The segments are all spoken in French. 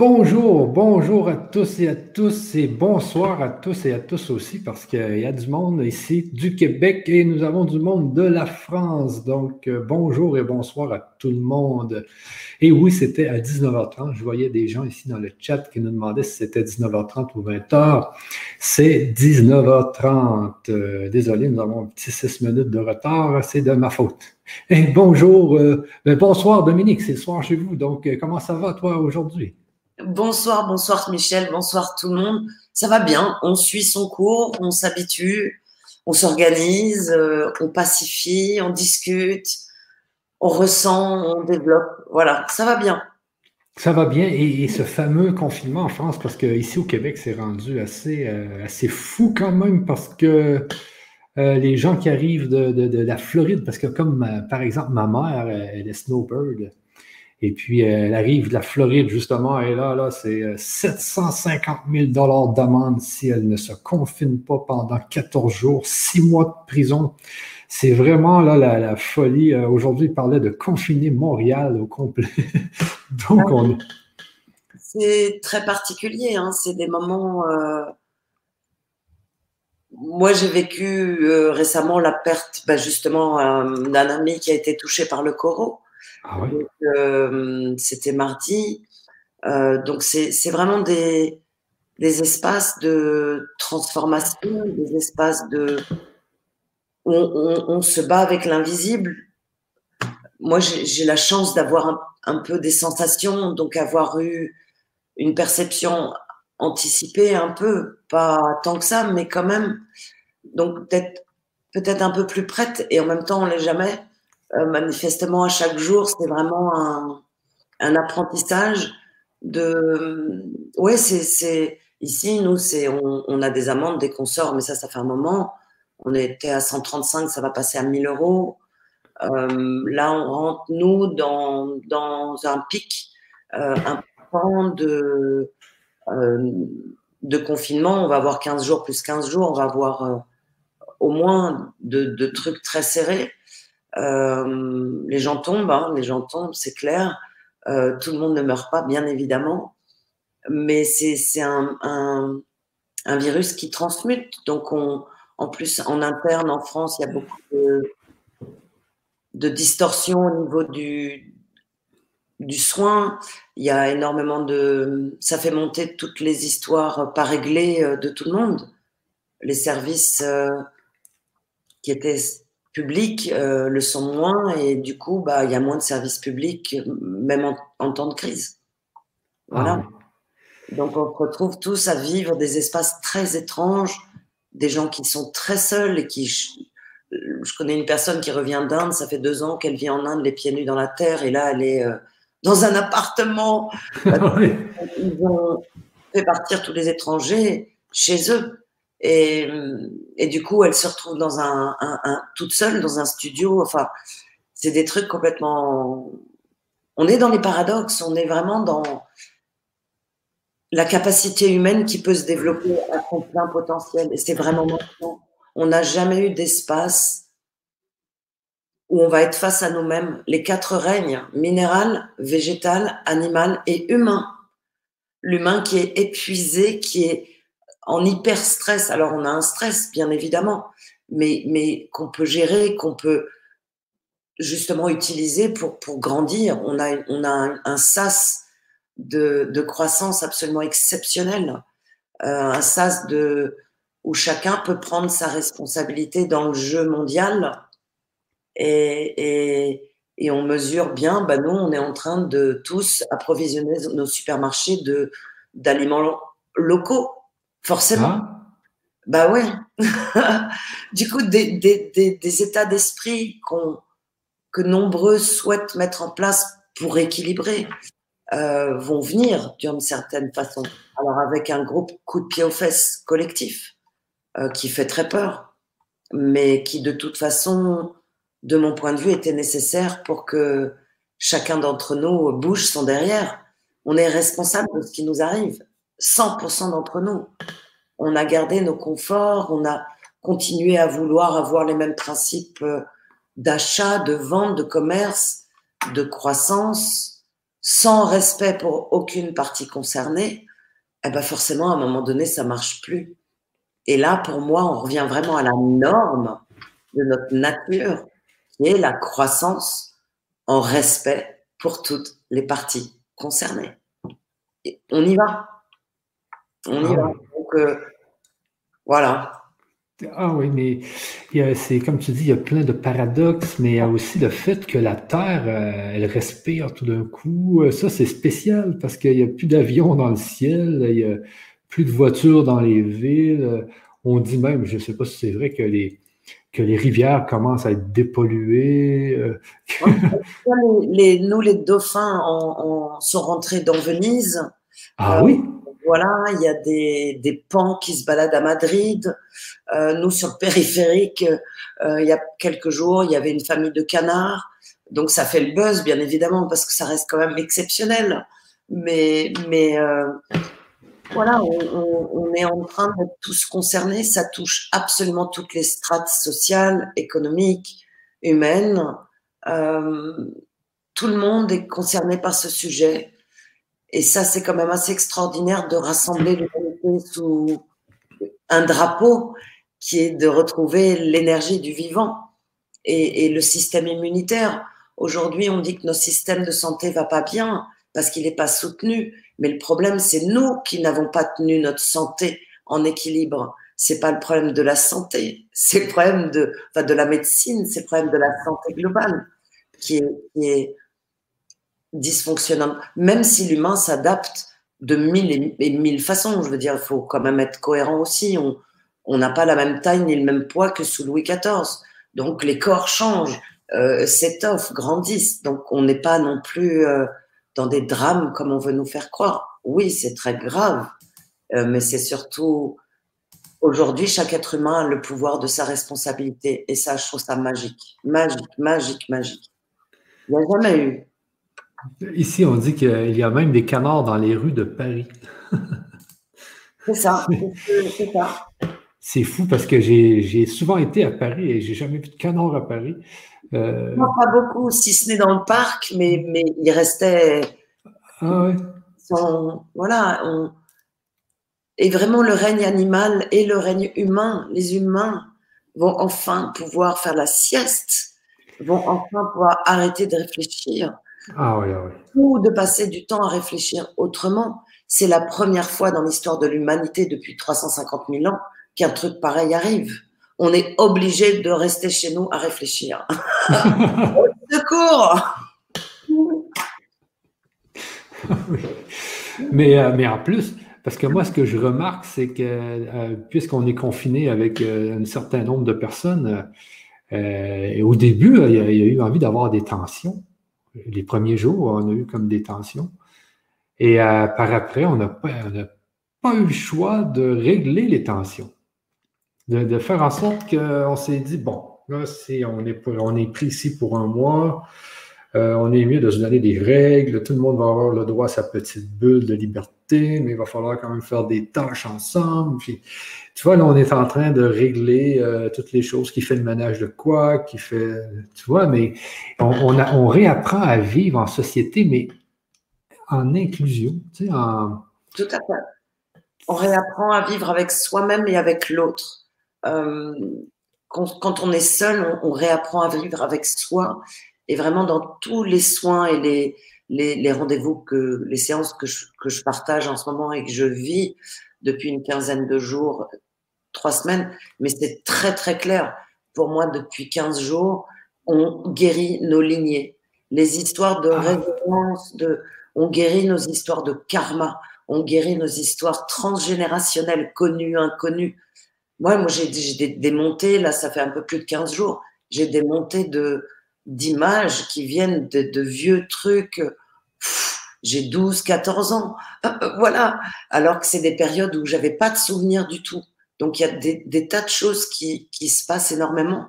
Bonjour, bonjour à tous et à tous et bonsoir à tous et à tous aussi parce qu'il y a du monde ici du Québec et nous avons du monde de la France. Donc, bonjour et bonsoir à tout le monde. Et oui, c'était à 19h30. Je voyais des gens ici dans le chat qui nous demandaient si c'était 19h30 ou 20h. C'est 19h30. Désolé, nous avons un petit 6 minutes de retard. C'est de ma faute. Et bonjour, bonsoir Dominique, c'est le soir chez vous. Donc, comment ça va toi aujourd'hui? Bonsoir, bonsoir Michel, bonsoir tout le monde. Ça va bien, on suit son cours, on s'habitue, on s'organise, on pacifie, on discute, on ressent, on développe. Voilà, ça va bien. Ça va bien et ce fameux confinement en France, parce qu'ici au Québec, c'est rendu assez fou quand même parce que les gens qui arrivent de la Floride, parce que comme par exemple ma mère, elle est snowbird. Et puis, elle arrive de la Floride, justement, et là, c'est 750 000 $ d'amende si elle ne se confine pas pendant 14 jours, 6 mois de prison. C'est vraiment là la folie. Aujourd'hui, il parlait de confiner Montréal au complet. Donc, c'est très particulier, hein. C'est des moments… Moi, j'ai vécu récemment la perte, justement, d'un ami qui a été touché par le coro. Ah ouais. Donc, c'était mardi. Donc, c'est vraiment des espaces de transformation, des espaces de… On se bat avec l'invisible. Moi, j'ai la chance d'avoir un peu des sensations, donc avoir eu une perception anticipée un peu, pas tant que ça, mais quand même. Donc, peut-être un peu plus prête et en même temps, on ne l'est jamais. Manifestement, à chaque jour, c'est vraiment un apprentissage de… Oui, c'est… Ici, nous, on a des amendes dès qu'on sort, mais ça fait un moment. On était à 135, ça va passer à 1 000 €. Là, on rentre, nous, dans un pic important de confinement. On va avoir 15 jours plus 15 jours. On va avoir au moins de trucs très serrés. Les gens tombent, c'est clair. Tout le monde ne meurt pas, bien évidemment. Mais c'est un virus qui transmute. Donc, en plus, en interne, en France, il y a beaucoup de distorsions au niveau du soin. Il y a énormément de… Ça fait monter toutes les histoires pas réglées de tout le monde. Les services qui étaient… publics le sont moins et du coup, il y a moins de services publics, même en temps de crise. Voilà. Ah. Donc, on se retrouve tous à vivre des espaces très étranges, des gens qui sont très seuls et qui… Je connais une personne qui revient d'Inde, ça fait 2 ans qu'elle vit en Inde, les pieds nus dans la terre, et là, elle est dans un appartement. Ils ont fait partir tous les étrangers chez eux. Et du coup, elle se retrouve dans toute seule dans un studio. Enfin, c'est des trucs complètement… On est dans les paradoxes, on est vraiment dans la capacité humaine qui peut se développer à son plein potentiel. Et c'est vraiment maintenant. On n'a jamais eu d'espace où on va être face à nous-mêmes. Les 4 règnes, minéral, végétal, animal et humain. L'humain qui est épuisé, qui est… en hyper stress. Alors on a un stress bien évidemment, mais qu'on peut gérer, qu'on peut justement utiliser pour grandir. On a un sas de croissance absolument exceptionnel, un sas où chacun peut prendre sa responsabilité dans le jeu mondial et on mesure bien. Nous on est en train de tous approvisionner nos supermarchés d'aliments locaux. Forcément. Ah. Ouais. Du coup, des états d'esprit que nombreux souhaitent mettre en place pour équilibrer vont venir d'une certaine façon. Alors, avec un groupe coup de pied aux fesses collectif qui fait très peur, mais qui, de toute façon, de mon point de vue, était nécessaire pour que chacun d'entre nous bouge son derrière. On est responsable de ce qui nous arrive. 100% d'entre nous. On a gardé nos conforts, on a continué à vouloir avoir les mêmes principes d'achat, de vente, de commerce, de croissance, sans respect pour aucune partie concernée, eh ben forcément, à un moment donné, ça ne marche plus. Et là, pour moi, on revient vraiment à la norme de notre nature, qui est la croissance en respect pour toutes les parties concernées. Et on y va. On y va. Donc, voilà. Ah oui, mais c'est comme tu dis, il y a plein de paradoxes, mais il y a aussi le fait que la Terre, elle respire tout d'un coup. Ça, c'est spécial parce qu'il n'y a plus d'avions dans le ciel, il n'y a plus de voitures dans les villes. On dit même, je ne sais pas si c'est vrai, que les rivières commencent à être dépolluées. Nous, les dauphins, on sont rentrés dans Venise. Ah oui? Voilà, il y a des pans qui se baladent à Madrid. Nous, sur le périphérique, il y a quelques jours, il y avait une famille de canards. Donc, ça fait le buzz, bien évidemment, parce que ça reste quand même exceptionnel. Mais voilà, on est en train d'être tous concernés. Ça touche absolument toutes les strates sociales, économiques, humaines. Tout le monde est concerné par ce sujet. Et ça, c'est quand même assez extraordinaire de rassembler l'humanité sous un drapeau qui est de retrouver l'énergie du vivant et le système immunitaire. Aujourd'hui, on dit que notre système de santé ne va pas bien parce qu'il n'est pas soutenu. Mais le problème, c'est nous qui n'avons pas tenu notre santé en équilibre. Ce n'est pas le problème de la santé, c'est le problème de la médecine, c'est le problème de la santé globale qui est dysfonctionnant, même si l'humain s'adapte de mille et mille façons. Je veux dire, il faut quand même être cohérent aussi. On n'a pas la même taille ni le même poids que sous Louis XIV. Donc, les corps changent, s'étoffent, grandissent. Donc, on n'est pas non plus dans des drames comme on veut nous faire croire. Oui, c'est très grave, mais c'est surtout… Aujourd'hui, chaque être humain a le pouvoir de sa responsabilité. Et ça, je trouve ça magique. Magique. Il n'y a jamais eu… Ici, on dit qu'il y a même des canards dans les rues de Paris. C'est ça. C'est fou parce que j'ai souvent été à Paris et j'ai jamais vu de canards à Paris. Non, pas beaucoup, si ce n'est dans le parc, mais ils restaient… Ah ouais. Et vraiment, le règne animal et le règne humain, les humains vont enfin pouvoir faire la sieste, vont enfin pouvoir arrêter de réfléchir. Ah oui. Ou de passer du temps à réfléchir autrement. C'est la première fois dans l'histoire de l'humanité depuis 350 000 ans qu'un truc pareil arrive. On est obligé de rester chez nous à réfléchir. Au secours. Mais en plus, parce que moi, ce que je remarque, c'est que puisqu'on est confiné avec un certain nombre de personnes, et au début, il y a eu envie d'avoir des tensions. Les premiers jours, on a eu comme des tensions. Et par après, on n'a pas eu le choix de régler les tensions. De faire en sorte qu'on s'est dit, bon, là, on est pris ici pour un mois, on est mieux de se donner des règles, tout le monde va avoir le droit à sa petite bulle de liberté, mais il va falloir quand même faire des tâches ensemble. Puis, tu vois, là, on est en train de régler toutes les choses, qui fait le ménage de quoi, qui fait… Tu vois, mais on réapprend à vivre en société, mais en inclusion, tu sais, en… Tout à fait. On réapprend à vivre avec soi-même et avec l'autre. Quand on est seul, on réapprend à vivre avec soi. Et vraiment, dans tous les soins et les rendez-vous, les séances que je partage en ce moment et que je vis depuis une quinzaine de jours, 3 semaines, mais c'est très, très clair. Pour moi, depuis 15 jours, on guérit nos lignées. Les histoires de résonance, on guérit nos histoires de karma, on guérit nos histoires transgénérationnelles, connues, inconnues. Moi j'ai des montées, là, ça fait un peu plus de 15 jours, j'ai des montées d'images qui viennent de vieux trucs. J'ai 12, 14 ans. Voilà. Alors que c'est des périodes où j'avais pas de souvenirs du tout. Donc, il y a des tas de choses qui se passent énormément.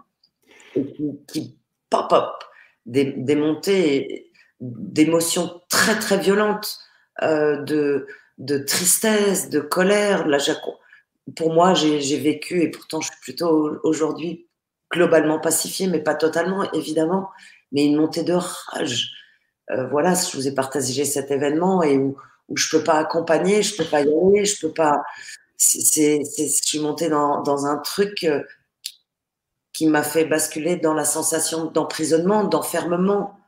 Et qui pop. Des montées d'émotions très, très violentes, de tristesse, de colère. Là, pour moi, j'ai vécu, et pourtant, je suis plutôt aujourd'hui globalement pacifiée, mais pas totalement, évidemment, mais une montée de rage, voilà, je vous ai partagé cet événement et où je peux pas accompagner, je peux pas y aller, je peux pas. Je suis montée dans un truc qui m'a fait basculer dans la sensation d'emprisonnement, d'enfermement.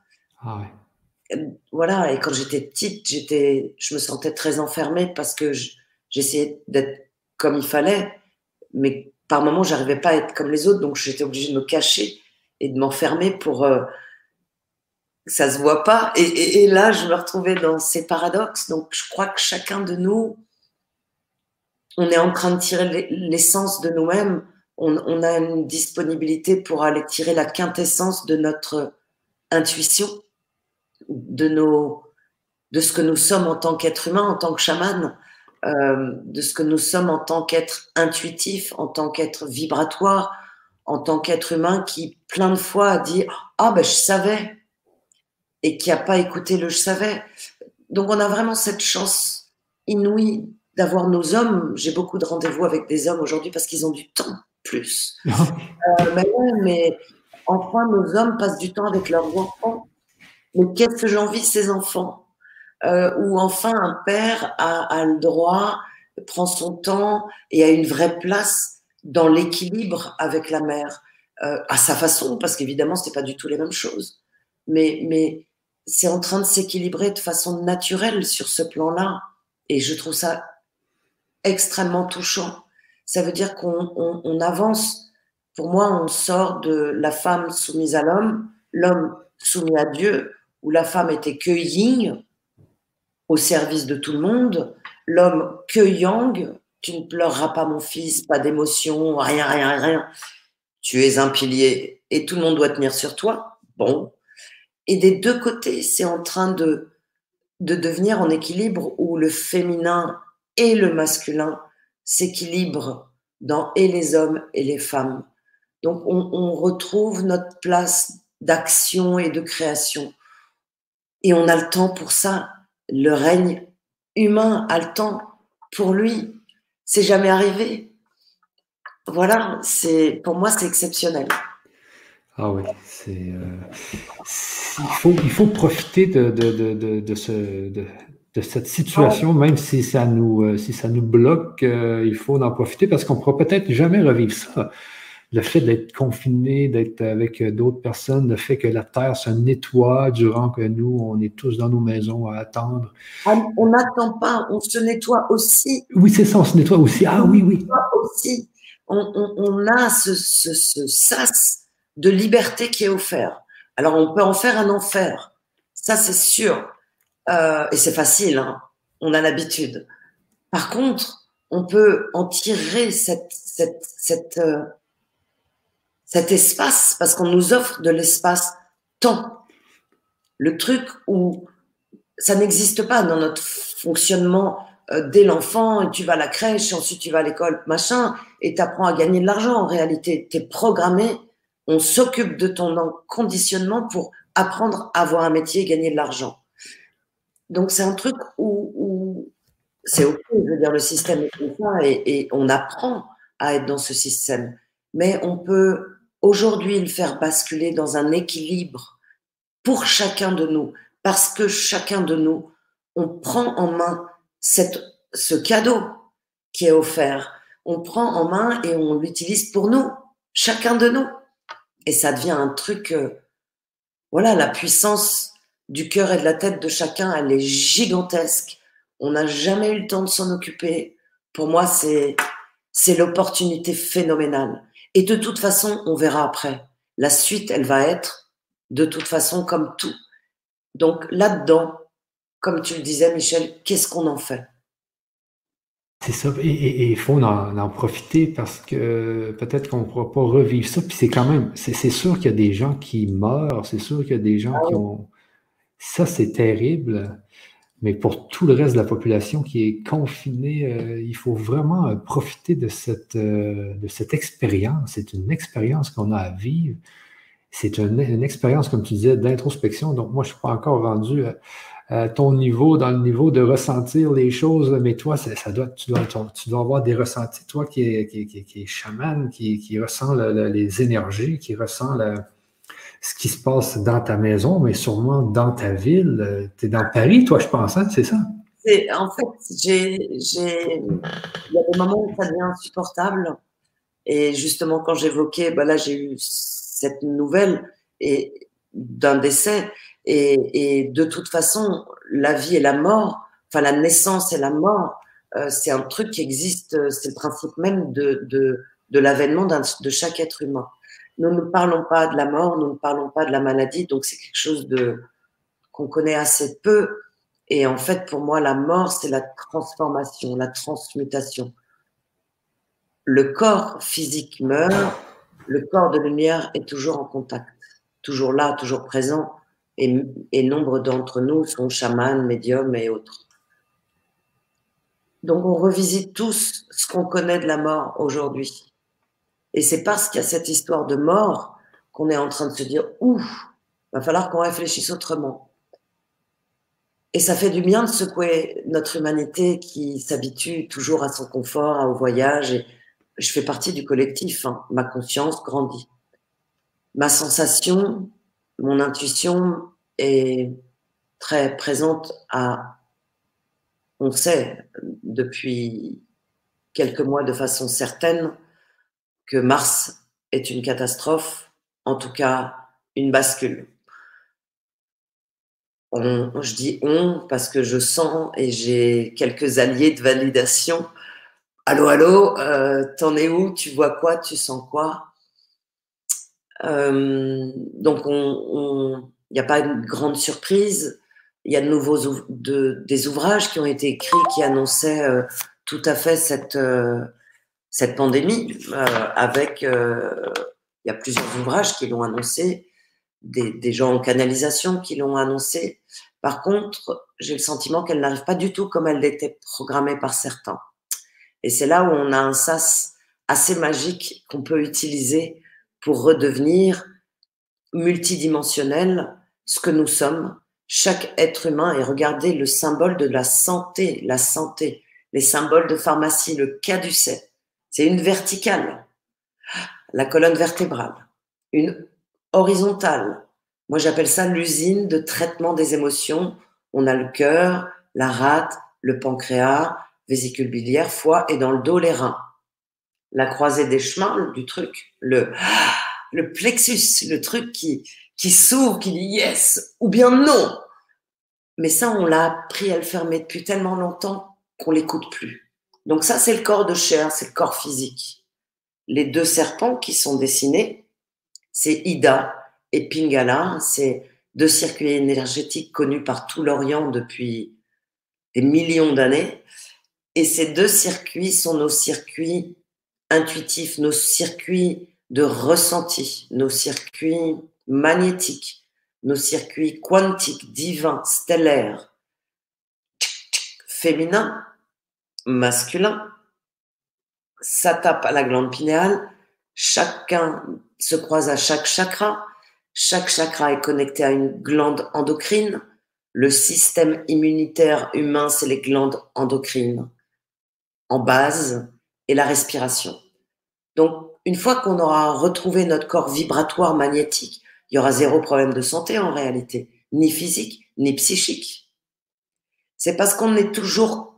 Ah ouais. Voilà. Et quand j'étais petite, je me sentais très enfermée parce que j'essayais d'être comme il fallait, mais par moments, j'arrivais pas à être comme les autres, donc j'étais obligée de me cacher et de m'enfermer pour ça se voit pas. Et là, je me retrouvais dans ces paradoxes. Donc, je crois que chacun de nous, on est en train de tirer l'essence de nous-mêmes. On a une disponibilité pour aller tirer la quintessence de notre intuition, de ce que nous sommes en tant qu'être humain, en tant que chaman, de ce que nous sommes en tant qu'être intuitif, en tant qu'être vibratoire, en tant qu'être humain qui, plein de fois, a dit « Ah, ben, je savais !» et qui n'a pas écouté le « je savais ». Donc, on a vraiment cette chance inouïe d'avoir nos hommes. J'ai beaucoup de rendez-vous avec des hommes aujourd'hui parce qu'ils ont du temps plus. Mais enfin, nos hommes passent du temps avec leurs enfants. Mais qu'est-ce que j'en vis ces enfants ou enfin, un père a le droit, prend son temps et a une vraie place dans l'équilibre avec la mère, à sa façon, parce qu'évidemment, ce n'est pas du tout les mêmes choses. Mais c'est en train de s'équilibrer de façon naturelle sur ce plan-là. Et je trouve ça extrêmement touchant. Ça veut dire qu'on avance. Pour moi, on sort de la femme soumise à l'homme, l'homme soumis à Dieu, où la femme était que yin, au service de tout le monde, l'homme que yang, tu ne pleureras pas mon fils, pas d'émotion, rien, rien, rien. Tu es un pilier et tout le monde doit tenir sur toi. Bon. Et des deux côtés, c'est en train de devenir en équilibre où le féminin et le masculin s'équilibrent dans et les hommes et les femmes. Donc, on retrouve notre place d'action et de création. Et on a le temps pour ça. Le règne humain a le temps pour lui. C'est jamais arrivé. Voilà, pour moi, c'est exceptionnel. Ah oui, il faut profiter de cette situation, même si ça nous bloque, il faut en profiter parce qu'on ne pourra peut-être jamais revivre ça. Le fait d'être confiné, d'être avec d'autres personnes, le fait que la Terre se nettoie durant que nous, on est tous dans nos maisons à attendre. On n'attend pas, on se nettoie aussi. Oui, c'est ça, on se nettoie aussi. Ah oui, oui. Aussi. On a ce sas de liberté qui est offert. Alors, on peut en faire un enfer. Ça, c'est sûr. Et c'est facile. Hein. On a l'habitude. Par contre, on peut en tirer cet espace parce qu'on nous offre de l'espace-temps. Le truc où ça n'existe pas dans notre fonctionnement dès l'enfant, tu vas à la crèche, ensuite tu vas à l'école, machin, et tu apprends à gagner de l'argent. En réalité, tu es programmé. On s'occupe de ton conditionnement pour apprendre à avoir un métier et gagner de l'argent. Donc, c'est un truc où c'est OK, je veux dire, le système est comme ça et on apprend à être dans ce système. Mais on peut aujourd'hui le faire basculer dans un équilibre pour chacun de nous, parce que chacun de nous, on prend en main ce cadeau qui est offert. On prend en main et on l'utilise pour nous, chacun de nous. Et ça devient un truc, voilà, la puissance du cœur et de la tête de chacun, elle est gigantesque. On n'a jamais eu le temps de s'en occuper. Pour moi, c'est l'opportunité phénoménale. Et de toute façon, on verra après. La suite, elle va être de toute façon comme tout. Donc là-dedans, comme tu le disais, Michel, qu'est-ce qu'on en fait ? C'est ça, et il faut en profiter parce que peut-être qu'on ne pourra pas revivre ça. Puis c'est quand même, c'est sûr qu'il y a des gens qui meurent, c'est sûr qu'il y a des gens qui ont... Ça, c'est terrible, mais pour tout le reste de la population qui est confinée, il faut vraiment profiter de cette expérience. C'est une expérience qu'on a à vivre. C'est une expérience, comme tu disais, d'introspection. Donc moi, je ne suis pas encore rendu... À ton niveau, dans le niveau de ressentir les choses, mais toi, tu dois avoir des ressentis, toi qui est chaman, qui ressent les énergies, qui ressent ce qui se passe dans ta maison, mais sûrement dans ta ville. Tu es dans Paris, toi, je pense, hein, c'est ça? En fait, il y a des moments où ça devient insupportable. Et justement, quand j'évoquais, ben là, j'ai eu cette nouvelle d'un décès. Et de toute façon, la vie et la mort, enfin la naissance et la mort, c'est un truc qui existe, c'est le principe même de l'avènement de chaque être humain. Nous ne parlons pas de la mort, nous ne parlons pas de la maladie, donc c'est quelque chose qu'on connaît assez peu. Et en fait, pour moi, la mort, c'est la transformation, la transmutation. Le corps physique meurt, le corps de lumière est toujours en contact, toujours là, toujours présent. Et nombre d'entre nous sont chamans, médiums et autres. Donc on revisite tous ce qu'on connaît de la mort aujourd'hui. Et c'est parce qu'il y a cette histoire de mort qu'on est en train de se dire « Ouf, il va falloir qu'on réfléchisse autrement ». Et ça fait du bien de secouer notre humanité qui s'habitue toujours à son confort, au voyage. Et je fais partie du collectif, hein. Ma conscience grandit. Ma sensation, mon intuition est très présente à... On sait depuis quelques mois de façon certaine que Mars est une catastrophe, en tout cas une bascule. Je dis « on » parce que je sens et j'ai quelques alliés de validation. « Allô, allô, t'en es où? Tu vois quoi? Tu sens quoi ?» Donc, il n'y a pas une grande surprise. Il y a de nouveaux des ouvrages qui ont été écrits qui annonçaient tout à fait cette pandémie. Il y a plusieurs ouvrages qui l'ont annoncé, des gens en canalisation qui l'ont annoncé. Par contre, j'ai le sentiment qu'elle n'arrive pas du tout comme elle l'était programmée par certains. Et c'est là où on a un sas assez magique qu'on peut utiliser pour redevenir multidimensionnel, ce que nous sommes, chaque être humain, et regardez le symbole de la santé, les symboles de pharmacie, le caducée, c'est une verticale, la colonne vertébrale, une horizontale. Moi, j'appelle ça l'usine de traitement des émotions. On a le cœur, la rate, le pancréas, vésicule biliaire, foie, et dans le dos, les reins. La croisée des chemins, du truc, le plexus, le truc qui s'ouvre, qui dit yes, ou bien non. Mais ça, on l'a appris à le fermer depuis tellement longtemps qu'on l'écoute plus. Donc ça, c'est le corps de chair, c'est le corps physique. Les deux serpents qui sont dessinés, c'est Ida et Pingala, c'est deux circuits énergétiques connus par tout l'Orient depuis des millions d'années. Et ces deux circuits sont nos circuits intuitifs, nos circuits de ressenti, nos circuits magnétiques, nos circuits quantiques, divins, stellaires, féminins, masculins. Ça tape à la glande pinéale, chacun se croise à chaque chakra est connecté à une glande endocrine, le système immunitaire humain, c'est les glandes endocrines, en base, et la respiration. Donc, une fois qu'on aura retrouvé notre corps vibratoire magnétique, il y aura zéro problème de santé en réalité, ni physique, ni psychique. C'est parce qu'on est toujours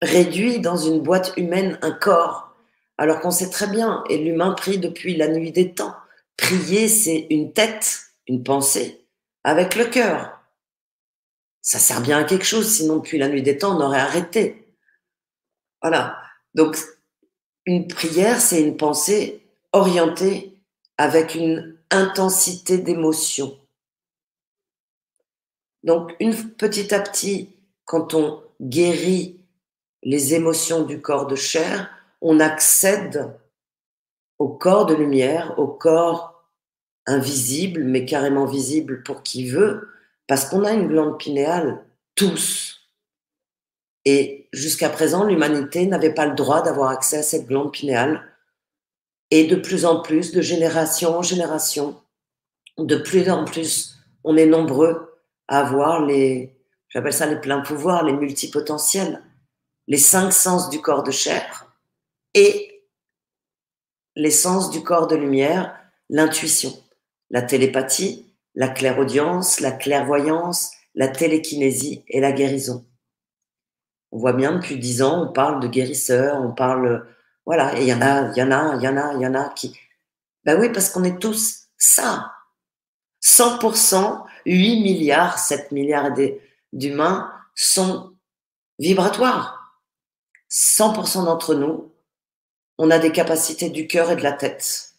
réduit dans une boîte humaine, un corps, alors qu'on sait très bien, et l'humain prie depuis la nuit des temps. Prier, c'est une tête, une pensée, avec le cœur. Ça sert bien à quelque chose, sinon depuis la nuit des temps, on aurait arrêté. Voilà. Donc, une prière, c'est une pensée orientée avec une intensité d'émotion. Donc, petit à petit, quand on guérit les émotions du corps de chair, on accède au corps de lumière, au corps invisible, mais carrément visible pour qui veut, parce qu'on a une glande pinéale, tous. Et jusqu'à présent, l'humanité n'avait pas le droit d'avoir accès à cette glande pinéale. Et de plus en plus, de génération en génération, de plus en plus, on est nombreux à avoir j'appelle ça les pleins pouvoirs, les multipotentiels, les 5 sens du corps de chair et les sens du corps de lumière, l'intuition. la télépathie, la clairaudience, la clairvoyance, la télékinésie et la guérison. On voit bien, depuis 10 ans, on parle de guérisseurs, on parle... Voilà, et il y en a qui... Ben oui, parce qu'on est tous ça. 100%, 8 milliards, 7 milliards d'humains sont vibratoires. 100% d'entre nous, on a des capacités du cœur et de la tête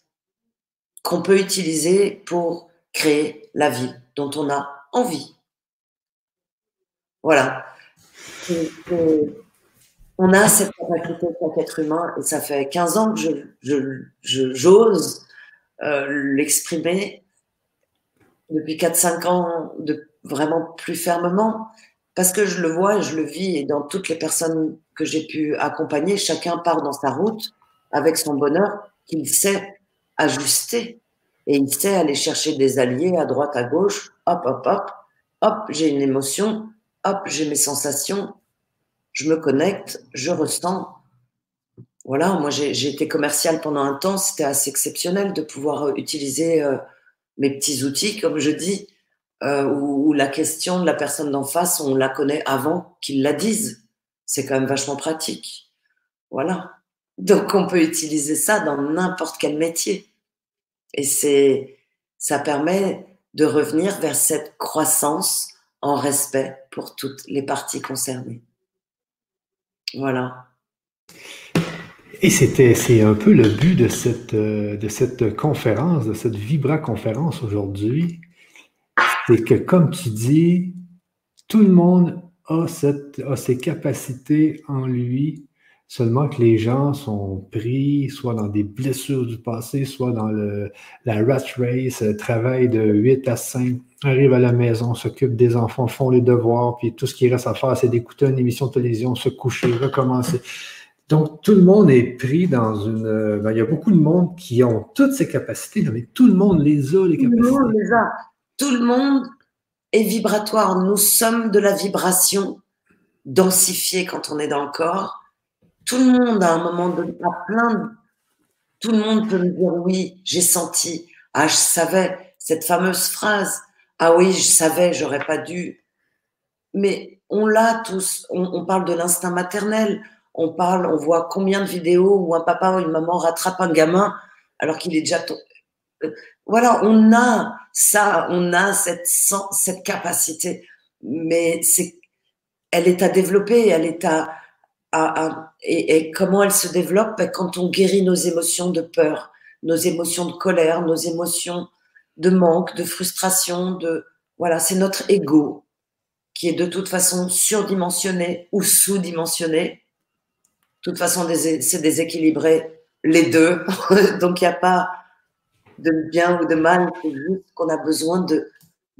qu'on peut utiliser pour créer la vie dont on a envie. Voilà. On a cette capacité chaque être humain et ça fait 15 ans que j'ose l'exprimer depuis 4-5 ans de vraiment plus fermement parce que je le vois et je le vis, et dans toutes les personnes que j'ai pu accompagner, chacun part dans sa route avec son bonheur qu'il sait ajuster et il sait aller chercher des alliés à droite, à gauche, hop, hop, hop, hop, j'ai une émotion, hop, j'ai mes sensations, je me connecte, je ressens. Voilà, moi j'ai été commerciale pendant un temps, c'était assez exceptionnel de pouvoir utiliser mes petits outils, comme je dis, où la question de la personne d'en face, on la connaît avant qu'ils la disent. C'est quand même vachement pratique. Voilà. Donc on peut utiliser ça dans n'importe quel métier. Et ça permet de revenir vers cette croissance en respect pour toutes les parties concernées. Voilà. Et c'est un peu le but de cette conférence, de cette vibra-conférence aujourd'hui. C'est que, comme tu dis, tout le monde a ses capacités en lui, seulement que les gens sont pris soit dans des blessures du passé, soit dans la rat race, travail de 8 à 5, arrive à la maison, s'occupe des enfants, font les devoirs, puis tout ce qui reste à faire, c'est d'écouter une émission de télévision, se coucher, recommencer. Donc, tout le monde est pris dans une... Ben, il y a beaucoup de monde qui ont toutes ces capacités, mais tout le monde les a, les capacités. Tout le monde les a. Tout le monde est vibratoire. Nous sommes de la vibration densifiée quand on est dans le corps. Tout le monde, à un moment donné, tout le monde peut me dire « oui, j'ai senti, ah, je savais », cette fameuse phrase « ah oui, je savais, j'aurais pas dû ». Mais on l'a tous, on parle de l'instinct maternel, on voit combien de vidéos où un papa ou une maman rattrape un gamin alors qu'il est déjà tombé. Voilà, on a ça, on a cette capacité, mais elle est à développer, elle est et comment elle se développe quand on guérit nos émotions de peur, nos émotions de colère, nos émotions de manque, de frustration, voilà, c'est notre ego qui est de toute façon surdimensionné ou sous-dimensionné. De toute façon, c'est déséquilibré les deux, donc il n'y a pas de bien ou de mal, c'est juste qu'on a besoin de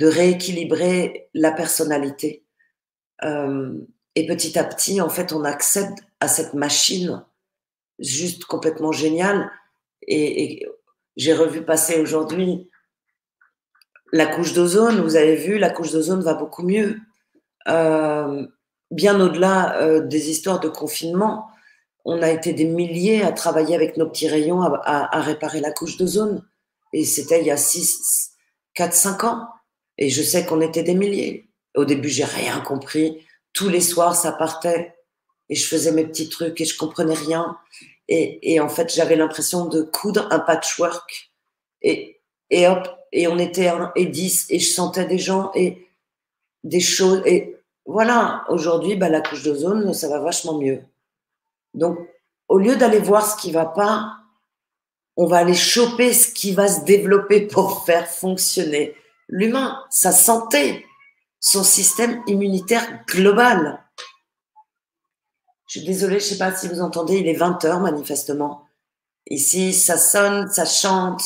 rééquilibrer la personnalité. Et petit à petit, en fait, on accède à cette machine juste complètement géniale. Et j'ai revu passer aujourd'hui la couche d'ozone. Vous avez vu, la couche d'ozone va beaucoup mieux. Bien au-delà des histoires de confinement, on a été des milliers à travailler avec nos petits rayons à réparer la couche d'ozone. Et c'était il y a 4-5 ans. Et je sais qu'on était des milliers. Au début, j'ai rien compris. Tous les soirs, ça partait. Et je faisais mes petits trucs et je comprenais rien. Et en fait, j'avais l'impression de coudre un patchwork. Et hop, et on était 1 et 10. Et je sentais des gens et des choses. Et voilà, aujourd'hui, la couche d'ozone, ça va vachement mieux. Donc, au lieu d'aller voir ce qui va pas, on va aller choper ce qui va se développer pour faire fonctionner l'humain, sa santé, son système immunitaire global. Je suis désolée, je ne sais pas si vous entendez, il est 20h manifestement. Ici, ça sonne, ça chante,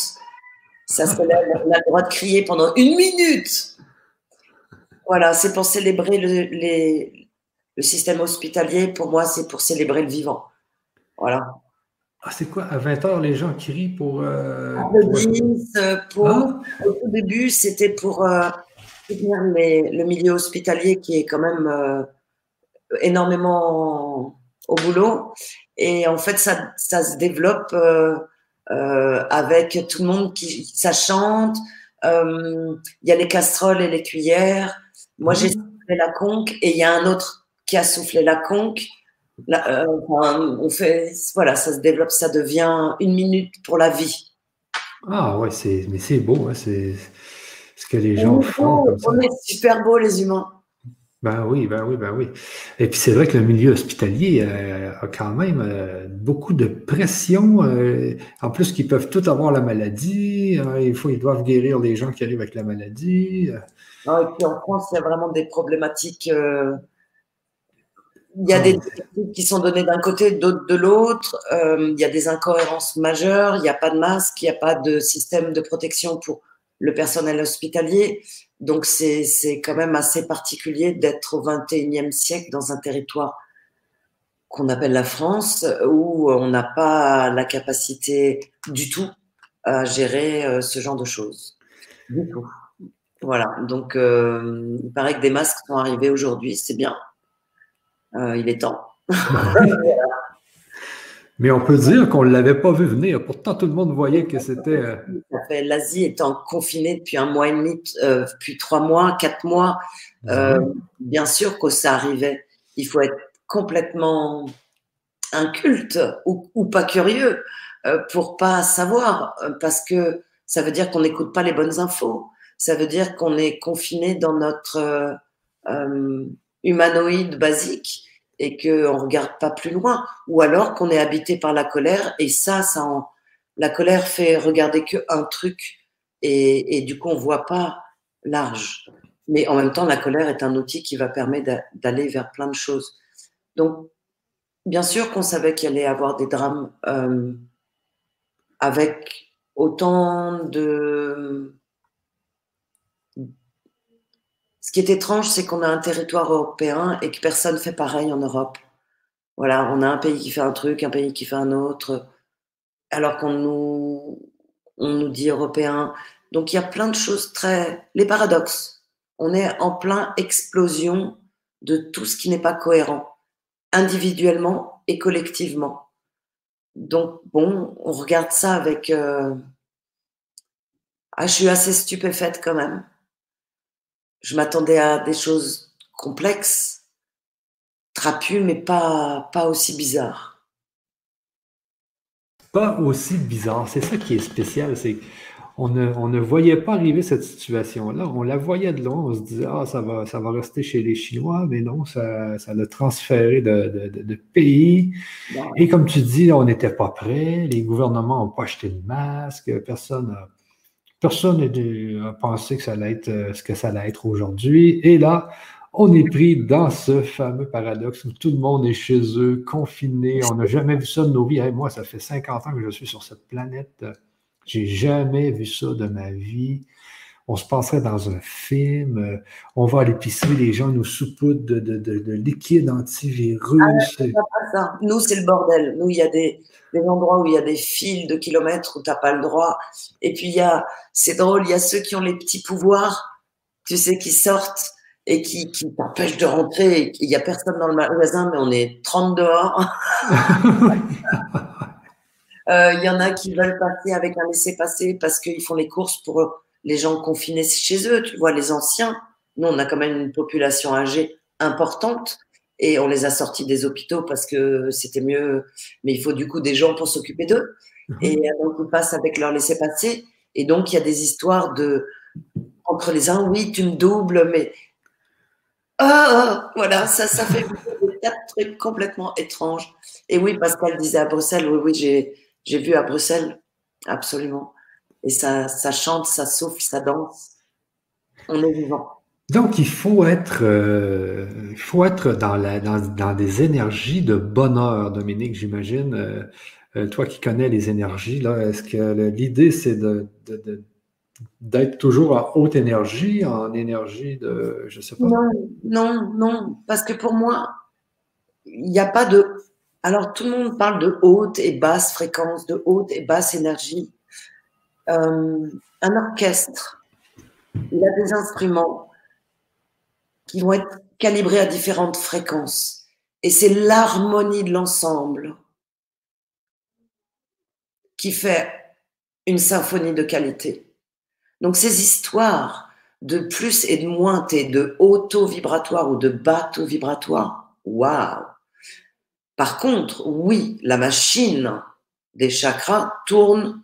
ça se lève, on a le droit de crier pendant 1 minute. Voilà, c'est pour célébrer le système hospitalier. Pour moi, c'est pour célébrer le vivant. Voilà. Ah, c'est quoi, à 20h, les gens qui rient pour... Au début, c'était pour soutenir le milieu hospitalier qui est quand même énormément au boulot. Et en fait, ça se développe avec tout le monde qui ça chante. Il y a les casseroles et les cuillères. Moi, j'ai soufflé la conque et il y a un autre qui a soufflé la conque. Là, on fait, voilà, ça se développe, ça devient une minute pour la vie. Ah ouais, c'est beau, hein, c'est ce que les gens font. Comme ça. On est super beaux, les humains. Ben oui. Et puis c'est vrai que le milieu hospitalier a quand même beaucoup de pression. En plus, qu'ils peuvent tous avoir la maladie. Ils doivent guérir les gens qui arrivent avec la maladie. Ah, et puis en France, il y a vraiment des problématiques. Il y a des trucs qui sont donnés d'un côté, d'autres de l'autre. Il y a des incohérences majeures. Il n'y a pas de masque, il n'y a pas de système de protection pour le personnel hospitalier. Donc, c'est quand même assez particulier d'être au XXIe siècle dans un territoire qu'on appelle la France, où on n'a pas la capacité du tout à gérer ce genre de choses. Du tout. Voilà. Donc, il paraît que des masques sont arrivés aujourd'hui. C'est bien. Il est temps. Mais on peut dire qu'on ne l'avait pas vu venir. Pourtant, tout le monde voyait que c'était… L'Asie étant confinée depuis 1 mois et demi, depuis 3 mois, 4 mois, bien sûr que ça arrivait. Il faut être complètement inculte ou pas curieux pour ne pas savoir, parce que ça veut dire qu'on n'écoute pas les bonnes infos. Ça veut dire qu'on est confiné dans notre humanoïde basique, et qu'on ne regarde pas plus loin, ou alors qu'on est habité par la colère, et la colère fait regarder qu'un truc, et du coup on ne voit pas large. Mais en même temps, la colère est un outil qui va permettre d'aller vers plein de choses. Donc, bien sûr qu'on savait qu'il allait y avoir des drames avec autant de… Ce qui est étrange, c'est qu'on a un territoire européen et que personne ne fait pareil en Europe. Voilà, on a un pays qui fait un truc, un pays qui fait un autre, alors qu'on nous dit européen. Donc, il y a plein de choses très… Les paradoxes. On est en plein explosion de tout ce qui n'est pas cohérent, individuellement et collectivement. Donc, bon, on regarde ça avec… Ah, je suis assez stupéfaite quand même. Je m'attendais à des choses complexes, trapues, mais pas aussi bizarres. Pas aussi bizarres. C'est ça qui est spécial. C'est on ne voyait pas arriver cette situation-là. On la voyait de loin. On se disait, ça va rester chez les Chinois, mais non, ça l'a transféré de pays. Wow. Et comme tu dis, on n'était pas prêts. Les gouvernements n'ont pas acheté de masque. Personne n'a pensé que ça allait être ce que ça allait être aujourd'hui. Et là, on est pris dans ce fameux paradoxe où tout le monde est chez eux, confiné. On n'a jamais vu ça de nos vies. Hey, moi, ça fait 50 ans que je suis sur cette planète. J'ai jamais vu ça de ma vie. On se penserait dans un film. On va à l'épicerie, les gens nous saupoudrent de liquide antivirus. Ah, c'est pas ça. Nous, c'est le bordel. Nous, il y a des endroits où il y a des fils de kilomètres où tu n'as pas le droit. Et puis, c'est drôle, il y a ceux qui ont les petits pouvoirs, tu sais, qui sortent et qui t'empêchent de rentrer. Il n'y a personne dans le magasin, mais on est 30 dehors. Il y en a qui veulent passer avec un laissez-passer parce qu'ils font les courses pour eux. Les gens confinés chez eux, tu vois, les anciens. Nous, on a quand même une population âgée importante et on les a sortis des hôpitaux parce que c'était mieux. Mais il faut du coup des gens pour s'occuper d'eux. Et donc, ils passent avec leur laissez-passer. Et donc, il y a des histoires entre les uns, oui, tu me doubles, mais… voilà, ça fait des tas de trucs complètement étranges. Et oui, Pascal disait à Bruxelles, oui, j'ai vu à Bruxelles, absolument. Et ça chante, ça souffle, ça danse. On est vivant. Donc, il faut être dans des énergies de bonheur, Dominique, j'imagine. Toi qui connais les énergies, là, est-ce que l'idée, c'est d'être toujours en haute énergie, en énergie de… je sais pas. Non. Parce que pour moi, il n'y a pas de… Alors, tout le monde parle de haute et basse fréquence, de haute et basse énergie. Un orchestre, il a des instruments qui vont être calibrés à différentes fréquences. Et c'est l'harmonie de l'ensemble qui fait une symphonie de qualité. Donc ces histoires de plus et de moins, de haut taux vibratoire ou de bas taux vibratoire, waouh! Par contre, oui, la machine des chakras tourne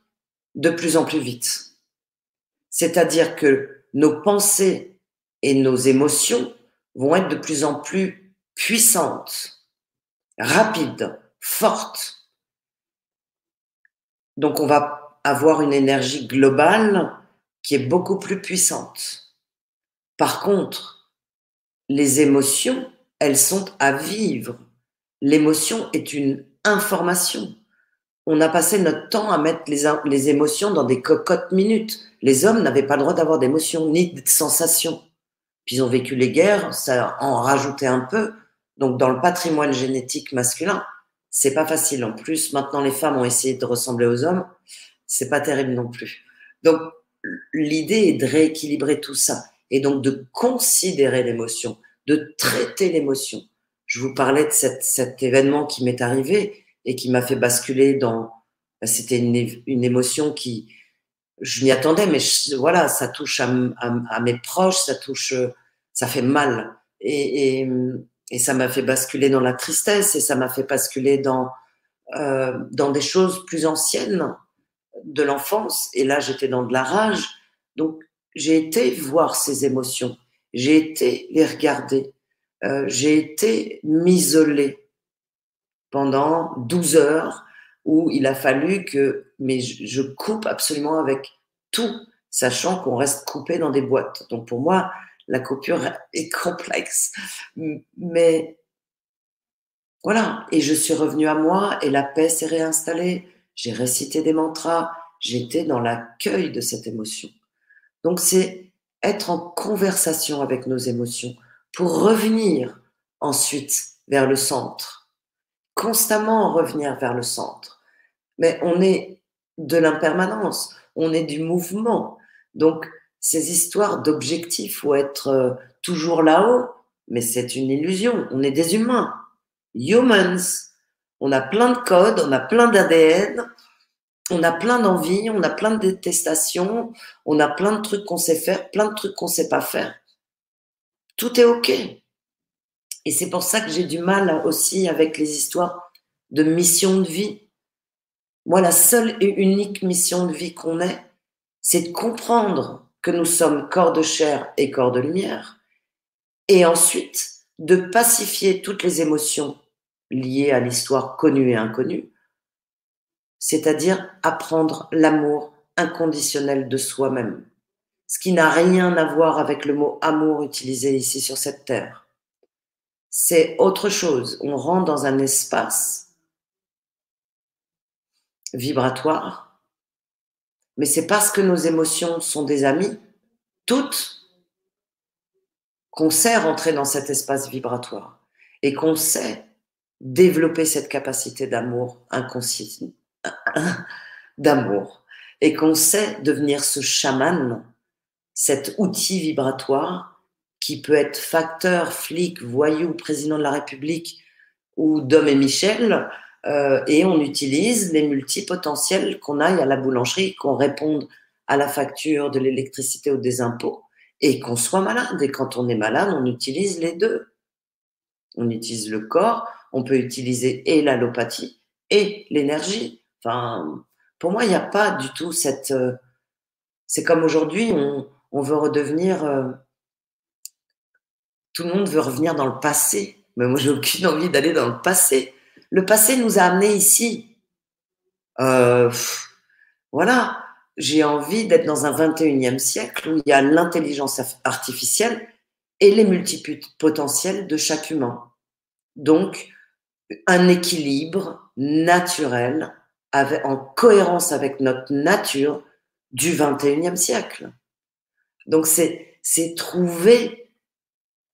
de plus en plus vite. C'est-à-dire que nos pensées et nos émotions vont être de plus en plus puissantes, rapides, fortes. Donc on va avoir une énergie globale qui est beaucoup plus puissante. Par contre, les émotions, elles sont à vivre. L'émotion est une information. On a passé notre temps à mettre les émotions dans des cocottes minutes. Les hommes n'avaient pas le droit d'avoir d'émotions ni de sensations. Puis ils ont vécu les guerres, ça en rajoutait un peu. Donc dans le patrimoine génétique masculin, c'est pas facile. En plus, maintenant les femmes ont essayé de ressembler aux hommes. C'est pas terrible non plus. Donc l'idée est de rééquilibrer tout ça et donc de considérer l'émotion, de traiter l'émotion. Je vous parlais de cet événement qui m'est arrivé et qui m'a fait basculer dans... C'était une émotion qui... Je m'y attendais, mais voilà, ça touche à mes proches, ça touche... Ça fait mal. Et ça m'a fait basculer dans la tristesse et ça m'a fait basculer dans des choses plus anciennes de l'enfance. Et là, j'étais dans de la rage. Donc, j'ai été voir ces émotions. J'ai été les regarder. J'ai été m'isoler pendant 12 heures où il a fallu que je coupe absolument avec tout, sachant qu'on reste coupé dans des boîtes. Donc pour moi, la coupure est complexe. Mais voilà, et je suis revenue à moi et la paix s'est réinstallée. J'ai récité des mantras, j'étais dans l'accueil de cette émotion. Donc c'est être en conversation avec nos émotions, pour revenir ensuite vers le centre, constamment revenir vers le centre. Mais on est de l'impermanence, on est du mouvement. Donc, ces histoires d'objectifs ou être toujours là-haut, mais c'est une illusion. On est des humains, humans. On a plein de codes, on a plein d'ADN, on a plein d'envies, on a plein de détestations, on a plein de trucs qu'on sait faire, plein de trucs qu'on ne sait pas faire. Tout est OK. Et c'est pour ça que j'ai du mal aussi avec les histoires de mission de vie. Moi, la seule et unique mission de vie qu'on ait, c'est de comprendre que nous sommes corps de chair et corps de lumière, et ensuite de pacifier toutes les émotions liées à l'histoire connue et inconnue, c'est-à-dire apprendre l'amour inconditionnel de soi-même. Ce qui n'a rien à voir avec le mot « amour » utilisé ici sur cette terre. C'est autre chose. On rentre dans un espace vibratoire, mais c'est parce que nos émotions sont des amies, toutes, qu'on sait rentrer dans cet espace vibratoire et qu'on sait développer cette capacité d'amour inconscient, d'amour, et qu'on sait devenir ce chaman, cet outil vibratoire qui peut être facteur, flic, voyou, président de la République ou Dom et Michel, et on utilise les multipotentiels, qu'on aille à la boulangerie, qu'on réponde à la facture de l'électricité ou des impôts et qu'on soit malade. Et quand on est malade, on utilise les deux. On utilise le corps, on peut utiliser et l'allopathie et l'énergie. Enfin, pour moi, il n'y a pas du tout cette... c'est comme aujourd'hui, on veut redevenir... tout le monde veut revenir dans le passé. Mais moi, j'ai aucune envie d'aller dans le passé. Le passé nous a amenés ici. Voilà. J'ai envie d'être dans un 21e siècle où il y a l'intelligence artificielle et les multipotentiels de chaque humain. Donc, un équilibre naturel en cohérence avec notre nature du 21e siècle. Donc, c'est trouver...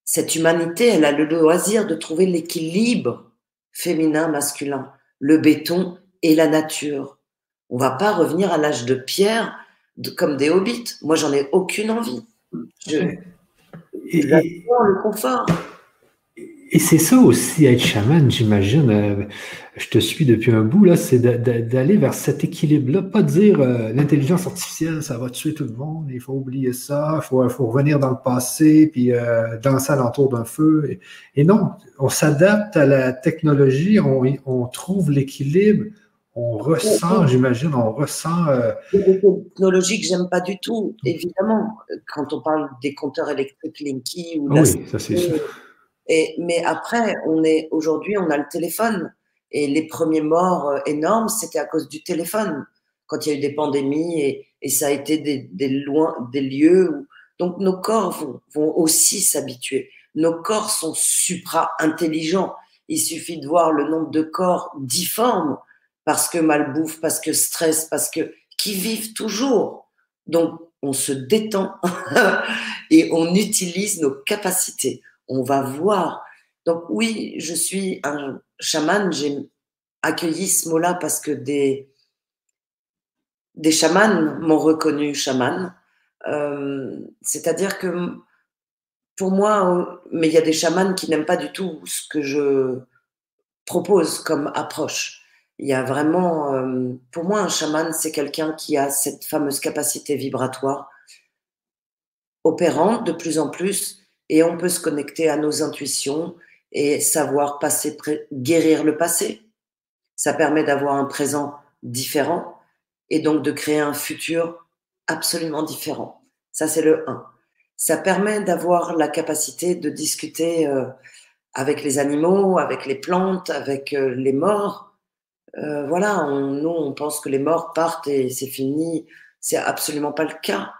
Cette humanité, elle a le loisir de trouver l'équilibre féminin-masculin, le béton et la nature. On ne va pas revenir à l'âge de pierre comme des hobbits. Moi, j'en ai aucune envie. J'adore le confort. Et c'est ça aussi, être chaman, j'imagine, je te suis depuis un bout, là, c'est d'aller vers cet équilibre-là, pas dire l'intelligence artificielle, ça va tuer tout le monde, il faut oublier ça, il faut revenir dans le passé, puis danser à l'entour d'un feu. Et non, on s'adapte à la technologie, on trouve l'équilibre, on ressent, j'imagine, on ressent... C'est une technologie que j'aime pas du tout, évidemment, quand on parle des compteurs électriques Linky ou... Ah oui, ça c'est sûr. Mais après, aujourd'hui, on a le téléphone. Et les premiers morts énormes, c'était à cause du téléphone, quand il y a eu des pandémies, et ça a été des lieux où... Donc, nos corps vont aussi s'habituer. Nos corps sont supra-intelligents. Il suffit de voir le nombre de corps difformes, parce que malbouffe, parce que stress, qui vivent toujours. Donc, on se détend et on utilise nos capacités. On va voir. Donc oui, je suis un chaman, j'ai accueilli ce mot-là parce que des chamans m'ont reconnu chaman. C'est-à-dire que pour moi, mais il y a des chamans qui n'aiment pas du tout ce que je propose comme approche. Il y a vraiment, pour moi, un chaman, c'est quelqu'un qui a cette fameuse capacité vibratoire opérante de plus en plus. Et on peut se connecter à nos intuitions et savoir guérir le passé. Ça permet d'avoir un présent différent et donc de créer un futur absolument différent. Ça, c'est le 1. Ça permet d'avoir la capacité de discuter avec les animaux, avec les plantes, avec les morts. Voilà, nous, on pense que les morts partent et c'est fini. C'est absolument pas le cas.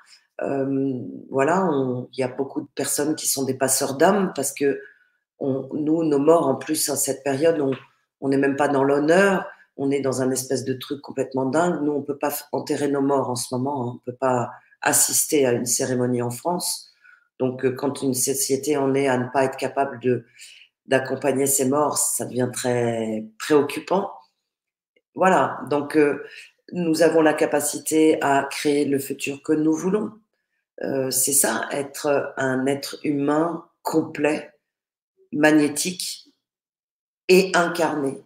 Voilà, il y a beaucoup de personnes qui sont des passeurs d'âme parce que nous, nos morts, en plus, à cette période, on n'est même pas dans l'honneur, on est dans un espèce de truc complètement dingue. Nous, on ne peut pas enterrer nos morts en ce moment, hein, on ne peut pas assister à une cérémonie en France. Donc, quand une société en est à ne pas être capable d'accompagner ses morts, ça devient très préoccupant. Voilà, donc nous avons la capacité à créer le futur que nous voulons. C'est ça, être un être humain complet, magnétique et incarné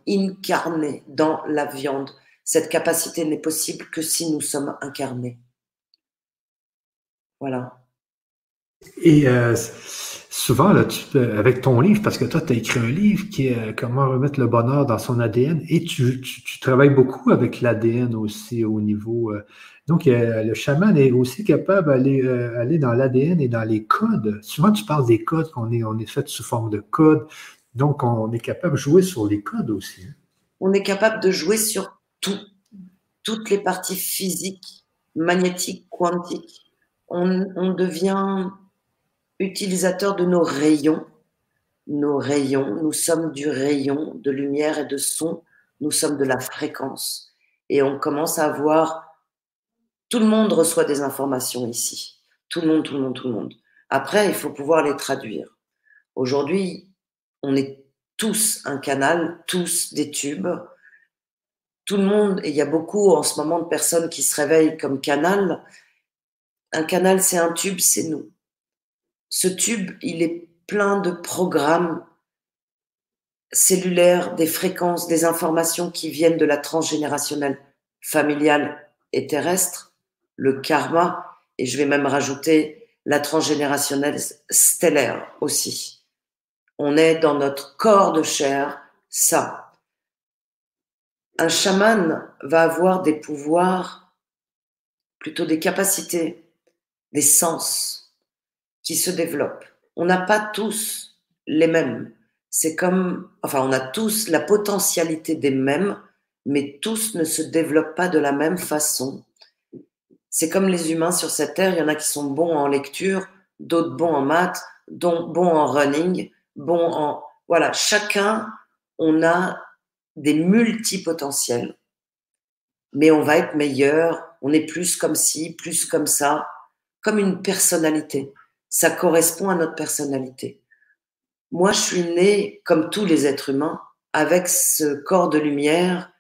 dans la viande. Cette capacité n'est possible que si nous sommes incarnés. Voilà. Et souvent, là, avec ton livre, parce que toi, tu as écrit un livre qui est « Comment remettre le bonheur dans son ADN » et tu travailles beaucoup avec l'ADN aussi au niveau… donc, le chaman est aussi capable d'aller dans l'ADN et dans les codes. Souvent, tu parles des codes, on est fait sous forme de codes. Donc, on est capable de jouer sur les codes aussi. Hein. On est capable de jouer sur tout, toutes les parties physiques, magnétiques, quantiques. On devient… utilisateur de nos rayons, nous sommes du rayon de lumière et de son, nous sommes de la fréquence et on commence à voir, tout le monde reçoit des informations ici, tout le monde. Après, il faut pouvoir les traduire. Aujourd'hui, on est tous un canal, tous des tubes, tout le monde, et il y a beaucoup en ce moment de personnes qui se réveillent comme canal. Un canal, c'est un tube, c'est nous. Ce tube, il est plein de programmes cellulaires, des fréquences, des informations qui viennent de la transgénérationnelle familiale et terrestre, le karma, et je vais même rajouter la transgénérationnelle stellaire aussi. On est dans notre corps de chair, ça. Un chaman va avoir des pouvoirs, plutôt des capacités, des sens, qui se développent. On n'a pas tous les mêmes. C'est comme, enfin, on a tous la potentialité des mêmes, mais tous ne se développent pas de la même façon. C'est comme les humains sur cette terre, il y en a qui sont bons en lecture, d'autres bons en maths, d'autres bons en running, bons en... Voilà, chacun, on a des multipotentiels, mais on va être meilleur, on est plus comme ci, plus comme ça, comme une personnalité. Ça correspond à notre personnalité. Moi, je suis née, comme tous les êtres humains, avec ce corps de lumière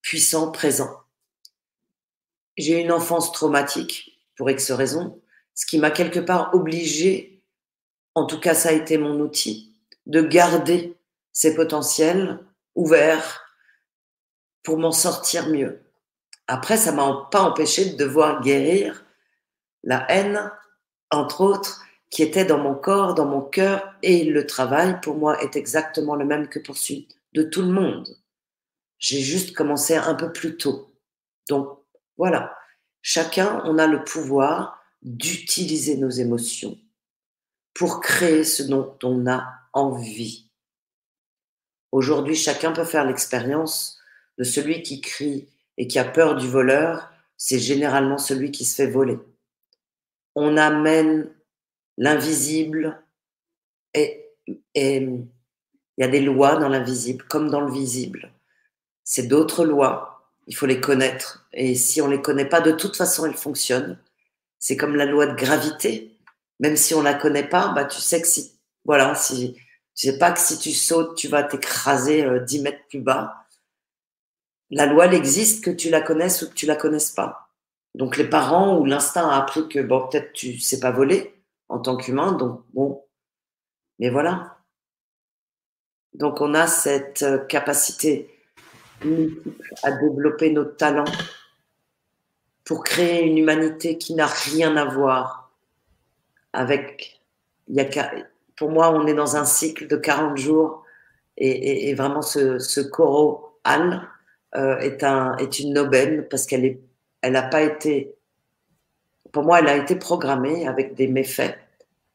puissant, présent. J'ai une enfance traumatique, pour X raisons, ce qui m'a quelque part obligée, en tout cas ça a été mon outil, de garder ces potentiels ouverts pour m'en sortir mieux. Après, ça ne m'a pas empêché de devoir guérir la haine, entre autres, qui était dans mon corps, dans mon cœur, et le travail, pour moi, est exactement le même que pour celui de tout le monde. J'ai juste commencé un peu plus tôt. Donc, voilà. Chacun, on a le pouvoir d'utiliser nos émotions pour créer ce dont on a envie. Aujourd'hui, chacun peut faire l'expérience de celui qui crie et qui a peur du voleur, c'est généralement celui qui se fait voler. On amène l'invisible et il y a des lois dans l'invisible comme dans le visible. C'est d'autres lois, il faut les connaître. Et si on ne les connaît pas, de toute façon, elles fonctionnent. C'est comme la loi de gravité. Même si on ne la connaît pas, bah, tu sais que si... Voilà, si, tu sais pas que si tu sautes, tu vas t'écraser 10 mètres plus bas. La loi, elle existe, que tu la connaisses ou que tu la connaisses pas. Donc, les parents ou l'instinct a appris que, bon, peut-être tu sais pas voler en tant qu'humain, donc bon. Mais voilà. Donc, on a cette capacité à développer nos talents pour créer une humanité qui n'a rien à voir avec... Pour moi, on est dans un cycle de 40 jours et vraiment ce coral est une aubaine parce qu'elle n'a pas été... Pour moi, elle a été programmée avec des méfaits.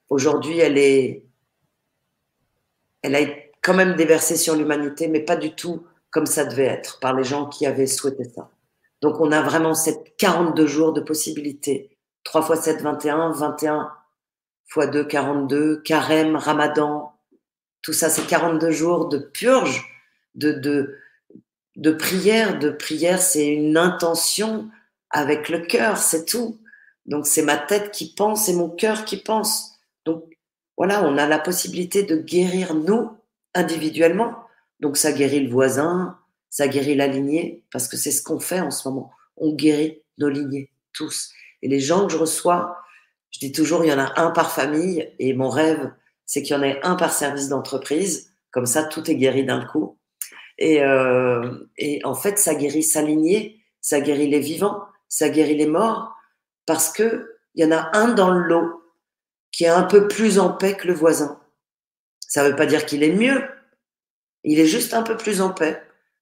Aujourd'hui, elle a quand même déversé sur l'humanité, mais pas du tout comme ça devait être, par les gens qui avaient souhaité ça. Donc, on a vraiment cette 42 jours de possibilités. 3 x 7, 21, 21... fois 2, 42, carême, ramadan, tout ça, c'est 42 jours de purge, de prière. De prière, c'est une intention avec le cœur, c'est tout. Donc, c'est ma tête qui pense et mon cœur qui pense. Donc, voilà, on a la possibilité de guérir nous, individuellement. Donc, ça guérit le voisin, ça guérit la lignée, parce que c'est ce qu'on fait en ce moment. On guérit nos lignées, tous. Et les gens que je reçois... Je dis toujours, il y en a un par famille et mon rêve, c'est qu'il y en ait un par service d'entreprise. Comme ça, tout est guéri d'un coup. Et en fait, ça guérit sa lignée, ça guérit les vivants, ça guérit les morts parce que il y en a un dans le lot qui est un peu plus en paix que le voisin. Ça ne veut pas dire qu'il est mieux. Il est juste un peu plus en paix.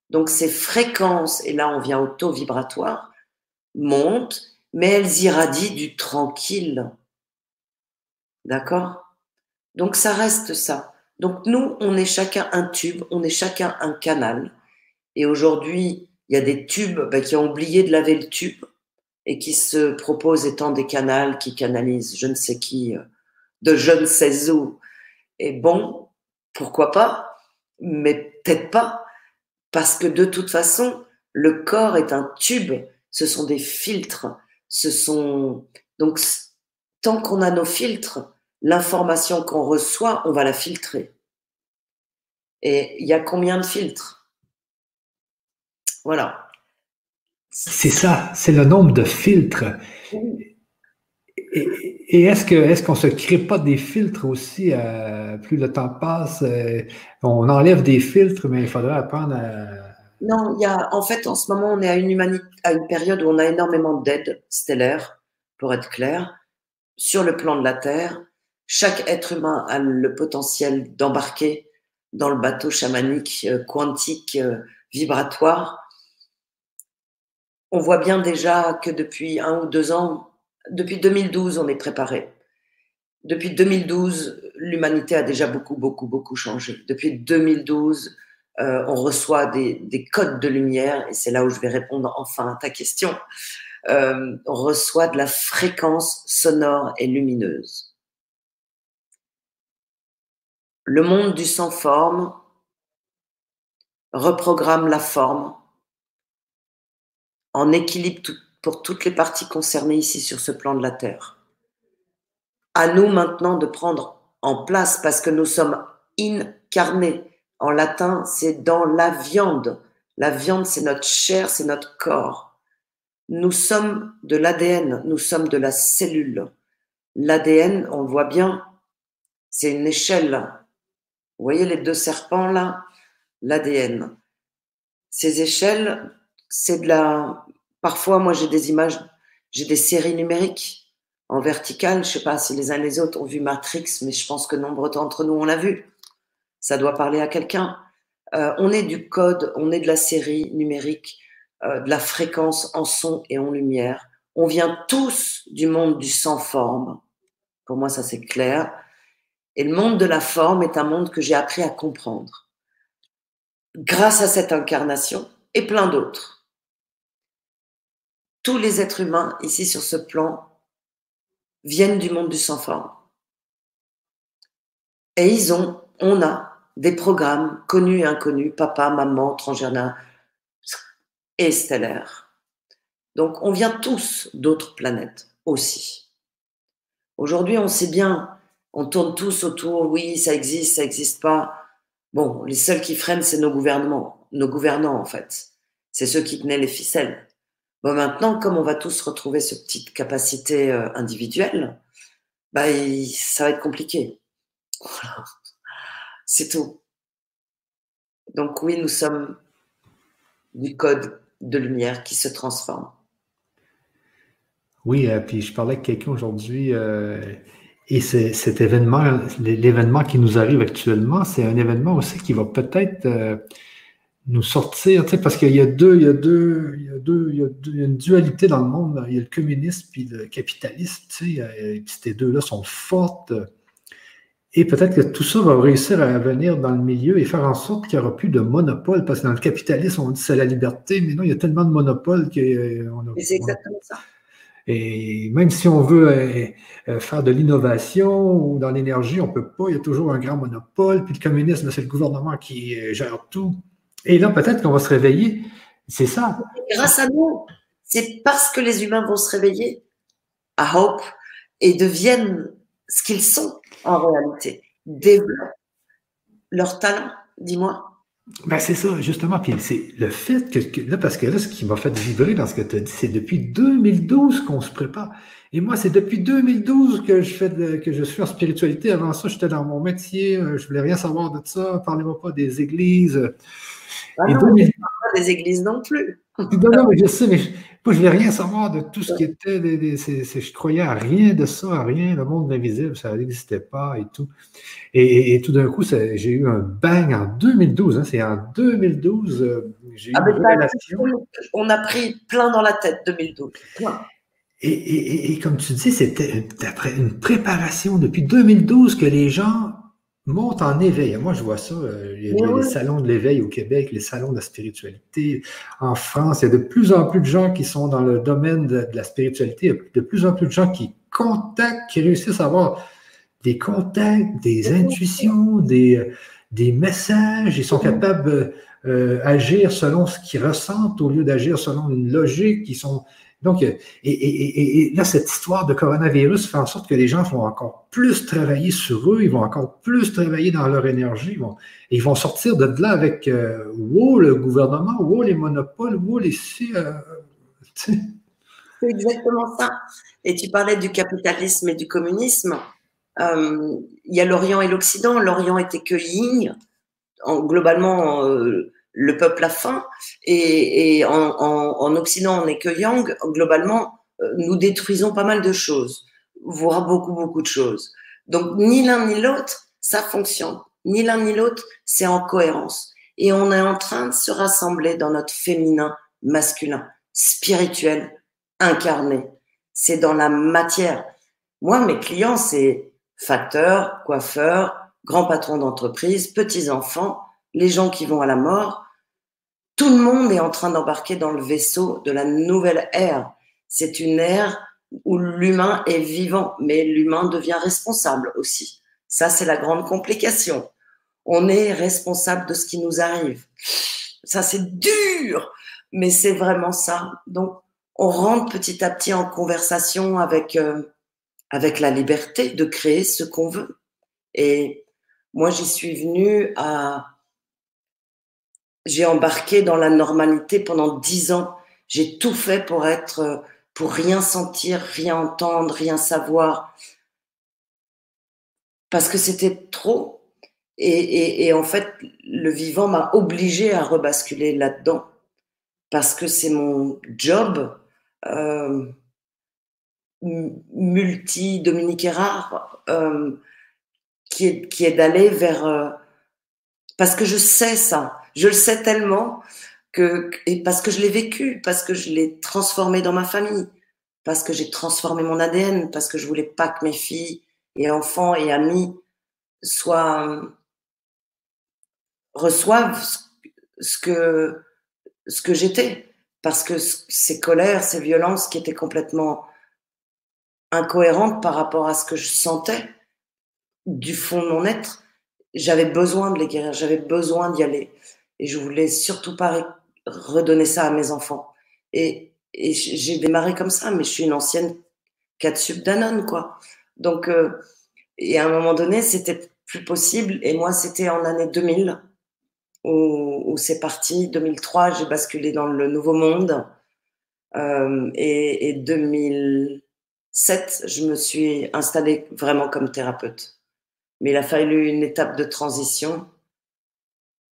Donc, ces fréquences, et là, on vient au taux vibratoire, montent. Mais elles irradient du tranquille. D'accord ? Donc, ça reste ça. Donc, nous, on est chacun un tube, on est chacun un canal. Et aujourd'hui, il y a des tubes qui ont oublié de laver le tube et qui se proposent étant des canals qui canalisent je ne sais qui, de je ne sais où. Et bon, pourquoi pas ? Mais peut-être pas. Parce que de toute façon, le corps est un tube. Ce sont des filtres. Donc, tant qu'on a nos filtres, l'information qu'on reçoit, on va la filtrer. Et il y a combien de filtres ? Voilà. C'est ça, c'est le nombre de filtres. Et est-ce qu'on ne se crée pas des filtres aussi? Plus le temps passe, on enlève des filtres, mais il faudrait apprendre à... Non, en fait, en ce moment, on est à une période où on a énormément d'aides stellaires, pour être clair, sur le plan de la Terre. Chaque être humain a le potentiel d'embarquer dans le bateau chamanique, quantique, vibratoire. On voit bien déjà que depuis 1 ou 2 ans, depuis 2012, on est préparé. Depuis 2012, l'humanité a déjà beaucoup, beaucoup, beaucoup changé. Depuis 2012... on reçoit des codes de lumière, et c'est là où je vais répondre enfin à ta question. On reçoit de la fréquence sonore et lumineuse. Le monde du sans-forme reprogramme la forme en équilibre pour toutes les parties concernées ici sur ce plan de la Terre. À nous maintenant de prendre en place, parce que nous sommes incarnés. En latin, c'est dans la viande. La viande, c'est notre chair, c'est notre corps. Nous sommes de l'ADN, nous sommes de la cellule. L'ADN, on le voit bien, c'est une échelle. Vous voyez les deux serpents là, l'ADN. Ces échelles, c'est de la... Parfois, moi, j'ai des images, j'ai des séries numériques en verticale. Je ne sais pas si les uns les autres ont vu Matrix, mais je pense que nombre d'entre nous, on l'a vu. Ça doit parler à quelqu'un. On est du code, on est de la série numérique, de la fréquence en son et en lumière. On vient tous du monde du sans-forme. Pour moi, ça, c'est clair. Et le monde de la forme est un monde que j'ai appris à comprendre grâce à cette incarnation et plein d'autres. Tous les êtres humains ici sur ce plan viennent du monde du sans-forme. Et on a des programmes connus et inconnus, papa, maman, transgénérationnel et stellaire. Donc, on vient tous d'autres planètes aussi. Aujourd'hui, on sait bien, on tourne tous autour, oui, ça existe pas. Bon, les seuls qui freinent, c'est nos gouvernants en fait. C'est ceux qui tenaient les ficelles. Bon, maintenant, comme on va tous retrouver cette petite capacité individuelle, bah, ça va être compliqué. Voilà. C'est tout. Donc oui, nous sommes du code de lumière qui se transforme. Oui, puis je parlais avec quelqu'un aujourd'hui, et cet événement, l'événement qui nous arrive actuellement, c'est un événement aussi qui va peut-être nous sortir, parce qu'il y a une dualité dans le monde, là. Il y a le communiste puis le capitaliste, et puis ces deux-là sont fortes. Et peut-être que tout ça va réussir à venir dans le milieu et faire en sorte qu'il n'y aura plus de monopole, parce que dans le capitalisme, on dit c'est la liberté, mais non, il y a tellement de monopoles qu'on a... Mais c'est exactement ça. Et même si on veut faire de l'innovation ou dans l'énergie, on ne peut pas, il y a toujours un grand monopole, puis le communisme, c'est le gouvernement qui gère tout. Et là, peut-être qu'on va se réveiller, c'est ça. Grâce à nous, c'est parce que les humains vont se réveiller, I hope, et deviennent ce qu'ils sont. En réalité, développent leur talent, dis-moi. Ben c'est ça, justement. Puis c'est le fait que là, parce que là, ce qui m'a fait vibrer dans ce que tu as dit, c'est depuis 2012 qu'on se prépare. Et moi, c'est depuis 2012 que je suis en spiritualité. Avant ça, j'étais dans mon métier, je voulais rien savoir de ça. Parlez-moi pas des églises. Ah non, mais je ne parle pas des églises non plus. Non, mais je sais, mais moi, je ne voulais rien savoir de tout ce qui était. Je croyais à rien de ça, à rien. Le monde invisible, ça n'existait pas et tout. Et tout d'un coup, j'ai eu un bang en 2012. Hein, c'est en 2012 j'ai eu une relation. On a pris plein dans la tête 2012. Plein. Et comme tu dis, c'était après une préparation depuis 2012 que les gens monte en éveil. Moi, je vois ça. Il y a les salons de l'éveil au Québec, les salons de la spiritualité. En France, il y a de plus en plus de gens qui sont dans le domaine de la spiritualité. Il y a de plus en plus de gens qui contactent, qui réussissent à avoir des contacts, des intuitions, des messages. Ils sont capables d'agir selon ce qu'ils ressentent au lieu d'agir selon une logique. Donc, et là, cette histoire de coronavirus fait en sorte que les gens vont encore plus travailler sur eux, ils vont encore plus travailler dans leur énergie, ils vont sortir de là avec wow, le gouvernement, wow, les monopoles, wow, les ci. C'est exactement ça. Et tu parlais du capitalisme et du communisme. Il y a l'Orient et l'Occident. L'Orient était que yin, globalement. Le peuple a faim, et en Occident, on n'est que yang. Globalement, nous détruisons pas mal de choses, voire beaucoup, beaucoup de choses. Donc, ni l'un ni l'autre, ça fonctionne. Ni l'un ni l'autre, c'est en cohérence. Et on est en train de se rassembler dans notre féminin, masculin, spirituel, incarné. C'est dans la matière. Moi, mes clients, c'est facteurs, coiffeurs, grands patrons d'entreprise, petits-enfants, les gens qui vont à la mort. Tout le monde est en train d'embarquer dans le vaisseau de la nouvelle ère. C'est une ère où l'humain est vivant, mais l'humain devient responsable aussi. Ça, c'est la grande complication. On est responsable de ce qui nous arrive. Ça, c'est dur, mais c'est vraiment ça. Donc, on rentre petit à petit en conversation avec la liberté de créer ce qu'on veut. Et moi, j'y suis venue J'ai embarqué dans la normalité pendant 10 ans. J'ai tout fait pour rien sentir, rien entendre, rien savoir. Parce que c'était trop. Et en fait, le vivant m'a obligée à rebasculer là-dedans parce que c'est mon job multi-Dominique Hérard qui est d'aller vers... parce que je sais ça, je le sais tellement que, et parce que je l'ai vécu, parce que je l'ai transformé dans ma famille, parce que j'ai transformé mon ADN, parce que je voulais pas que mes filles et enfants et amis reçoivent ce que j'étais, parce que ces colères, ces violences qui étaient complètement incohérentes par rapport à ce que je sentais du fond de mon être, j'avais besoin de les guérir, j'avais besoin d'y aller, et je voulais surtout pas redonner ça à mes enfants. Et j'ai démarré comme ça, mais je suis une ancienne 4 sup d'Anon, quoi. Donc, et à un moment donné, c'était plus possible, et moi, c'était en année 2000, où c'est parti. 2003, j'ai basculé dans le nouveau monde, et 2007, je me suis installée vraiment comme thérapeute. Mais il a fallu une étape de transition,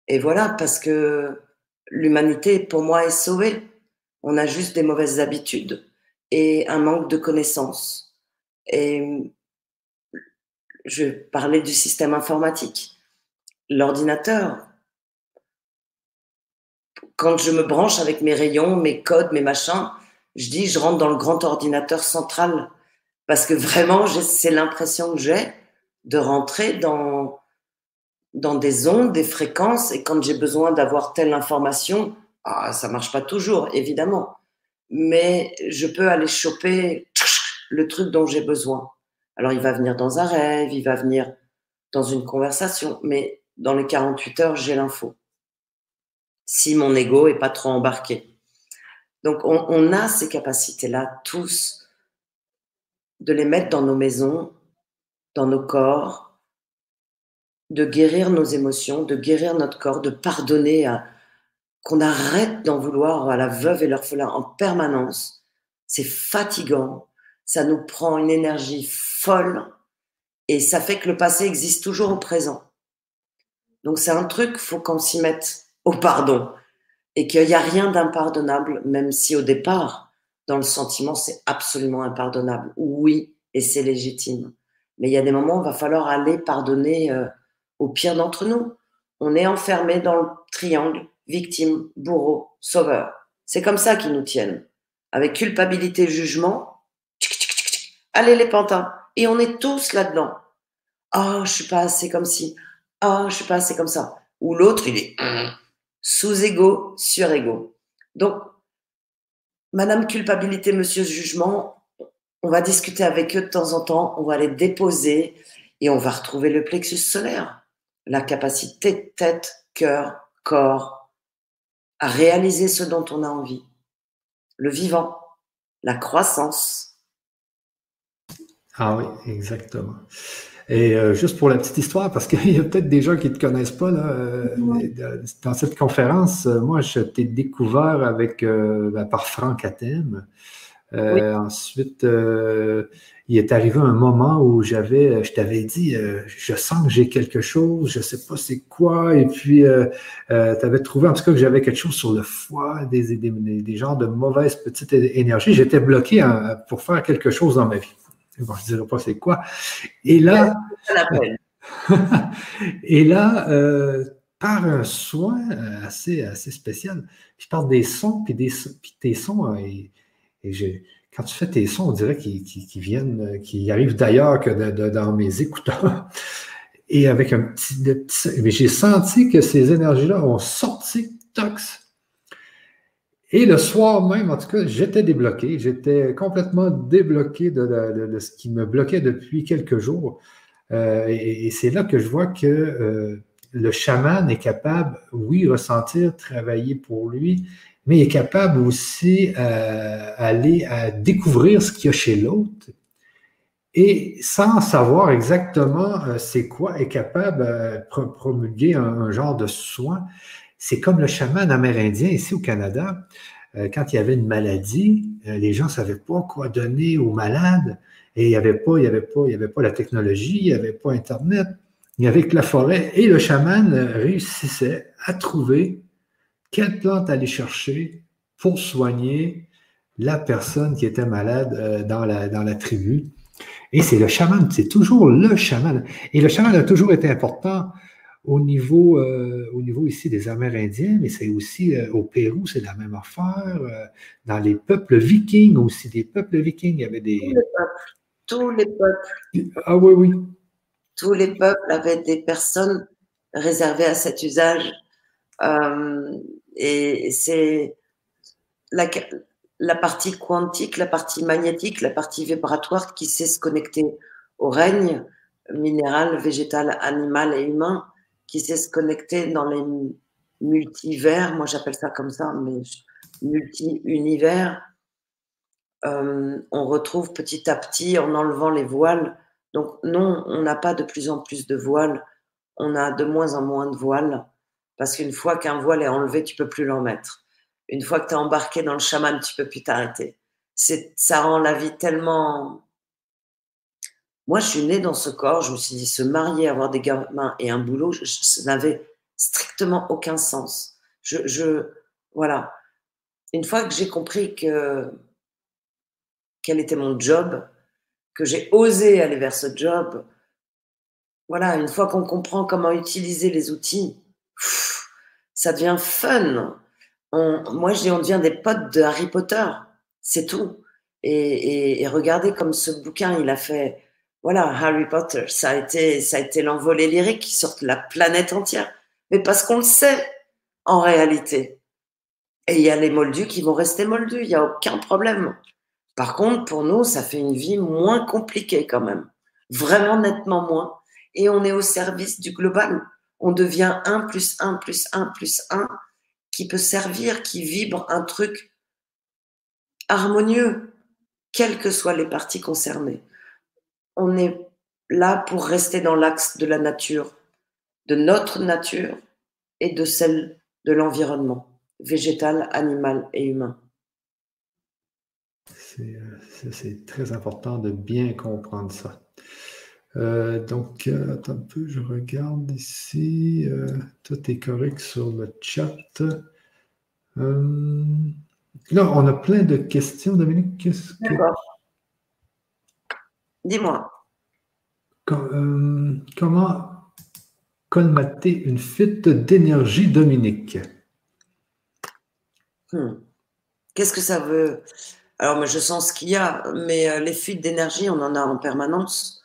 et voilà, parce que l'humanité, pour moi, est sauvée. On a juste des mauvaises habitudes et un manque de connaissances. Et je parlais du système informatique. L'ordinateur, quand je me branche avec mes rayons, mes codes, mes machins, je dis je rentre dans le grand ordinateur central parce que vraiment, c'est l'impression que j'ai de rentrer dans des ondes, des fréquences, et quand j'ai besoin d'avoir telle information, ça marche pas toujours, évidemment, mais je peux aller choper le truc dont j'ai besoin. Alors, il va venir dans un rêve, il va venir dans une conversation, mais dans les 48 heures, j'ai l'info. Si mon ego est pas trop embarqué. Donc, on a ces capacités-là, tous, de les mettre dans nos maisons, dans nos corps, de guérir nos émotions, de guérir notre corps, de pardonner, qu'on arrête d'en vouloir à la veuve et l'orphelin en permanence. C'est fatigant, ça nous prend une énergie folle et ça fait que le passé existe toujours au présent. Donc c'est un truc, il faut qu'on s'y mette au pardon et qu'il n'y a rien d'impardonnable, même si au départ, dans le sentiment, c'est absolument impardonnable. Oui, et c'est légitime. Mais il y a des moments où il va falloir aller pardonner au pire d'entre nous. On est enfermé dans le triangle victime, bourreau, sauveur. C'est comme ça qu'ils nous tiennent. Avec culpabilité, jugement, tchic, tchic, tchic, tchic. Allez les pantins. Et on est tous là-dedans. Ah, je suis pas assez comme ci. Ah, je suis pas assez comme ça. Ou l'autre, il est sous-égo, sur-égo. Donc, madame culpabilité, monsieur jugement, on va discuter avec eux de temps en temps, on va les déposer et on va retrouver le plexus solaire, la capacité tête, cœur, corps à réaliser ce dont on a envie, le vivant, la croissance. Ah oui, exactement. Et juste pour la petite histoire, parce qu'il y a peut-être des gens qui ne te connaissent pas, là, dans cette conférence, moi je t'ai découvert avec, par Franck Atemme. Oui. Ensuite, il est arrivé un moment où je t'avais dit, je sens que j'ai quelque chose, je sais pas c'est quoi, et puis tu avais trouvé en tout cas que j'avais quelque chose sur le foie, des genres de mauvaises petites énergies. J'étais bloqué pour faire quelque chose dans ma vie. Bon, je dirais pas c'est quoi. Et là, par un soin assez spécial, je parle des sons, puis tes sons. Quand tu fais tes sons, on dirait qu'ils arrivent d'ailleurs que dans mes écouteurs. Et avec mais j'ai senti que ces énergies-là ont sorti tox. Et le soir même, en tout cas, j'étais complètement débloqué de ce qui me bloquait depuis quelques jours. Et c'est là que je vois que le chaman est capable, oui, ressentir, travailler pour lui, mais il est capable aussi d'aller découvrir ce qu'il y a chez l'autre et sans savoir exactement c'est quoi, est capable de promulguer un genre de soin. C'est comme le chaman amérindien ici au Canada. Quand il y avait une maladie, les gens ne savaient pas quoi donner aux malades et il n'y avait pas la technologie, il n'y avait pas Internet. Et avec la forêt et le chaman réussissait à trouver quelle plante aller chercher pour soigner la personne qui était malade dans la tribu. Et c'est le chaman, c'est toujours le chaman. Et le chaman a toujours été important au niveau ici des Amérindiens, mais c'est aussi au Pérou, c'est la même affaire. Dans les peuples vikings aussi, des peuples vikings, il y avait des... Tous les peuples. Ah oui, oui. Tous les peuples avaient des personnes réservées à cet usage. Et c'est la partie quantique, la partie magnétique, la partie vibratoire qui sait se connecter au règne minéral, végétal, animal et humain, qui sait se connecter dans les multivers, moi j'appelle ça comme ça, mais multi-univers. On retrouve petit à petit en enlevant les voiles. Donc non, on n'a pas de plus en plus de voiles, on a de moins en moins de voiles, parce qu'une fois qu'un voile est enlevé, tu ne peux plus l'en mettre. Une fois que tu es embarqué dans le chaman, tu ne peux plus t'arrêter. Ça rend la vie tellement... Moi, je suis née dans ce corps, je me suis dit, se marier, avoir des gamins et un boulot, ça n'avait strictement aucun sens. Voilà. Une fois que j'ai compris quel était mon job, que j'ai osé aller vers ce job, voilà, une fois qu'on comprend comment utiliser les outils, ça devient fun. Moi, je dis, on devient des potes de Harry Potter, c'est tout. Et regardez comme ce bouquin, il a fait, voilà, Harry Potter, ça a été l'envolée lyrique sur la planète entière. Mais parce qu'on le sait, en réalité. Et il y a les moldus qui vont rester moldus, il n'y a aucun problème. Par contre, pour nous, ça fait une vie moins compliquée quand même, vraiment nettement moins. Et on est au service du global. On devient 1 plus 1 plus 1 plus 1 qui peut servir, qui vibre un truc harmonieux, quelles que soient les parties concernées. On est là pour rester dans l'axe de la nature, de notre nature et de celle de l'environnement, végétal, animal et humain. C'est très important de bien comprendre ça. Donc, attends un peu, je regarde ici. Tout est correct sur le chat. Là, on a plein de questions, Dominique. D'accord. Dis-moi. Comment colmater une fuite d'énergie, Dominique? Qu'est-ce que ça veut? Alors, mais je sens ce qu'il y a, mais les fuites d'énergie, on en a en permanence.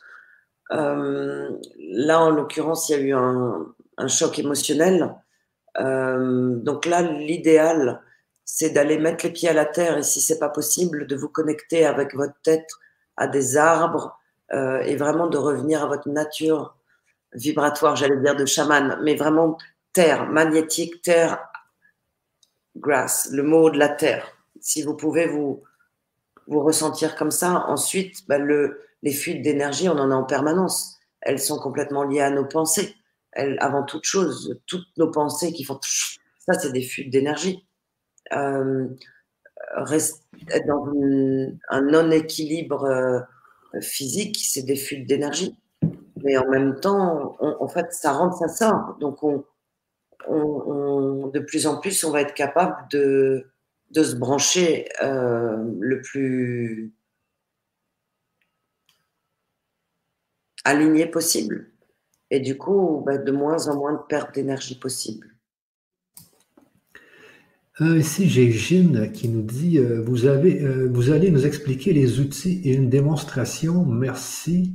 Là, en l'occurrence, il y a eu un choc émotionnel. Donc là, l'idéal, c'est d'aller mettre les pieds à la terre et si ce n'est pas possible, de vous connecter avec votre tête à des arbres et vraiment de revenir à votre nature vibratoire, j'allais dire de chaman, mais vraiment terre, magnétique, terre, grass, le mot de la terre. Si vous pouvez vous ressentir comme ça, ensuite, ben, les fuites d'énergie, on en a en permanence. Elles sont complètement liées à nos pensées. Avant toute chose, toutes nos pensées qui font... Ça, c'est des fuites d'énergie. Être dans un non-équilibre physique, c'est des fuites d'énergie. Mais en même temps, en fait, ça rentre, ça sort. Donc, de plus en plus, on va être capable de se brancher le plus... aligné possible. Et du coup, ben, de moins en moins de perte d'énergie possible. Ici, j'ai Gine qui nous dit « Vous allez nous expliquer les outils et une démonstration. Merci. »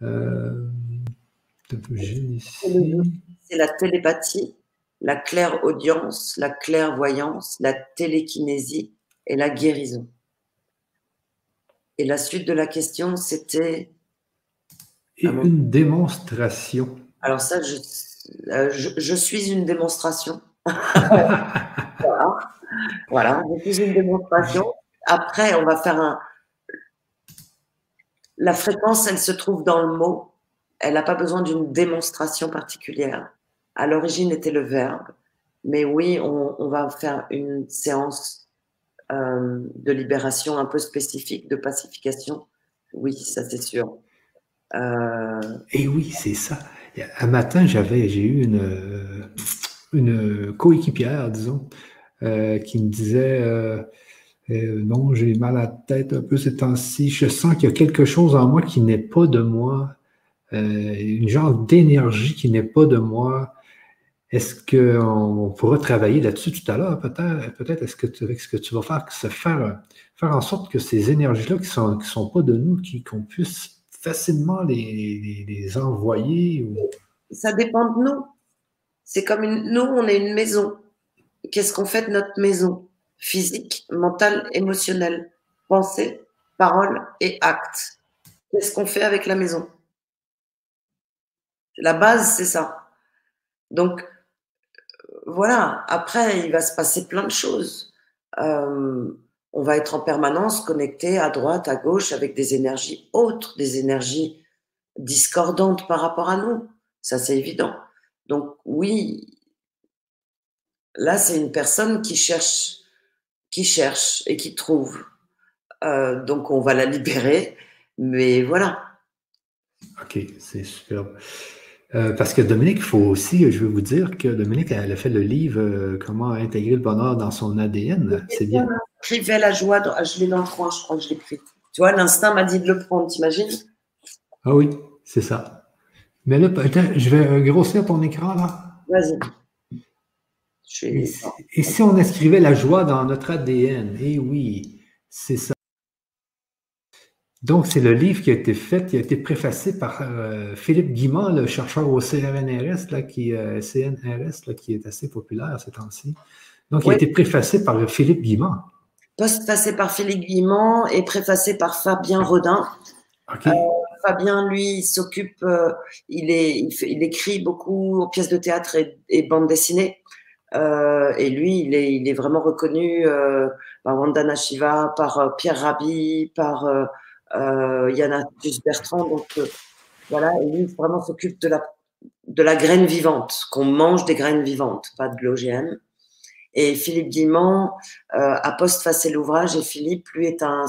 Gine ici. C'est la télépathie, la clairaudience, la clairvoyance, la télékinésie et la guérison. Et la suite de la question, c'était... Et une démonstration. Alors ça, je suis une démonstration. Voilà, je suis une démonstration. Après, on va faire La fréquence, elle se trouve dans le mot. Elle n'a pas besoin d'une démonstration particulière. À l'origine était le verbe. Mais oui, on va faire une séance de libération un peu spécifique, de pacification. Oui, ça c'est sûr. Et oui, c'est ça. Un matin, j'ai eu une coéquipière, disons, qui me disait non, j'ai mal à la tête un peu ces temps-ci, je sens qu'il y a quelque chose en moi qui n'est pas de moi, une genre d'énergie qui n'est pas de moi. Est-ce qu'on pourra travailler là-dessus tout à l'heure, peut-être, est-ce que tu vas faire en sorte que ces énergies-là qui sont pas de nous, qu'on puisse facilement les envoyer ou... Ça dépend de nous. C'est comme nous, on est une maison. Qu'est-ce qu'on fait de notre maison? Physique, mentale, émotionnelle, pensée, parole et acte. Qu'est-ce qu'on fait avec la maison? La base, c'est ça. Donc, voilà. Après, il va se passer plein de choses. On va être en permanence connecté à droite, à gauche, avec des énergies autres, des énergies discordantes par rapport à nous. Ça, c'est évident. Donc, oui, là, c'est une personne qui cherche et qui trouve. Donc, on va la libérer, mais voilà. OK, c'est superbe. Parce que Dominique, il faut aussi, je veux vous dire que Dominique, elle a fait le livre Comment intégrer le bonheur dans son ADN. C'est bien. J'écrivais la joie, je l'ai dans le coin, je crois que je l'ai pris. Tu vois, l'instinct m'a dit de le prendre, t'imagines? Ah oui, c'est ça. Mais là, attends, je vais grossir ton écran, là. Vas-y. Et si on inscrivait la joie dans notre ADN? Eh oui, c'est ça. Donc, c'est le livre qui a été fait, qui a été préfacé par Philippe Guimant, le chercheur au CNRS, qui est assez populaire ces temps-ci. Donc, oui. Il a été préfacé par Philippe Guimant. Postfacé par Philippe Guimant et préfacé par Fabien Rodin. Okay. Fabien, lui, il s'occupe, il écrit beaucoup en pièces de théâtre et bandes dessinées. Et lui, il est vraiment reconnu par Wanda Nashiva, par Pierre Rabhi, par Yann Arthus Bertrand. Donc voilà, et lui vraiment s'occupe de la graine vivante, qu'on mange des graines vivantes, pas de l'OGM. Et Philippe Guimant a postfacé l'ouvrage, et Philippe, lui, est un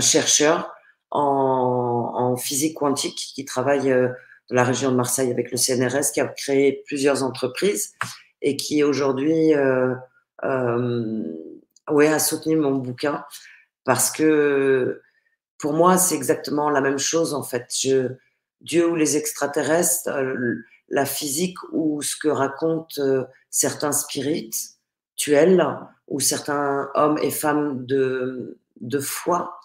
chercheur en physique quantique qui travaille dans la région de Marseille avec le CNRS, qui a créé plusieurs entreprises. Et qui aujourd'hui a soutenu mon bouquin, parce que pour moi, c'est exactement la même chose, en fait. Dieu ou les extraterrestres, la physique ou ce que racontent certains spirituels ou certains hommes et femmes de foi,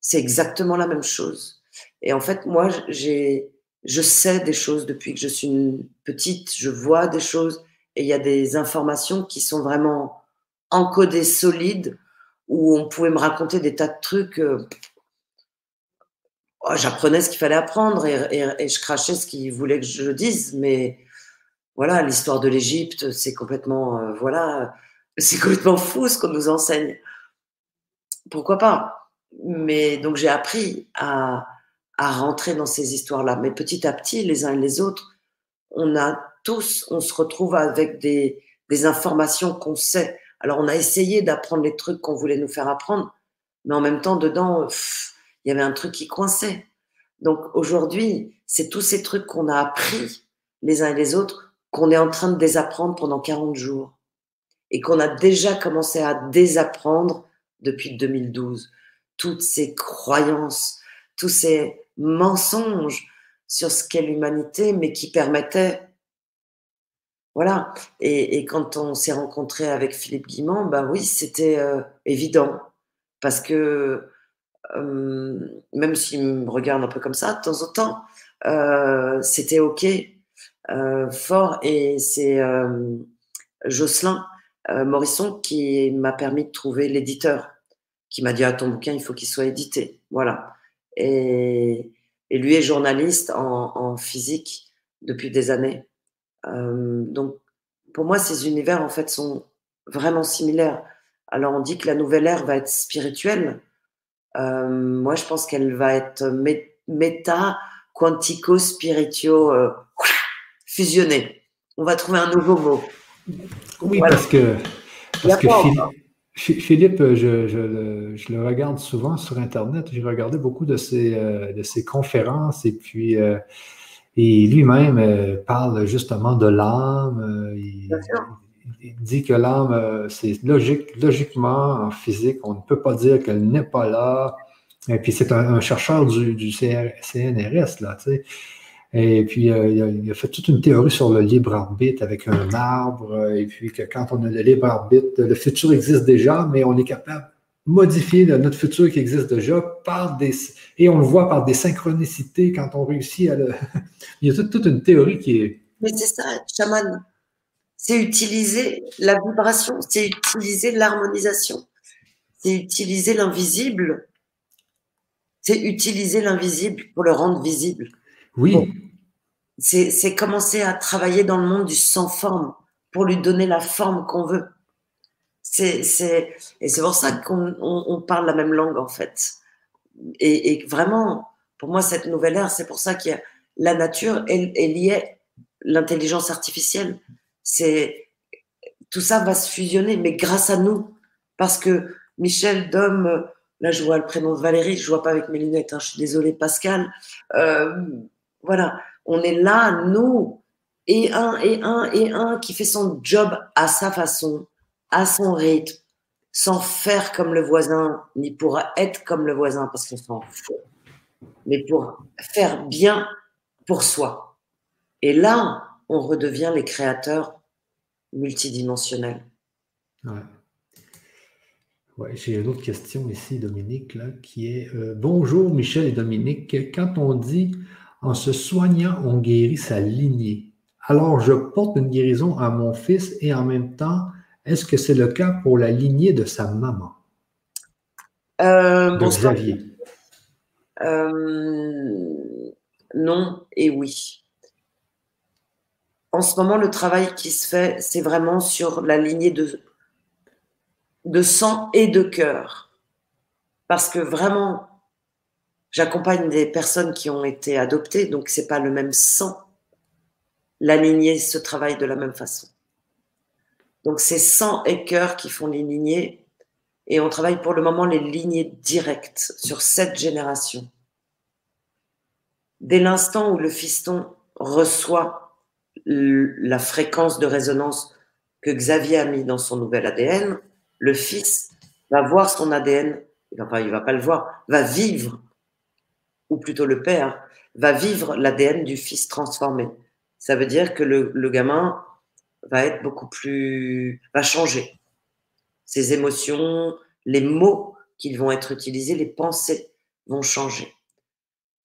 c'est exactement la même chose. Et en fait, moi, je sais des choses depuis que je suis une petite, je vois des choses. Et il y a des informations qui sont vraiment encodées, solides, où on pouvait me raconter des tas de trucs. J'apprenais ce qu'il fallait apprendre et je crachais ce qu'ils voulaient que je dise. Mais voilà, l'histoire de l'Égypte, c'est complètement, c'est complètement fou ce qu'on nous enseigne. Pourquoi pas? Mais donc j'ai appris à rentrer dans ces histoires-là. Mais petit à petit, les uns et les autres, on se retrouve avec des informations qu'on sait. Alors, on a essayé d'apprendre les trucs qu'on voulait nous faire apprendre, mais en même temps, dedans, il y avait un truc qui coinçait. Donc, aujourd'hui, c'est tous ces trucs qu'on a appris les uns et les autres, qu'on est en train de désapprendre pendant 40 jours et qu'on a déjà commencé à désapprendre depuis 2012. Toutes ces croyances, tous ces mensonges sur ce qu'est l'humanité, mais qui permettaient... Voilà. Et quand on s'est rencontré avec Philippe Guimant, ben oui, c'était évident. Parce que même s'il me regarde un peu comme ça, de temps en temps, c'était OK, fort. Et c'est Jocelyn Morisson qui m'a permis de trouver l'éditeur, qui m'a dit « Ah, ton bouquin, il faut qu'il soit édité. » Voilà. Et lui est journaliste en physique depuis des années. Donc, pour moi, ces univers, en fait, sont vraiment similaires. Alors, on dit que la nouvelle ère va être spirituelle. Moi, je pense qu'elle va être méta, quantico-spiritio, fusionnée. On va trouver un nouveau mot. Oui, voilà. parce que Philippe, je le regarde souvent sur Internet. J'ai regardé beaucoup de ses conférences et puis... Et lui-même parle justement de l'âme. Il dit que l'âme, c'est logiquement, en physique, on ne peut pas dire qu'elle n'est pas là. Et puis c'est un chercheur du CNRS, là, tu sais. Et puis, il a fait toute une théorie sur le libre-arbitre avec un arbre, et puis que quand on a le libre-arbitre, le futur existe déjà, mais on est capable de modifier notre futur qui existe déjà par des... Et on le voit par des synchronicités quand on réussit à le... Il y a toute une théorie qui est... Mais c'est ça, chaman. C'est utiliser la vibration, c'est utiliser l'harmonisation, c'est utiliser l'invisible, pour le rendre visible. Oui. Bon, c'est commencer à travailler dans le monde du sans-forme pour lui donner la forme qu'on veut. Et c'est pour ça qu'on parle la même langue, en fait. Et vraiment, pour moi, cette nouvelle ère, c'est pour ça que la nature est liée à l'intelligence artificielle. Tout ça va se fusionner, mais grâce à nous. Parce que Michel, Dom, là, je vois le prénom de Valérie, je ne vois pas avec mes lunettes, hein, je suis désolée, Pascal. Voilà, on est là, nous, et un qui fait son job à sa façon, à son rythme, sans faire comme le voisin, ni pour être comme le voisin, parce qu'on s'en fout, mais pour faire bien pour soi. Et là, on redevient les créateurs multidimensionnels. Ouais. Ouais, j'ai une autre question ici, Dominique, là, qui est « Bonjour Michel et Dominique, quand on dit « En se soignant, on guérit sa lignée. Alors, je porte une guérison à mon fils et en même temps, est-ce que c'est le cas pour la lignée de sa maman ?» De Xavier. Non et oui. En ce moment, le travail qui se fait, c'est vraiment sur la lignée de sang et de cœur. Parce que vraiment, j'accompagne des personnes qui ont été adoptées, donc ce n'est pas le même sang. La lignée se travaille de la même façon. Donc c'est sang et cœur qui font les lignées, et on travaille pour le moment les lignées directes sur cette génération. Dès l'instant où le fiston reçoit la fréquence de résonance que Xavier a mis dans son nouvel ADN, le fils va voir son ADN, enfin il ne va pas le voir, va vivre, ou plutôt le père, va vivre l'ADN du fils transformé. Ça veut dire que le gamin va être beaucoup plus... va changer. Ses émotions, les mots qui vont être utilisés, les pensées vont changer.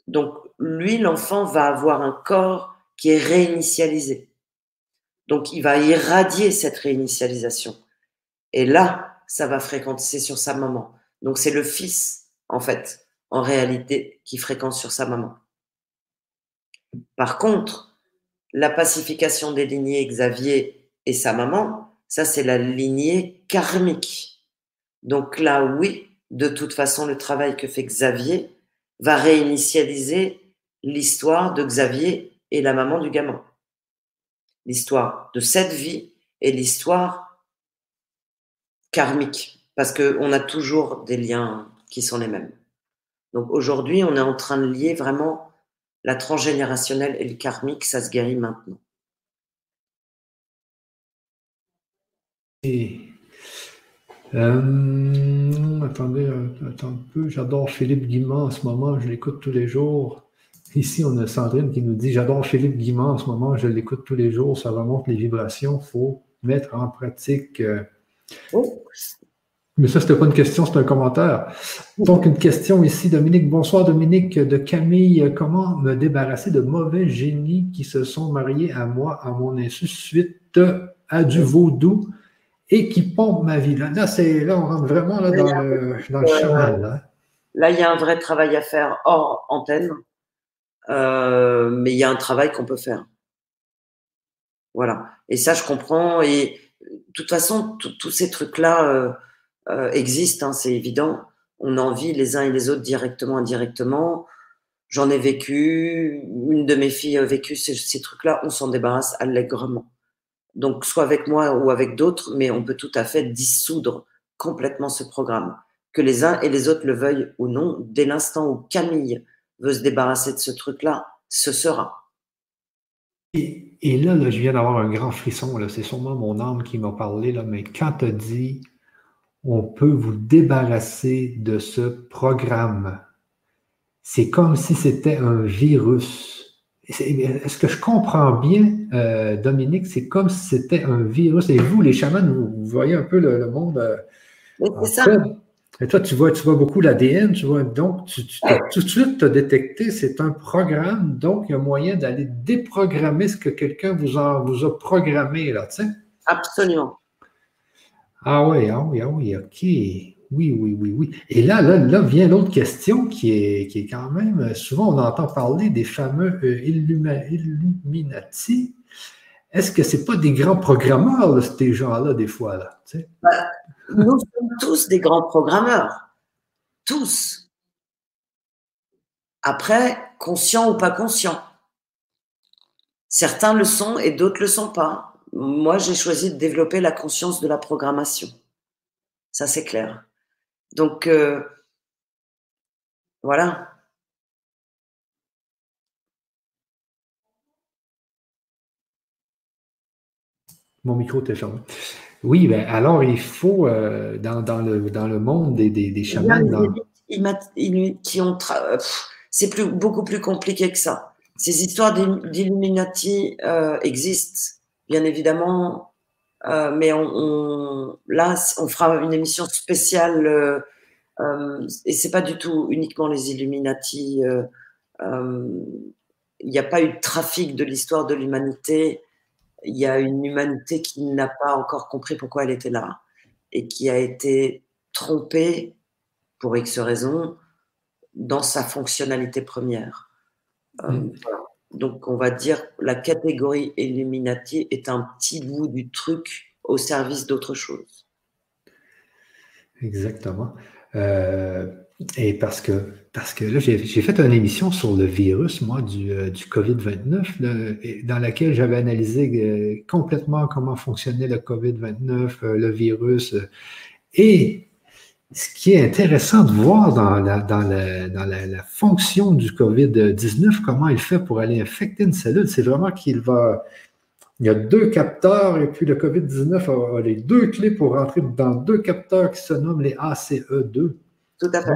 Donc, lui, l'enfant va avoir un corps qui est réinitialisé. Donc, il va irradier cette réinitialisation. Et là, ça va fréquenter sur sa maman. Donc, c'est le fils, en fait, en réalité, qui fréquente sur sa maman. Par contre, la pacification des lignées Xavier et sa maman, ça, c'est la lignée karmique. Donc là, oui, de toute façon, le travail que fait Xavier va réinitialiser l'histoire de Xavier et la maman du gamin. L'histoire de cette vie et l'histoire karmique, parce qu'on a toujours des liens qui sont les mêmes. Donc aujourd'hui, on est en train de lier vraiment la transgénérationnelle et le karmique, ça se guérit maintenant. Attendez un peu, j'adore Philippe Guimant en ce moment, je l'écoute tous les jours. Ici, on a Sandrine qui nous dit « J'adore Philippe Guimant en ce moment, je l'écoute tous les jours, ça remonte les vibrations, il faut mettre en pratique. Oh. » Mais ça, c'était pas une question, c'est un commentaire. Donc, une question ici, Dominique. Bonsoir, Dominique, de Camille. Comment me débarrasser de mauvais génies qui se sont mariés à moi, à mon insu, suite à du vaudou et qui pompent ma vie? Là, on rentre vraiment là, dans le chemin. Là, il y a un vrai travail à faire hors antenne, mais il y a un travail qu'on peut faire. Voilà. Et ça, je comprends. Et de toute façon, tous ces trucs-là... existent, hein, c'est évident. On en vit les uns et les autres directement, indirectement. J'en ai vécu, une de mes filles a vécu ces trucs-là, on s'en débarrasse allègrement. Donc, soit avec moi ou avec d'autres, mais on peut tout à fait dissoudre complètement ce programme. Que les uns et les autres le veuillent ou non, dès l'instant où Camille veut se débarrasser de ce truc-là, ce sera. Et là, là, je viens d'avoir un grand frisson, là. C'est sûrement mon âme qui m'a parlé, là, mais quand tu as dit « on peut vous débarrasser de ce programme », c'est comme si c'était un virus. Est-ce que je comprends bien, Dominique, c'est comme si c'était un virus. Et vous, les chamans, vous voyez un peu le monde. C'est ça. Et toi, tu vois beaucoup l'ADN, tu vois, donc tout de suite, tu as détecté, c'est un programme, donc il y a moyen d'aller déprogrammer ce que quelqu'un vous a programmé, là, tu sais. Absolument. Ah oui, OK. Oui. Et là vient l'autre question qui est quand même... Souvent, on entend parler des fameux Illuminati. Est-ce que c'est pas des grands programmeurs, là, ces gens-là, des fois, là, tu sais? Nous sommes tous des grands programmeurs. Tous. Après, conscients ou pas conscients. Certains le sont et d'autres le sont pas. Moi, j'ai choisi de développer la conscience de la programmation. Ça, c'est clair. Donc, voilà. Mon micro t'est fermé. Oui, ben alors il faut, dans le monde des chamans... C'est beaucoup plus compliqué que ça. Ces histoires d'Illuminati existent, bien évidemment, mais là, on fera une émission spéciale, et c'est pas du tout uniquement les Illuminati. Il n'y a pas eu de trafic de l'histoire de l'humanité. Il y a une humanité qui n'a pas encore compris pourquoi elle était là et qui a été trompée, pour X raisons, dans sa fonctionnalité première. Donc, on va dire la catégorie Illuminati est un petit bout du truc au service d'autre chose. Exactement. Et parce que là, j'ai fait une émission sur le virus, moi, du COVID-19, là, dans laquelle j'avais analysé complètement comment fonctionnait le COVID-19, le virus. Et ce qui est intéressant de voir dans la fonction du COVID-19, comment il fait pour aller infecter une cellule, c'est vraiment qu'il va... Il y a deux capteurs et puis le COVID-19 a les deux clés pour rentrer dans deux capteurs qui se nomment les ACE2. Tout à fait.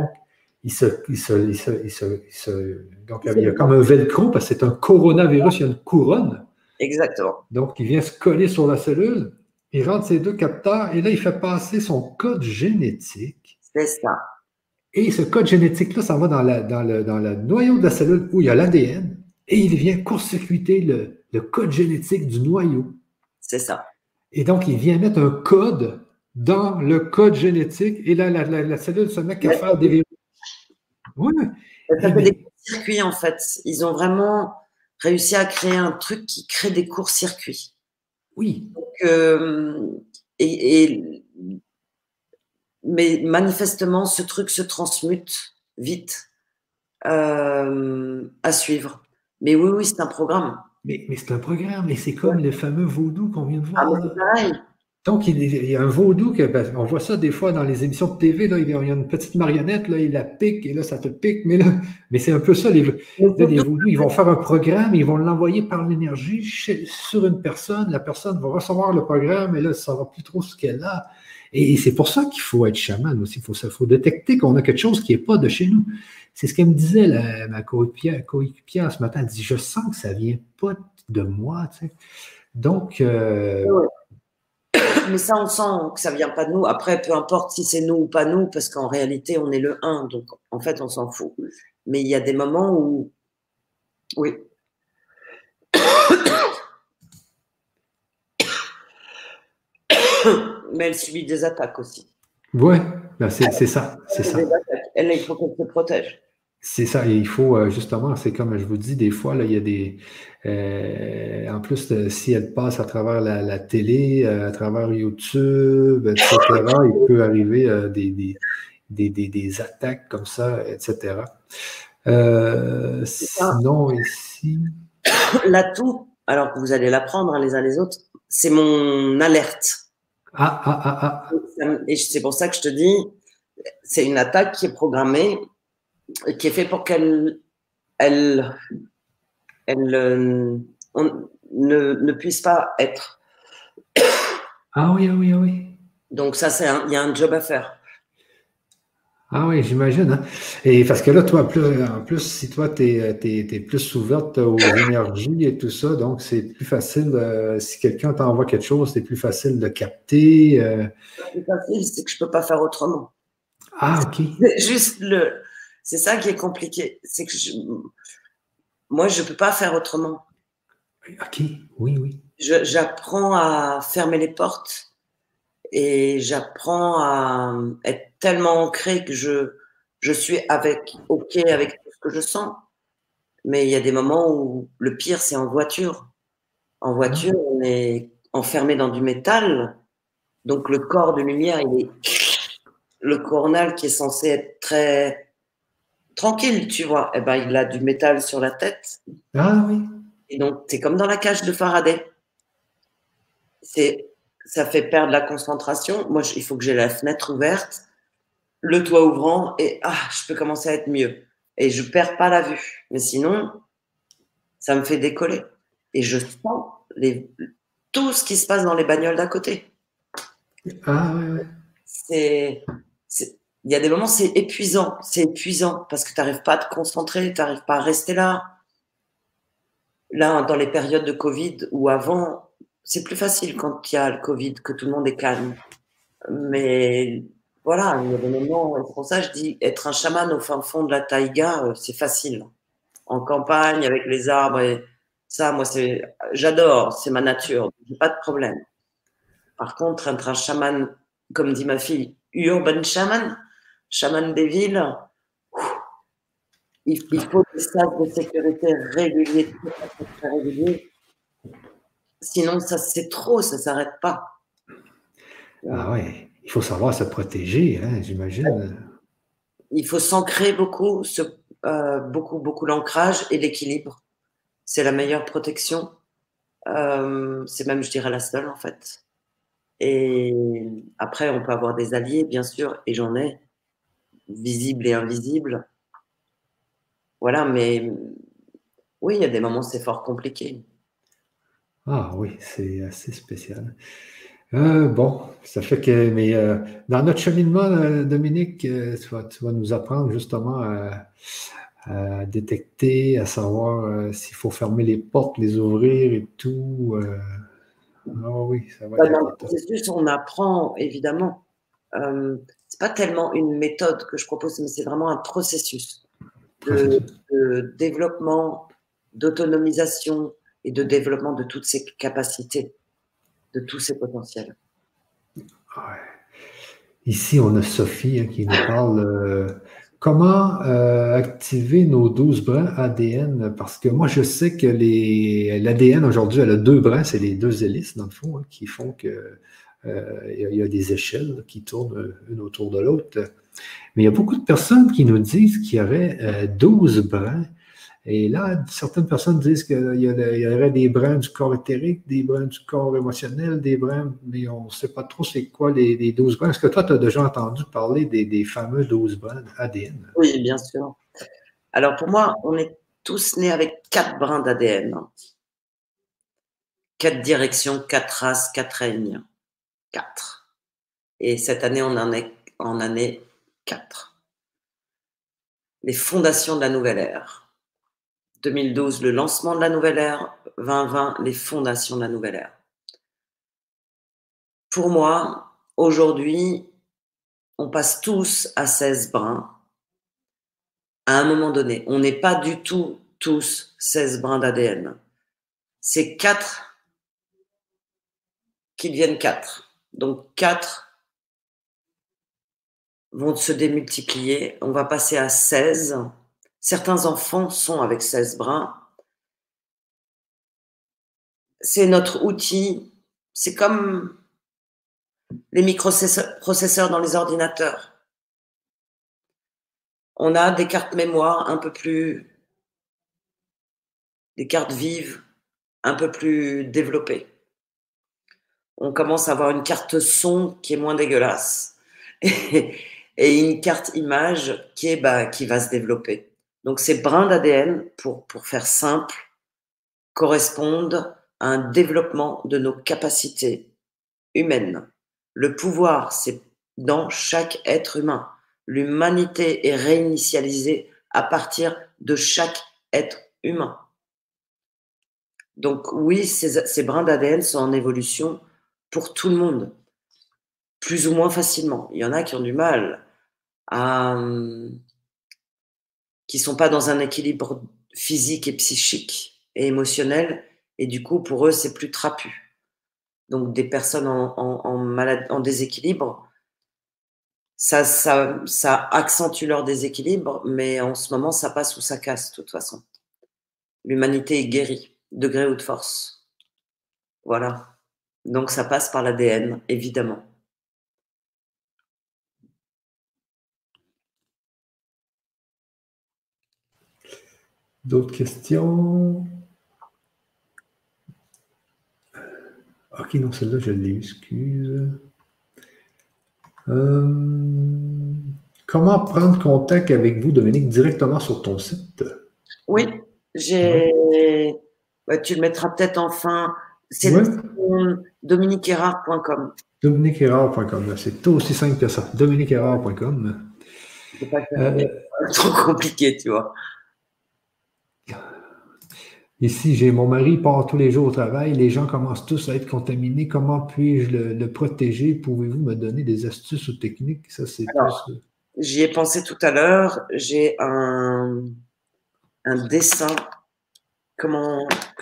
Donc, il y a comme un velcro parce que c'est un coronavirus, il y a une couronne. Exactement. Donc, il vient se coller sur la cellule, il rentre ses deux capteurs et là, il fait passer son code génétique. C'est ça. Et ce code génétique-là, ça va dans le noyau de la cellule où il y a l'ADN et il vient court-circuiter le code génétique du noyau. C'est ça. Et donc, il vient mettre un code dans le code génétique, et là, la cellule se met qu'à faire des virus. Oui. Ça fait des courts-circuits, en fait. Ils ont vraiment réussi à créer un truc qui crée des courts-circuits. Oui. Donc, mais manifestement, ce truc se transmute vite, à suivre. Mais oui, c'est un programme. Mais c'est un programme, et c'est comme le fameux vaudou qu'on vient de voir. Ah, pareil. Donc, il y a un vaudou, on voit ça des fois dans les émissions de TV, là, il y a une petite marionnette, là, il la pique, et là, ça te pique, mais c'est un peu ça, les vaudous, ils vont faire un programme, ils vont l'envoyer par l'énergie sur une personne, la personne va recevoir le programme, et là, elle ne saura plus trop ce qu'elle a. Et c'est pour ça qu'il faut être chaman aussi, il faut détecter qu'on a quelque chose qui n'est pas de chez nous. C'est ce qu'elle me disait, ma coéquipière ce matin, elle dit « je sens que ça ne vient pas de moi ». Donc... Mais ça, on sent que ça ne vient pas de nous. Après, peu importe si c'est nous ou pas nous, parce qu'en réalité, on est le 1. Donc, en fait, on s'en fout. Mais il y a des moments où... Oui. Mais elle subit des attaques aussi. Oui, ben c'est ça. C'est ça. Elle, il faut qu'on se protège. C'est ça, et il faut, justement, c'est comme je vous dis, des fois, là, il y a des... en plus, si elle passe à travers la télé, à travers YouTube, etc., il peut arriver des attaques comme ça, etc. Sinon, ici... L'atout, alors que vous allez l'apprendre les uns les autres, c'est mon alerte. Et c'est pour ça que je te dis, c'est une attaque qui est programmée, qui est fait pour qu'elle ne puisse pas être. Ah oui, ah oui, ah oui. Donc ça, il y a un job à faire. Ah oui, j'imagine. Hein? Et parce que là, toi, en plus, si toi, tu es plus ouverte aux énergies et tout ça, donc c'est plus facile, si quelqu'un t'envoie quelque chose, c'est plus facile de capter. Le plus facile, c'est que je ne peux pas faire autrement. Ah, OK. C'est ça qui est compliqué. C'est que moi, je ne peux pas faire autrement. OK, oui, oui. J'apprends à fermer les portes et j'apprends à être tellement ancrée que je suis OK avec tout ce que je sens. Mais il y a des moments où le pire, c'est en voiture. En voiture, on est enfermé dans du métal. Donc, le corps de lumière, le coronal qui est censé être très tranquille, tu vois, eh ben, il a du métal sur la tête. Ah oui. Et donc, c'est comme dans la cage de Faraday. Ça fait perdre la concentration. Moi, il faut que j'ai la fenêtre ouverte, le toit ouvrant, et je peux commencer à être mieux. Et je ne perds pas la vue. Mais sinon, ça me fait décoller. Et je sens tout ce qui se passe dans les bagnoles d'à côté. Ah oui, oui. Il y a des moments, c'est épuisant. C'est épuisant parce que tu n'arrives pas à te concentrer, tu n'arrives pas à rester là. Là, dans les périodes de Covid ou avant, c'est plus facile quand il y a le Covid, que tout le monde est calme. Mais voilà, il y a des moments, c'est pour ça que je dis, être un chaman au fin fond de la taïga, c'est facile. En campagne, avec les arbres, et ça, moi, j'adore, c'est ma nature, j'ai pas de problème. Par contre, être un chaman, comme dit ma fille, urban chaman, chaman des villes, il faut des stages de sécurité réguliers. Sinon, ça, c'est trop, ça ne s'arrête pas. Ah ouais, il faut savoir se protéger, hein, j'imagine. Il faut s'ancrer beaucoup, beaucoup l'ancrage et l'équilibre. C'est la meilleure protection. C'est même, je dirais, la seule, en fait. Et après, on peut avoir des alliés, bien sûr, et j'en ai, visibles et invisibles. Voilà, mais oui, il y a des moments, c'est fort compliqué. Ah oui, c'est assez spécial. Bon, ça fait que... Mais dans notre cheminement, Dominique, tu vas nous apprendre justement à détecter, à savoir s'il faut fermer les portes, les ouvrir et tout. Oui, ça va. Dans le processus, on apprend, évidemment. C'est pas tellement une méthode que je propose, mais c'est vraiment un processus de développement, d'autonomisation, et de développement de toutes ses capacités, de tous ses potentiels. Ouais. Ici, on a Sophie qui nous parle comment activer nos 12 brins ADN, parce que moi, je sais que l'ADN, aujourd'hui, elle a 2 brins, c'est les 2 hélices, dans le fond, hein, qui font que il y a des échelles qui tournent une autour de l'autre. Mais il y a beaucoup de personnes qui nous disent qu'il y aurait 12 brins. Et là, certaines personnes disent qu'il y aurait des brins du corps éthérique, des brins du corps émotionnel, des brins, mais on ne sait pas trop c'est quoi les 12 brins. Est-ce que toi, tu as déjà entendu parler des fameux 12 brins ADN? Oui, bien sûr. Alors, pour moi, on est tous nés avec 4 brins d'ADN. 4 directions, 4 races, 4 règnes. 4. Et cette année, on en est 4. Les fondations de la nouvelle ère. 2012, le lancement de la nouvelle ère. 2020, les fondations de la nouvelle ère. Pour moi, aujourd'hui, on passe tous à 16 brins à un moment donné. On n'est pas du tout tous 16 brins d'ADN. C'est 4 qui deviennent 4. Donc 4 vont se démultiplier. On va passer à 16. Certains enfants sont avec 16 brins. C'est notre outil. C'est comme les microprocesseurs dans les ordinateurs. On a des cartes mémoire un peu plus... des cartes vives un peu plus développées. On commence à avoir une carte son qui est moins dégueulasse et une carte image qui est, qui va se développer. Donc, ces brins d'ADN, pour faire simple, correspondent à un développement de nos capacités humaines. Le pouvoir, c'est dans chaque être humain. L'humanité est réinitialisée à partir de chaque être humain. Donc oui, ces brins d'ADN sont en évolution pour tout le monde, plus ou moins facilement. Il y en a qui ont du mal, qui ne sont pas dans un équilibre physique et psychique et émotionnel, et du coup, pour eux, c'est plus trapu. Donc des personnes en déséquilibre, ça accentue leur déséquilibre, mais en ce moment, ça passe ou ça casse, de toute façon. L'humanité est guérie, de gré ou de force. Voilà. Donc, ça passe par l'ADN, évidemment. D'autres questions? Ok, non, celle-là, je l'ai, excuse. Comment prendre contact avec vous, Dominique, directement sur ton site? Oui, ouais, tu le mettras peut-être en fin. C'est dominiqueherard.com. Dominiqueherard.com, c'est aussi simple que ça. Dominiqueherard.com. C'est pas trop compliqué, tu vois. Ici, j'ai mon mari part tous les jours au travail. Les gens commencent tous à être contaminés. Comment puis-je le protéger? Pouvez-vous me donner des astuces ou techniques? Ça, c'est plus... J'y ai pensé tout à l'heure. J'ai un dessin que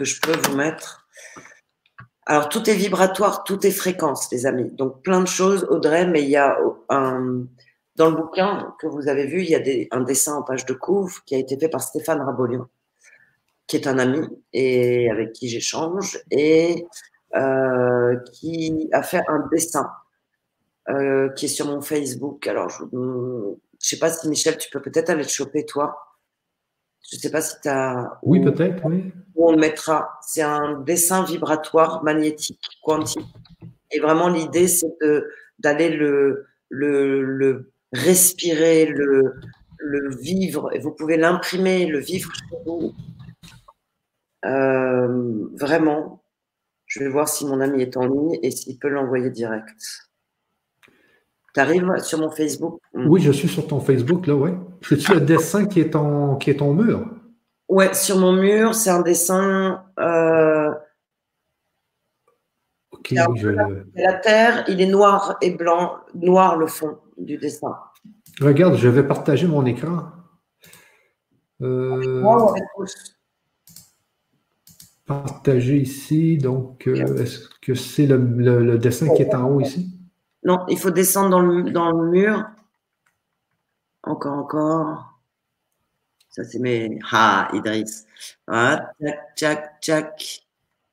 je peux vous mettre. Alors, tout est vibratoire, tout est fréquence, les amis. Donc, plein de choses, Audrey, mais il y a dans le bouquin que vous avez vu, il y a un dessin en page de couve qui a été fait par Stéphane Rabollion, qui est un ami et avec qui j'échange, et qui a fait un dessin qui est sur mon Facebook. Alors, je sais pas si, Michel, tu peux peut-être aller te choper, toi. Je sais pas si tu as... Oui, peut-être, oui. Où on le mettra. C'est un dessin vibratoire magnétique, quantique. Et vraiment, l'idée, c'est d'aller le respirer, le vivre. Et vous pouvez l'imprimer, le vivre chez vous. Vraiment, je vais voir si mon ami est en ligne et s'il peut l'envoyer direct. Tu arrives sur mon Facebook? Oui, je suis sur ton Facebook, là, ouais. C'est-tu le dessin qui est ton mur? Ouais, sur mon mur, c'est un dessin. Ok, la terre, il est noir et blanc, noir le fond du dessin. Regarde, je vais partager mon écran. Moi, partager ici, donc est-ce que c'est le dessin qui est en haut ici? Non, il faut descendre dans le mur. Encore. Ça, c'est mes... Ah, Idriss. Voilà, tchac.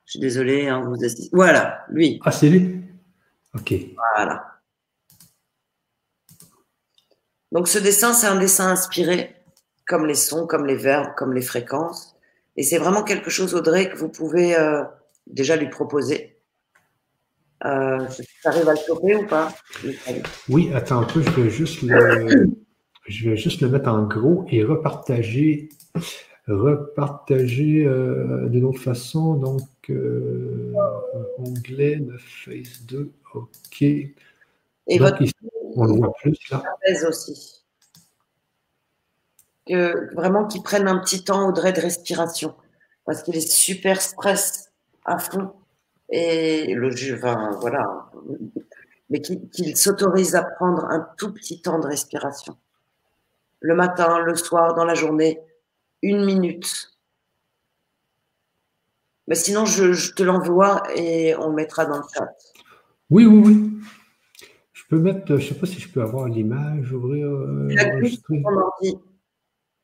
Je suis désolée, hein, vous assistez. Voilà, lui. Ah, c'est lui? OK. Voilà. Donc, ce dessin, c'est un dessin inspiré, comme les sons, comme les verbes, comme les fréquences. Et c'est vraiment quelque chose, Audrey, que vous pouvez déjà lui proposer. Tu arrives à le choper ou pas? Oui, attends un peu, je vais juste le mettre en gros et repartager d'une autre façon. Donc, onglet de Face 2, OK. Et donc, votre... ici, on le voit plus, là. Aussi. Vraiment qu'ils prennent un petit temps, Audrey, de respiration, parce qu'il est super stress à fond et le jeu, voilà, mais qu'il s'autorise à prendre un tout petit temps de respiration le matin, le soir, dans la journée, 1 minute. Mais sinon, je te l'envoie et on le mettra dans le chat. Oui. Je peux mettre, je ne sais pas si je peux avoir l'image, ouvrir.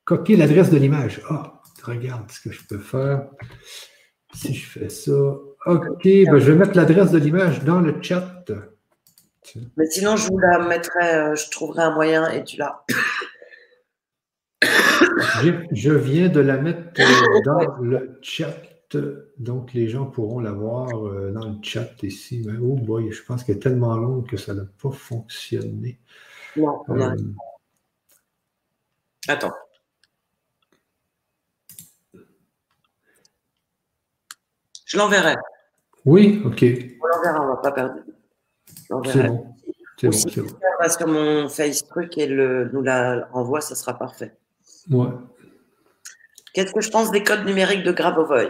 Copier l'adresse de l'image. Ah, regarde ce que je peux faire. Si je fais ça. OK, ben je vais mettre l'adresse de l'image dans le chat. Mais sinon, je vous la mettrai, je trouverai un moyen et tu l'as. Je viens de la mettre dans le chat. Donc, les gens pourront la voir dans le chat ici. Mais oh boy, je pense qu'elle est tellement longue que ça n'a pas fonctionné. Non. Attends. Je l'enverrai. Oui, ok. On l'enverra, on ne va pas perdre. C'est bon. C'est bon, c'est bon. Si on va sur mon Facebook et nous la envoie, ça sera parfait. Ouais. Qu'est-ce que je pense des codes numériques de Grabovoï?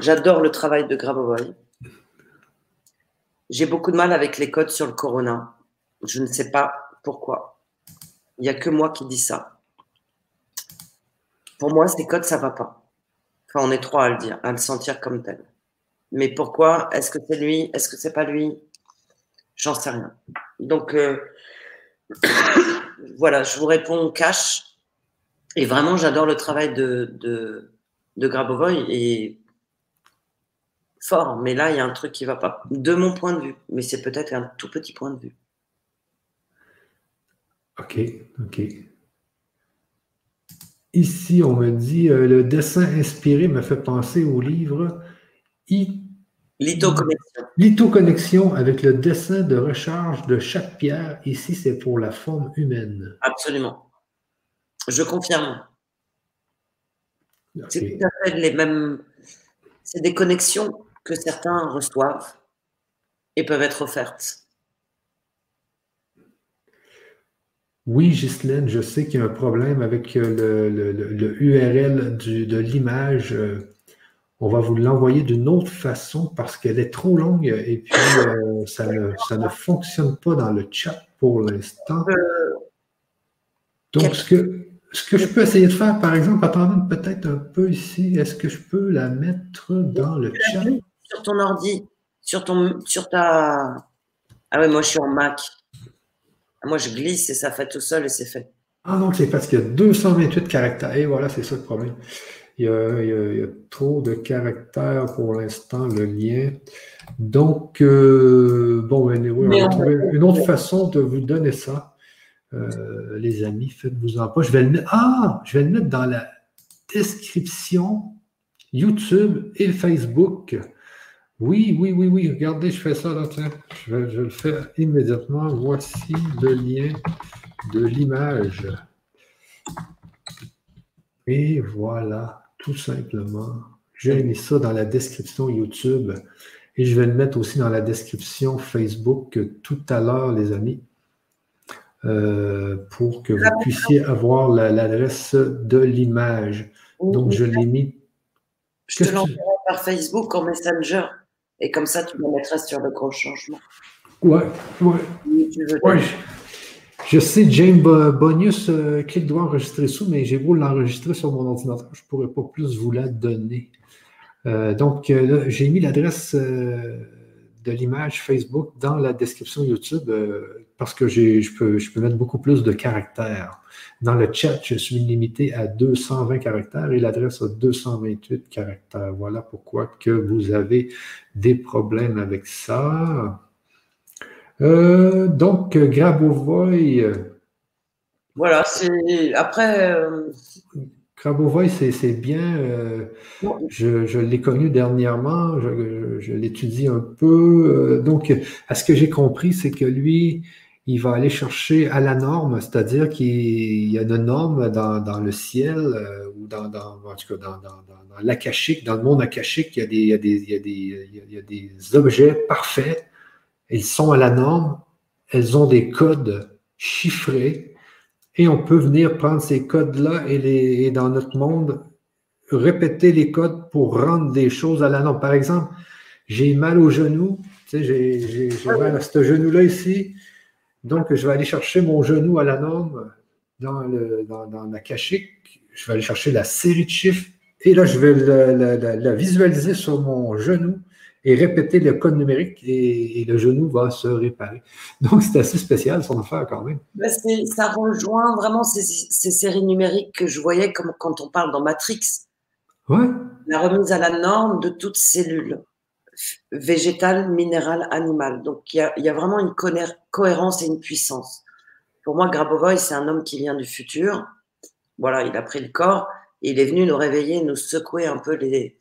J'adore le travail de Grabovoï. J'ai beaucoup de mal avec les codes sur le corona. Je ne sais pas pourquoi. Il n'y a que moi qui dis ça. Pour moi, ces codes, ça ne va pas. Enfin, on est trois à le dire, à le sentir comme tel. Mais pourquoi? Est-ce que c'est lui? Est-ce que c'est pas lui? J'en sais rien. Donc, voilà, je vous réponds cash. Et vraiment, j'adore le travail de Grabovoï et fort. Mais là, il y a un truc qui ne va pas. De mon point de vue. Mais c'est peut-être un tout petit point de vue. OK, OK. Ici, on me dit, le dessin inspiré me fait penser au livre Lithoconnexion. Lithoconnexion avec le dessin de recharge de chaque pierre. Ici, c'est pour la forme humaine. Absolument. Je confirme. Okay. C'est tout à fait les mêmes. C'est des connexions que certains reçoivent et peuvent être offertes. Oui, Ghislaine, je sais qu'il y a un problème avec le URL de l'image. On va vous l'envoyer d'une autre façon parce qu'elle est trop longue et puis ça ne fonctionne pas dans le chat pour l'instant. Donc, ce que je peux essayer de faire, par exemple, attendez peut-être un peu ici, est-ce que je peux la mettre dans le chat? Sur ton ordi, sur ta... Ah oui, moi, je suis en Mac. Moi, je glisse et ça fait tout seul et c'est fait. Ah non, c'est parce qu'il y a 228 caractères. Et voilà, c'est ça le problème. Il y a trop de caractères pour l'instant, le lien. Donc, bon, anyway, on va trouver une autre façon de vous donner ça. Les amis, faites-vous-en pas. Je vais le mettre dans la description YouTube et Facebook. Oui. Regardez, je fais ça. Là, je vais le faire immédiatement. Voici le lien de l'image. Et voilà, tout simplement. J'ai mis ça dans la description YouTube. Et je vais le mettre aussi dans la description Facebook tout à l'heure, les amis. Pour que vous puissiez avoir l'adresse de l'image. Donc, je l'ai mis. Je te l'enverrai par Facebook en Messenger. Et comme ça, tu me mettras sur le gros changement. Oui. Je sais, James Bonus, clique doit enregistrer sous, mais j'ai beau l'enregistrer sur mon ordinateur, je ne pourrais pas plus vous la donner. Donc, j'ai mis l'adresse de l'image Facebook dans la description YouTube parce que je peux mettre beaucoup plus de caractères. Dans le chat, je suis limité à 220 caractères et l'adresse a 228 caractères. Voilà pourquoi que vous avez des problèmes avec ça. Donc, Grabovoï. Voilà, c'est... Après... Grabovoï, c'est bien. Je l'ai connu dernièrement. Je l'étudie un peu. Donc, à ce que j'ai compris, c'est que lui, il va aller chercher à la norme, c'est-à-dire qu'il y a une norme dans le ciel ou dans l'akashique, dans le monde akashique, il y a des objets parfaits. Ils sont à la norme. Elles ont des codes chiffrés. Et on peut venir prendre ces codes-là et dans notre monde, répéter les codes pour rendre des choses à la norme. Par exemple, j'ai mal au genou. Tu sais, j'ai mal à ce genou-là ici. Donc, je vais aller chercher mon genou à la norme dans l'akashique. Je vais aller chercher la série de chiffres. Et là, je vais la visualiser sur mon genou et répéter le code numérique et le genou va se réparer. Donc, c'est assez spécial son affaire quand même. Ça rejoint vraiment ces séries numériques que je voyais comme quand on parle dans Matrix. Ouais. La remise à la norme de toutes cellules végétales, minérales, animales. Donc, il y a vraiment une cohérence et une puissance. Pour moi, Grabovoï, c'est un homme qui vient du futur. Voilà, il a pris le corps et il est venu nous réveiller, nous secouer un peu les...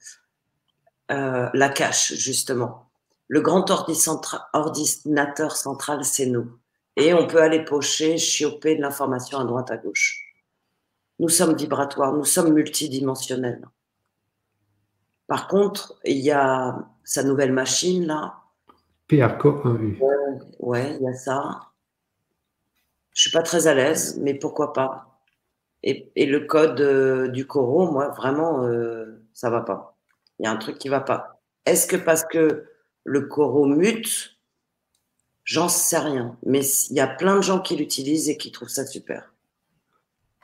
la cache, justement. Le grand ordinateur central, c'est nous. Et on peut aller pocher, chioper de l'information à droite, à gauche. Nous sommes vibratoires, nous sommes multidimensionnels. Par contre, il y a sa nouvelle machine, là. PRCO 1U. Ouais, il y a ça. Je ne suis pas très à l'aise, mais pourquoi pas. Et le code du Coro, moi, vraiment, ça ne va pas. Il y a un truc qui ne va pas. Est-ce que parce que le Coro mute, j'en sais rien. Mais il y a plein de gens qui l'utilisent et qui trouvent ça super.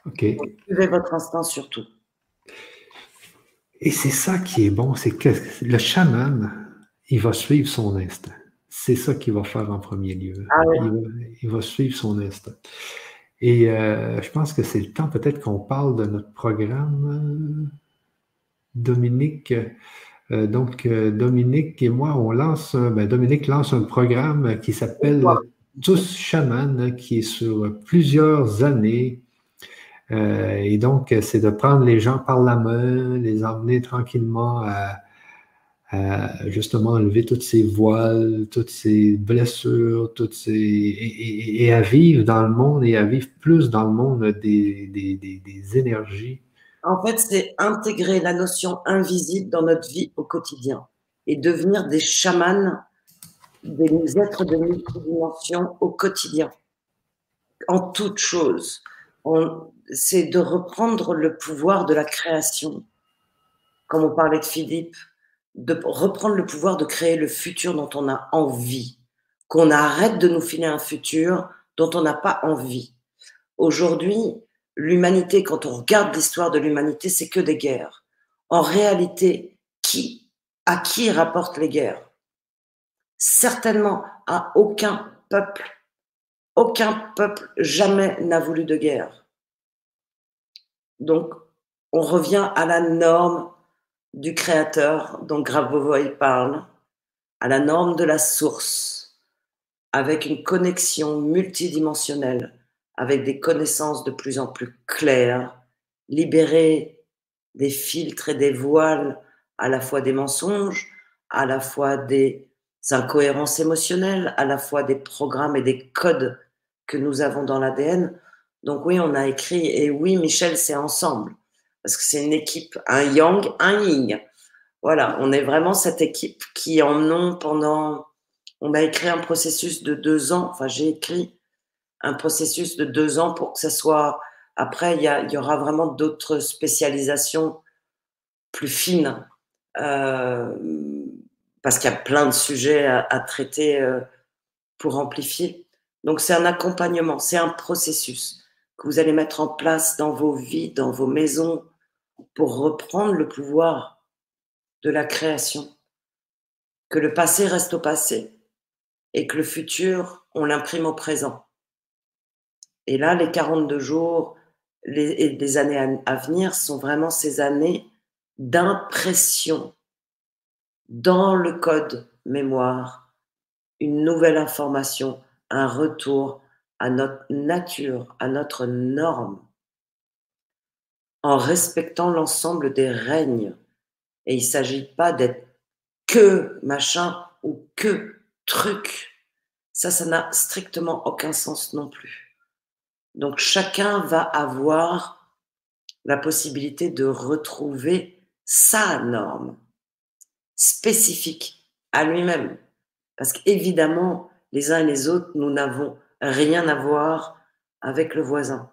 OK. Donc, suivez votre instinct surtout. Et c'est ça qui est bon, c'est que le chaman, il va suivre son instinct. C'est ça qu'il va faire en premier lieu. Ah oui. Il va suivre son instinct. Et je pense que c'est le temps peut-être qu'on parle de notre programme. Dominique, Dominique et moi, on lance, Dominique lance un programme qui s'appelle Tous Chamans, qui est sur plusieurs années. Et donc, c'est de prendre les gens par la main, les emmener tranquillement à justement enlever toutes ces voiles, toutes ces blessures, et à vivre dans le monde, et à vivre plus dans le monde des énergies. En fait, c'est intégrer la notion invisible dans notre vie au quotidien et devenir des chamans, des êtres de multidimension au quotidien, en toute chose. C'est de reprendre le pouvoir de la création, comme on parlait de Philippe, de reprendre le pouvoir de créer le futur dont on a envie, qu'on arrête de nous filer un futur dont on n'a pas envie. Aujourd'hui, l'humanité, quand on regarde l'histoire de l'humanité, c'est que des guerres. En réalité, à qui rapportent les guerres? Certainement à aucun peuple. Aucun peuple jamais n'a voulu de guerre. Donc, on revient à la norme du créateur dont Grabovoï parle, à la norme de la source, avec une connexion multidimensionnelle, avec des connaissances de plus en plus claires, libérées des filtres et des voiles, à la fois des mensonges, à la fois des incohérences émotionnelles, à la fois des programmes et des codes que nous avons dans l'ADN. Donc oui, on a écrit, et oui, Michel, c'est ensemble, parce que c'est une équipe, un yang, un yin. Voilà, on est vraiment cette équipe qui en ont pendant... On a écrit un processus de 2 ans, enfin j'ai écrit un processus de 2 ans pour que ça soit... Après, il y aura vraiment d'autres spécialisations plus fines, parce qu'il y a plein de sujets à traiter pour amplifier. Donc c'est un accompagnement, c'est un processus que vous allez mettre en place dans vos vies, dans vos maisons, pour reprendre le pouvoir de la création. Que le passé reste au passé et que le futur, on l'imprime au présent. Et là, les 42 jours et les années à venir sont vraiment ces années d'impression dans le code mémoire, une nouvelle information, un retour à notre nature, à notre norme, en respectant l'ensemble des règnes. Et il ne s'agit pas d'être que machin ou que truc. Ça n'a strictement aucun sens non plus. Donc chacun va avoir la possibilité de retrouver sa norme spécifique à lui-même. Parce qu'évidemment, les uns et les autres, nous n'avons rien à voir avec le voisin.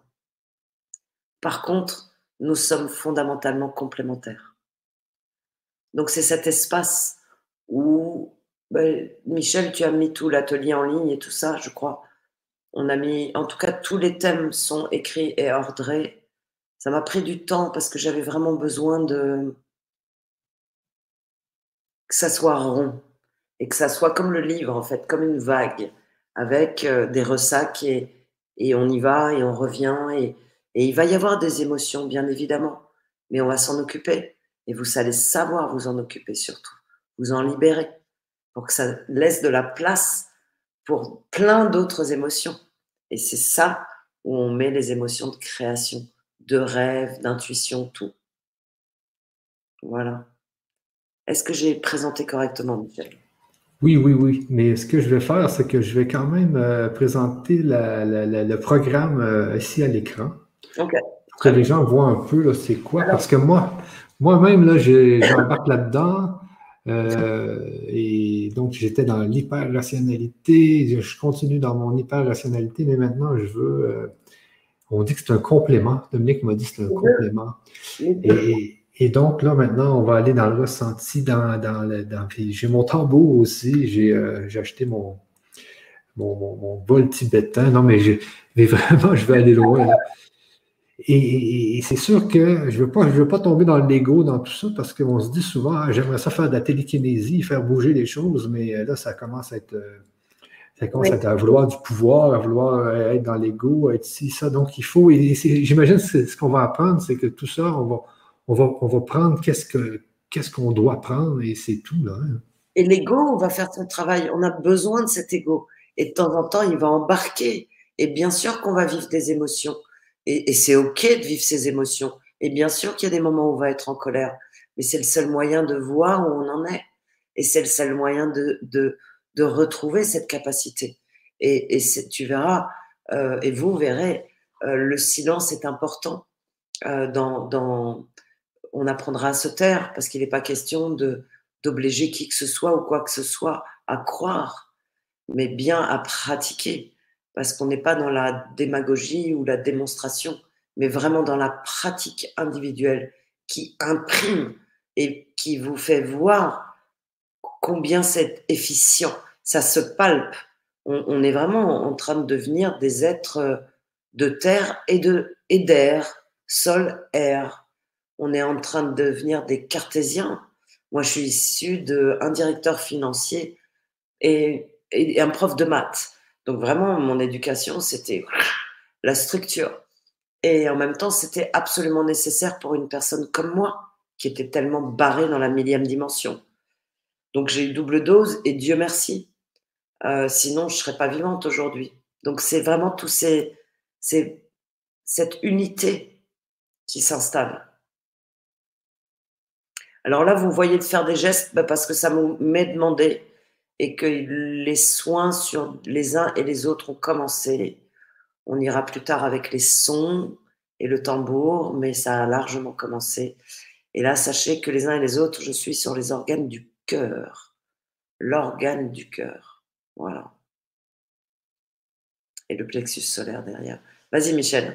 Par contre, nous sommes fondamentalement complémentaires. Donc, c'est cet espace où, Michel, tu as mis tout l'atelier en ligne et tout ça, je crois. On a mis, en tout cas, tous les thèmes sont écrits et ordrés. Ça m'a pris du temps parce que j'avais vraiment besoin que ça soit rond. Et que ça soit comme le livre, en fait, comme une vague, avec des ressacs, et on y va, et on revient, et il va y avoir des émotions, bien évidemment, mais on va s'en occuper, et vous allez savoir vous en occuper surtout, vous en libérer, pour que ça laisse de la place pour plein d'autres émotions. Et c'est ça où on met les émotions de création, de rêve, d'intuition, tout. Voilà. Est-ce que j'ai présenté correctement, Michel ? Oui. Mais ce que je vais faire, c'est que je vais quand même présenter le programme ici à l'écran. OK. Pour que les gens voient un peu là, c'est quoi. Alors, parce que moi, Moi-même, là, j'embarque là-dedans. Et donc, j'étais dans l'hyper-rationalité. Je continue dans mon hyper-rationalité, mais maintenant, je veux... on dit que c'est un complément. Dominique m'a dit que c'est un complément. Et donc, là, maintenant, on va aller dans le ressenti. Puis j'ai mon tambour aussi. J'ai acheté mon bol tibétain. Non, mais vraiment, je vais aller loin, là. Et c'est sûr que je veux pas tomber dans l'ego, dans tout ça, parce qu'on se dit souvent, ah, j'aimerais ça faire de la télékinésie, faire bouger les choses, mais là, ça commence à être... Ça commence à vouloir du pouvoir, à vouloir être dans l'ego, être ci, ça. Donc, il faut... J'imagine ce qu'on va apprendre, c'est que tout ça, on va prendre qu'est-ce qu'on doit prendre, et c'est tout, là. Et l'ego, on va faire son travail. On a besoin de cet ego. Et de temps en temps, il va embarquer. Et bien sûr qu'on va vivre des émotions. Et c'est OK de vivre ces émotions. Et bien sûr qu'il y a des moments où on va être en colère, mais c'est le seul moyen de voir où on en est. Et c'est le seul moyen de retrouver cette capacité. Et tu verras, et vous verrez, le silence est important. On apprendra à se taire, parce qu'il n'est pas question d'obliger qui que ce soit ou quoi que ce soit à croire, mais bien à pratiquer. Parce qu'on n'est pas dans la démagogie ou la démonstration, mais vraiment dans la pratique individuelle qui imprime et qui vous fait voir combien c'est efficient. Ça se palpe. On est vraiment en train de devenir des êtres de terre et d'air, sol, air. On est en train de devenir des cartésiens. Moi, je suis issue d'un directeur financier et un prof de maths. Donc vraiment, mon éducation, c'était la structure. Et en même temps, c'était absolument nécessaire pour une personne comme moi, qui était tellement barrée dans la 1000e dimension. Donc j'ai eu double dose, et Dieu merci. Sinon, je ne serais pas vivante aujourd'hui. Donc c'est vraiment tout cette unité qui s'installe. Alors là, vous voyez de faire des gestes, parce que ça m'est demandé, et que les soins sur les uns et les autres ont commencé. On ira plus tard avec les sons et le tambour, mais ça a largement commencé. Et là, sachez que les uns et les autres, je suis sur les organes du cœur. L'organe du cœur. Voilà. Et le plexus solaire derrière. Vas-y, Michel.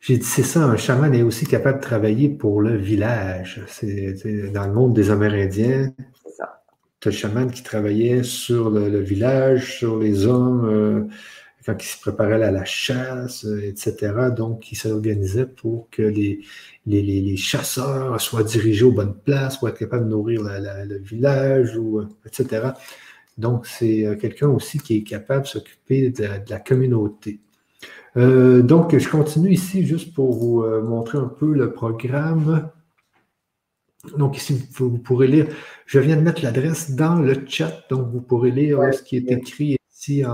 J'ai dit, c'est ça, un chaman est aussi capable de travailler pour le village. C'est dans le monde des Amérindiens, tu as le chaman qui travaillait sur le village, sur les hommes, quand ils se préparaient à la chasse, etc. Donc, ils s'organisaient pour que les chasseurs soient dirigés aux bonnes places, pour être capables de nourrir le village, etc. Donc, c'est quelqu'un aussi qui est capable de s'occuper de la communauté. Donc, je continue ici juste pour vous montrer un peu le programme. Donc, ici, vous pourrez lire. Je viens de mettre l'adresse dans le chat, donc vous pourrez lire ce qui est écrit ici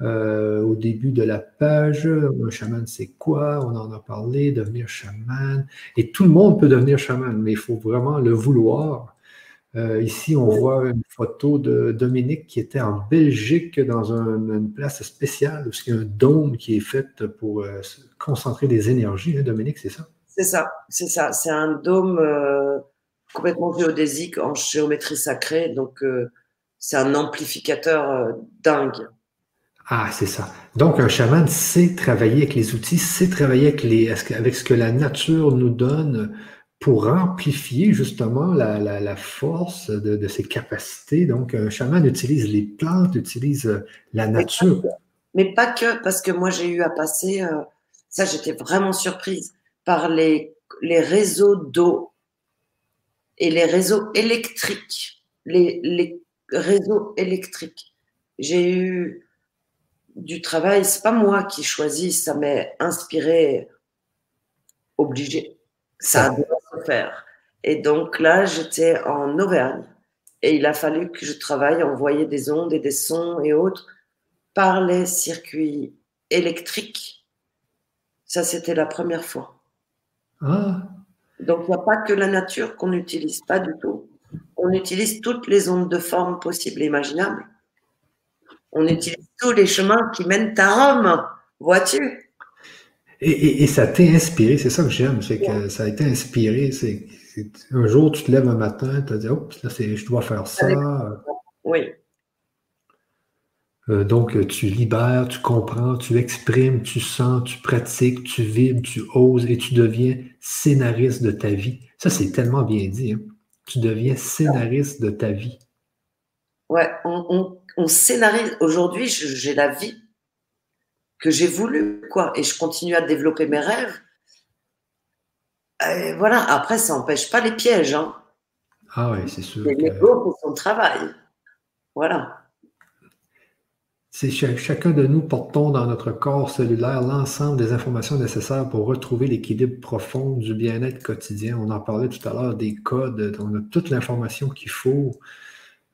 au début de la page. Un chaman, c'est quoi? On en a parlé, devenir chaman. Et tout le monde peut devenir chaman, mais il faut vraiment le vouloir. Ici, on voit une photo de Dominique qui était en Belgique dans une place spéciale où il y a un dôme qui est fait pour concentrer des énergies. Hein, Dominique, c'est ça? C'est ça. C'est un dôme complètement géodésique en géométrie sacrée. Donc, c'est un amplificateur dingue. Ah, c'est ça. Donc, un chaman sait travailler avec les outils, sait travailler avec ce que la nature nous donne, pour amplifier justement la force de ses capacités. Donc, un chaman utilise les plantes, utilise la nature. Mais pas que, parce que moi, j'ai eu à passer... ça, j'étais vraiment surprise par les réseaux d'eau et les réseaux électriques. Les réseaux électriques. J'ai eu du travail. C'est pas moi qui choisis, ça m'est inspiré, obligé. Ça a dû se faire. Et donc là, j'étais en Auvergne. Et il a fallu que je travaille à envoyer des ondes et des sons et autres par les circuits électriques. Ça, c'était la première fois. Ah. Donc, il n'y a pas que la nature qu'on n'utilise pas du tout. On utilise toutes les ondes de forme possibles et imaginables. On utilise tous les chemins qui mènent à Rome, vois-tu? Et ça t'a inspiré, c'est ça que j'aime, c'est que ça a été inspiré. C'est un jour, tu te lèves un matin, tu te dis, oups, là, je dois faire ça. Oui. Donc, tu libères, tu comprends, tu exprimes, tu sens, tu pratiques, tu vibres, tu oses et tu deviens scénariste de ta vie. Ça, c'est tellement bien dit. Hein. Tu deviens scénariste de ta vie. Ouais, on scénarise. Aujourd'hui, j'ai la vie que j'ai voulu, quoi. Et je continue à développer mes rêves. Et voilà, après, ça n'empêche pas les pièges. Hein. Ah oui, c'est sûr. L'ego pour son travail. Voilà. C'est chacun de nous portons dans notre corps cellulaire l'ensemble des informations nécessaires pour retrouver l'équilibre profond du bien-être quotidien. On en parlait tout à l'heure des codes. On a toute l'information qu'il faut.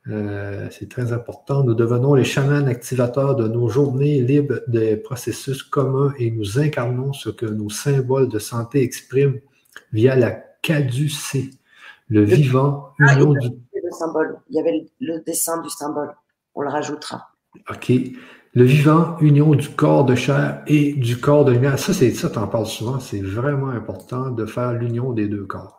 C'est très important. Nous devenons les chamans activateurs de nos journées libres des processus communs et nous incarnons ce que nos symboles de santé expriment via la caducée, le vivant, union du... Le symbole. Il y avait le dessin du symbole. On le rajoutera. OK. Le vivant, union du corps de chair et du corps de lumière. Ça, c'est ça, tu en parles souvent. C'est vraiment important de faire l'union des deux corps.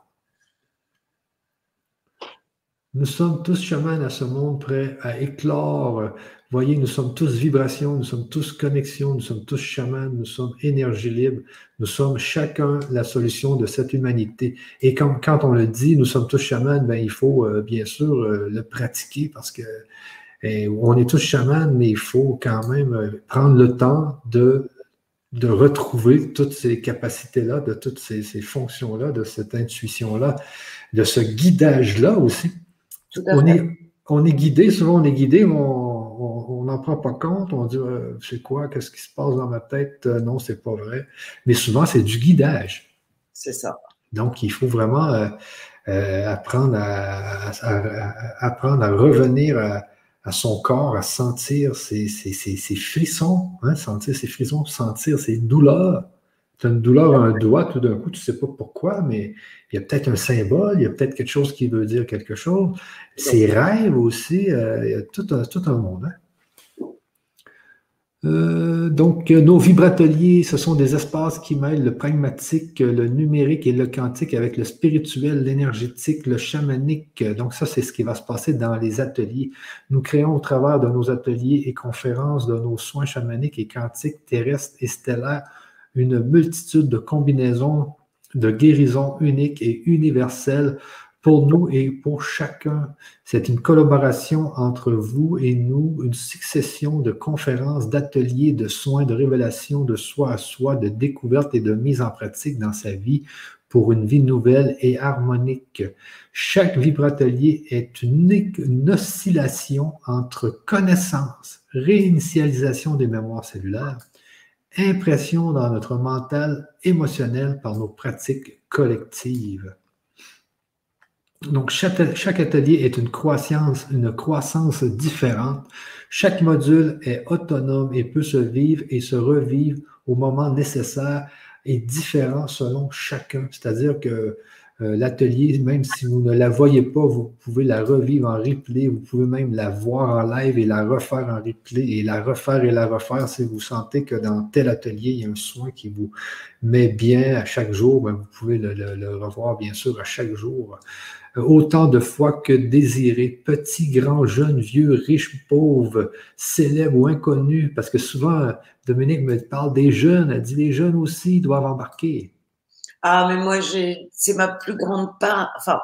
Nous sommes tous chamans à ce monde, prêts à éclore. Voyez, nous sommes tous vibrations, nous sommes tous connexions, nous sommes tous chamans, nous sommes énergie libre, nous sommes chacun la solution de cette humanité. Et comme quand on le dit, nous sommes tous chamans, ben, il faut bien sûr le pratiquer parce que on est tous chamans, mais il faut quand même prendre le temps de retrouver toutes ces capacités-là, de toutes ces fonctions-là, de cette intuition-là, de ce guidage-là aussi. On est guidé, souvent on est guidé, on n'en prend pas compte, on dit c'est quoi, qu'est-ce qui se passe dans ma tête, non, c'est pas vrai. Mais souvent c'est du guidage. C'est ça. Donc il faut vraiment apprendre à revenir à son corps, à sentir ses frissons, hein, sentir ses frissons, sentir ses douleurs. Tu as une douleur à un doigt, tout d'un coup, tu ne sais pas pourquoi, mais il y a peut-être un symbole, il y a peut-être quelque chose qui veut dire quelque chose. Ses rêves aussi, il y a tout un monde. Hein? Donc, nos vibrateliers, ce sont des espaces qui mêlent le pragmatique, le numérique et le quantique avec le spirituel, l'énergétique, le chamanique. Donc ça, c'est ce qui va se passer dans les ateliers. Nous créons au travers de nos ateliers et conférences de nos soins chamaniques et quantiques, terrestres et stellaires, une multitude de combinaisons de guérisons uniques et universelles pour nous et pour chacun. C'est une collaboration entre vous et nous, une succession de conférences, d'ateliers, de soins, de révélations, de soi à soi, de découvertes et de mise en pratique dans sa vie pour une vie nouvelle et harmonique. Chaque vibratelier est une oscillation entre connaissance, réinitialisation des mémoires cellulaires, impression dans notre mental émotionnel par nos pratiques collectives. Donc, chaque atelier est une croissance différente. Chaque module est autonome et peut se vivre et se revivre au moment nécessaire et différent selon chacun. C'est-à-dire que l'atelier, même si vous ne la voyez pas, vous pouvez la revivre en replay, vous pouvez même la voir en live et la refaire en replay et la refaire. Si vous sentez que dans tel atelier, il y a un soin qui vous met bien à chaque jour, ben vous pouvez le revoir bien sûr à chaque jour. Autant de fois que désiré, petit, grand, jeune, vieux, riche, pauvre, célèbre ou inconnu, parce que souvent, Dominique me parle des jeunes, elle dit les jeunes aussi doivent embarquer. Ah, mais moi, c'est ma plus grande part. Enfin,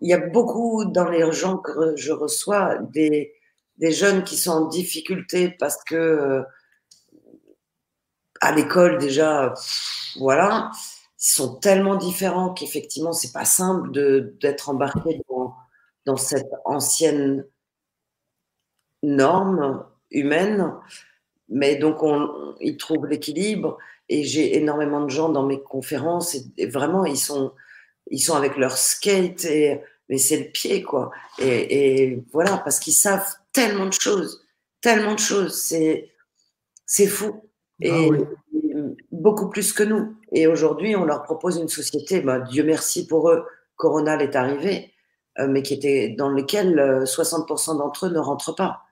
il y a beaucoup dans les gens que je reçois des jeunes qui sont en difficulté parce que à l'école, déjà, voilà, ils sont tellement différents qu'effectivement, c'est pas simple d'être embarqué dans cette ancienne norme humaine. Mais donc, ils trouvent l'équilibre. Et j'ai énormément de gens dans mes conférences et vraiment ils sont avec leur skate mais c'est le pied quoi et voilà parce qu'ils savent tellement de choses c'est fou et beaucoup plus que nous et aujourd'hui on leur propose une société Dieu merci pour eux Corona est arrivé mais dans lesquels 60% d'entre eux ne rentrent pas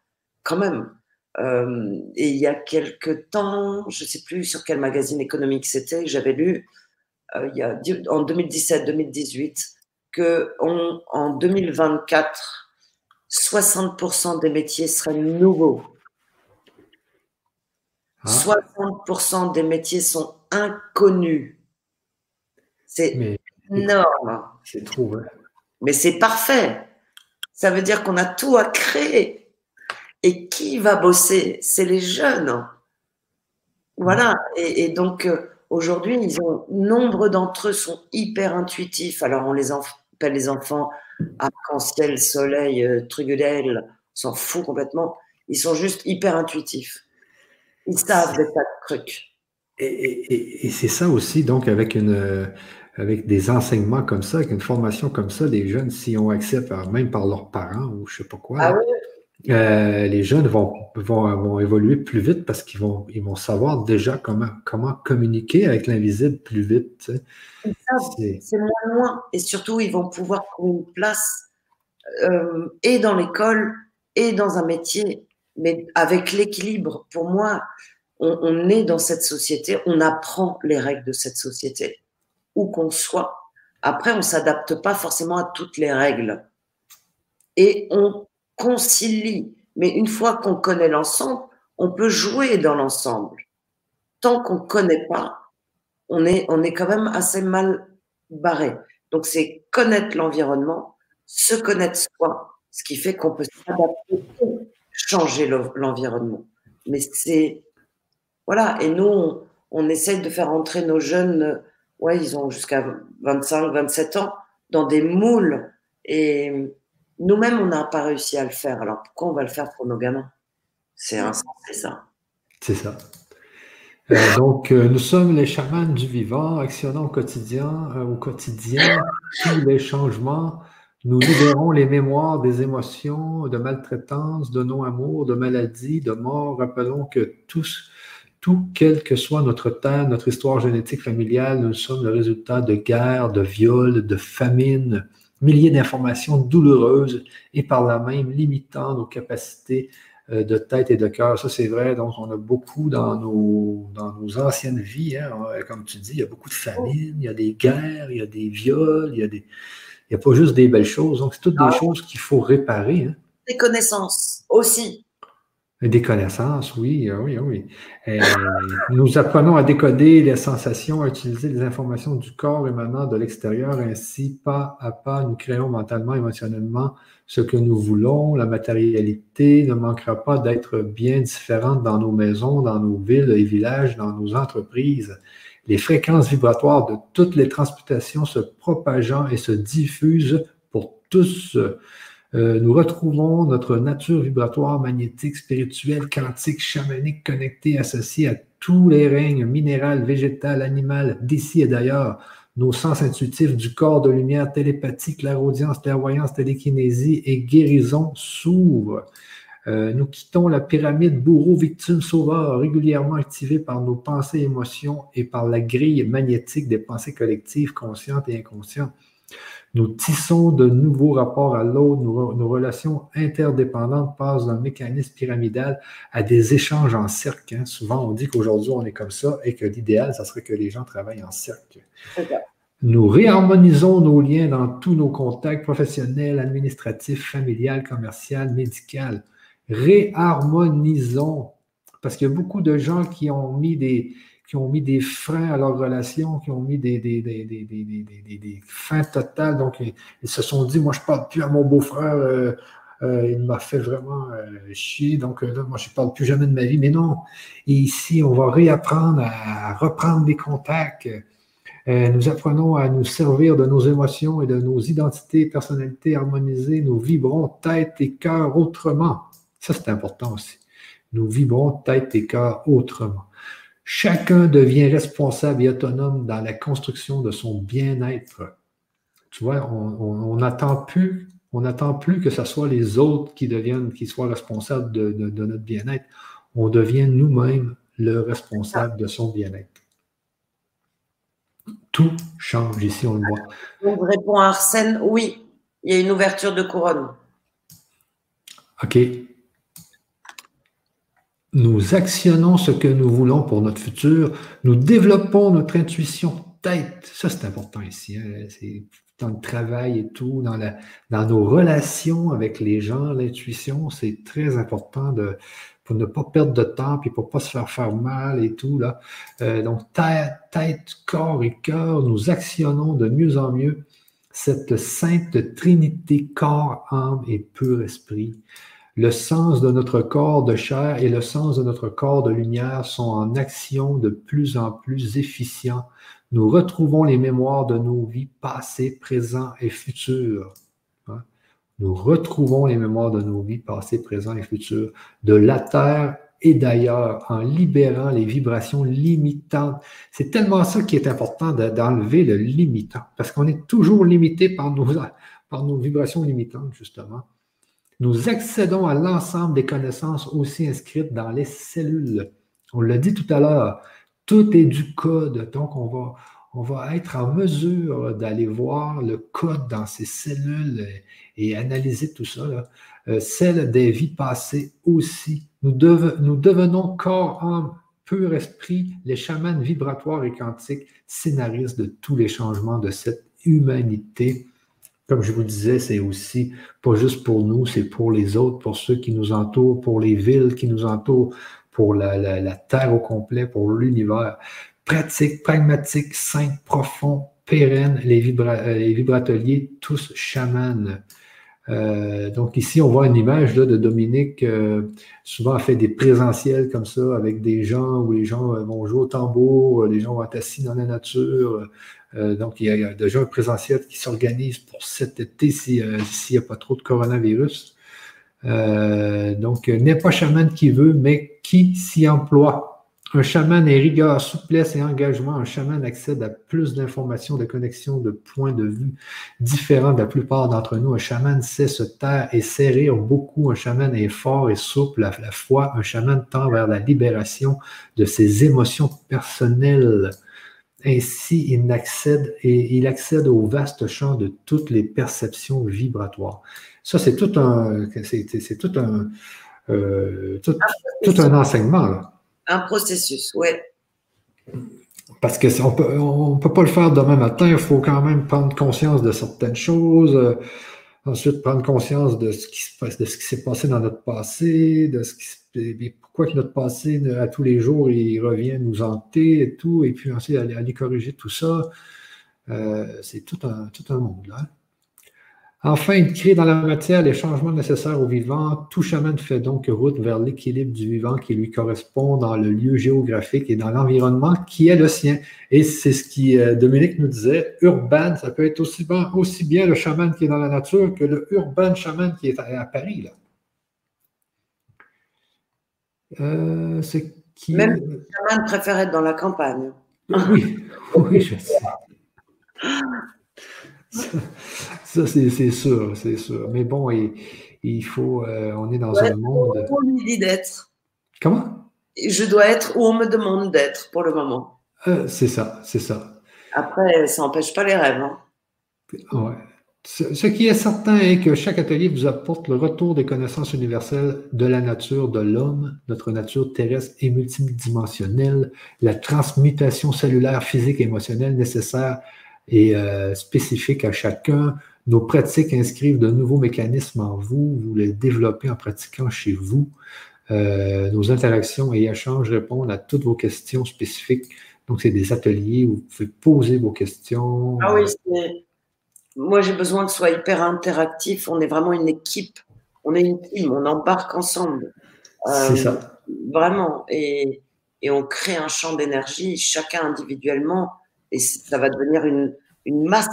quand même Et il y a quelque temps, je ne sais plus sur quel magazine économique c'était, j'avais lu en 2017-2018 qu'en 2024, 60% des métiers seraient nouveaux. 60% des métiers sont inconnus. C'est énorme. C'est trop, ouais. Mais c'est parfait. Ça veut dire qu'on a tout à créer. Et qui va bosser? C'est les jeunes. Voilà. Et donc, aujourd'hui, nombre d'entre eux sont hyper intuitifs. Alors, on les appelle les enfants arc-en-ciel, soleil, trugudel. On s'en fout complètement. Ils sont juste hyper intuitifs. Ils savent des tas de trucs. Et c'est ça aussi, donc, avec des enseignements comme ça, avec une formation comme ça, les jeunes, s'ils ont accès même par leurs parents ou je ne sais pas quoi, les jeunes vont évoluer plus vite parce qu'ils vont savoir déjà comment communiquer avec l'invisible plus vite. Tu sais. C'est moins. Et surtout, ils vont pouvoir prendre une place et dans l'école et dans un métier, mais avec l'équilibre. Pour moi, on est dans cette société, on apprend les règles de cette société. Où qu'on soit. Après, on ne s'adapte pas forcément à toutes les règles. Et on concilie. Mais une fois qu'on connaît l'ensemble, on peut jouer dans l'ensemble. Tant qu'on ne connaît pas, on est quand même assez mal barré. Donc, c'est connaître l'environnement, se connaître soi, ce qui fait qu'on peut s'adapter, changer l'environnement. Mais c'est... Voilà. Et nous, on essaye de faire entrer nos jeunes... Ouais, ils ont jusqu'à 25, 27 ans dans des moules. Et nous-mêmes, on n'a pas réussi à le faire. Alors, pourquoi on va le faire pour nos gamins? C'est insensé, ça. C'est ça. Donc, nous sommes les chamans du vivant, actionnons au quotidien tous les changements. Nous libérons les mémoires des émotions, de maltraitance, de non-amour, de maladie, de mort. Rappelons que tous... Tout, quelle que soit notre terre, notre histoire génétique familiale, nous sommes le résultat de guerres, de viols, de famines, milliers d'informations douloureuses et par là même limitant nos capacités de tête et de cœur. Ça, c'est vrai. Donc, on a beaucoup dans nos anciennes vies, hein, comme tu dis, il y a beaucoup de famines, il y a des guerres, il y a des viols, il n'y a pas juste des belles choses. Donc, c'est toutes des choses qu'il faut réparer. Hein. Des connaissances aussi. Des connaissances, oui. Nous apprenons à décoder les sensations, à utiliser les informations du corps émanant de l'extérieur. Ainsi, pas à pas, nous créons mentalement, émotionnellement ce que nous voulons. La matérialité ne manquera pas d'être bien différente dans nos maisons, dans nos villes et villages, dans nos entreprises. Les fréquences vibratoires de toutes les transmutations se propageant et se diffusent pour tous. Nous retrouvons notre nature vibratoire, magnétique, spirituelle, quantique, chamanique, connectée, associée à tous les règnes, minéral, végétal, animal, d'ici et d'ailleurs. Nos sens intuitifs du corps de lumière, télépathie, clairaudience, clairvoyance, télékinésie et guérison s'ouvrent. Nous quittons la pyramide bourreau-victime-sauveur, régulièrement activée par nos pensées, émotions et par la grille magnétique des pensées collectives, conscientes et inconscientes. Nous tissons de nouveaux rapports à l'autre, nos relations interdépendantes passent d'un mécanisme pyramidal à des échanges en cercle. Hein. Souvent, on dit qu'aujourd'hui, on est comme ça et que l'idéal, ça serait que les gens travaillent en cercle. Okay. Nous réharmonisons nos liens dans tous nos contacts professionnels, administratifs, familiales, commerciales, médicales. Réharmonisons, parce qu'il y a beaucoup de gens qui ont mis des freins à leurs relations, qui ont mis des freins totales. Donc, ils se sont dit, moi, je ne parle plus à mon beau-frère, il m'a fait vraiment chier, donc là, moi, je ne parle plus jamais de ma vie. Mais non, et ici, on va réapprendre à reprendre des contacts. Nous apprenons à nous servir de nos émotions et de nos identités, personnalités harmonisées. Nous vibrons tête et cœur autrement. Ça, c'est important aussi. Nous vibrons tête et cœur autrement. Chacun devient responsable et autonome dans la construction de son bien-être. Tu vois, on n'attend plus que ce soit les autres qui soient responsables de notre bien-être. On devient nous-mêmes le responsable de son bien-être. Tout change ici, on le voit. On répond à Arsène, oui, il y a une ouverture de couronne. OK. nous actionnons ce que nous voulons pour notre futur, nous développons notre intuition tête. Ça, c'est important ici. Hein? C'est dans le travail et tout, dans nos relations avec les gens, l'intuition, c'est très important pour ne pas perdre de temps et pour ne pas se faire mal et tout. Là. Donc, tête, corps et cœur, nous actionnons de mieux en mieux cette sainte trinité corps, âme et pur esprit. Le sens de notre corps de chair et le sens de notre corps de lumière sont en action de plus en plus efficients. Nous retrouvons les mémoires de nos vies passées, présentes et futures. Hein? Nous retrouvons les mémoires de nos vies passées, présentes et futures, de la terre et d'ailleurs, en libérant les vibrations limitantes. C'est tellement ça qui est important d'enlever le limitant, parce qu'on est toujours limité par nos vibrations limitantes, justement. Nous accédons à l'ensemble des connaissances aussi inscrites dans les cellules. On l'a dit tout à l'heure, tout est du code, donc on va être en mesure d'aller voir le code dans ces cellules et analyser tout ça, là. Celle des vies passées aussi. Nous devenons corps, âme, pur esprit, les chamans vibratoires et quantiques, scénaristes de tous les changements de cette humanité. Comme je vous le disais, c'est aussi pas juste pour nous, c'est pour les autres, pour ceux qui nous entourent, pour les villes qui nous entourent, pour la Terre au complet, pour l'univers. Pratique, pragmatique, sain, profond, pérenne, les vibrateliers, tous chamans. Donc ici, on voit une image là, de Dominique, souvent fait des présentiels comme ça, avec des gens où les gens vont jouer au tambour, les gens vont être assis dans la nature. Donc il y a déjà un présentiel qui s'organise pour cet été s'il n'y a pas trop de coronavirus. Donc n'est pas chaman qui veut, mais qui s'y emploie. Un chaman est rigueur, souplesse et engagement. Un chaman accède à plus d'informations, de connexions, de points de vue différents de la plupart d'entre nous. Un chaman sait se taire et sait rire beaucoup. Un chaman est fort et souple à la fois. Un chaman tend vers la libération de ses émotions personnelles. Ainsi, il accède au vaste champ de toutes les perceptions vibratoires. Ça, c'est tout un enseignement, là. Un processus, oui. Parce que on peut pas le faire demain matin, il faut quand même prendre conscience de certaines choses, ensuite prendre conscience de ce qui s'est passé dans notre passé, pourquoi notre passé, à tous les jours, il revient nous hanter et tout, et puis ensuite aller corriger tout ça. C'est tout un monde, là. Enfin, il crée dans la matière les changements nécessaires au vivant. Tout chaman fait donc route vers l'équilibre du vivant qui lui correspond dans le lieu géographique et dans l'environnement qui est le sien. Et c'est ce qui Dominique nous disait, urbain, ça peut être aussi bien le chaman qui est dans la nature que le urbain chaman qui est à Paris. Là. Même le chaman préfère être dans la campagne. Oui, je sais. Ça, c'est sûr. Mais bon, il faut... on est dans un monde... On me dit d'être. Comment? Je dois être où on me demande d'être, pour le moment. C'est ça. Après, ça n'empêche pas les rêves. Hein. Ouais. Ce qui est certain est que chaque atelier vous apporte le retour des connaissances universelles de la nature de l'homme, notre nature terrestre et multidimensionnelle, la transmutation cellulaire, physique et émotionnelle nécessaire et spécifique à chacun. Nos pratiques inscrivent de nouveaux mécanismes en vous, vous les développez en pratiquant chez vous. Nos interactions et échanges répondent à toutes vos questions spécifiques. Donc, c'est des ateliers où vous pouvez poser vos questions. Ah oui, moi j'ai besoin que ce soit hyper interactif. On est vraiment une équipe, on est une team, on embarque ensemble. C'est ça. Vraiment. Et on crée un champ d'énergie, chacun individuellement. Et ça va devenir une masse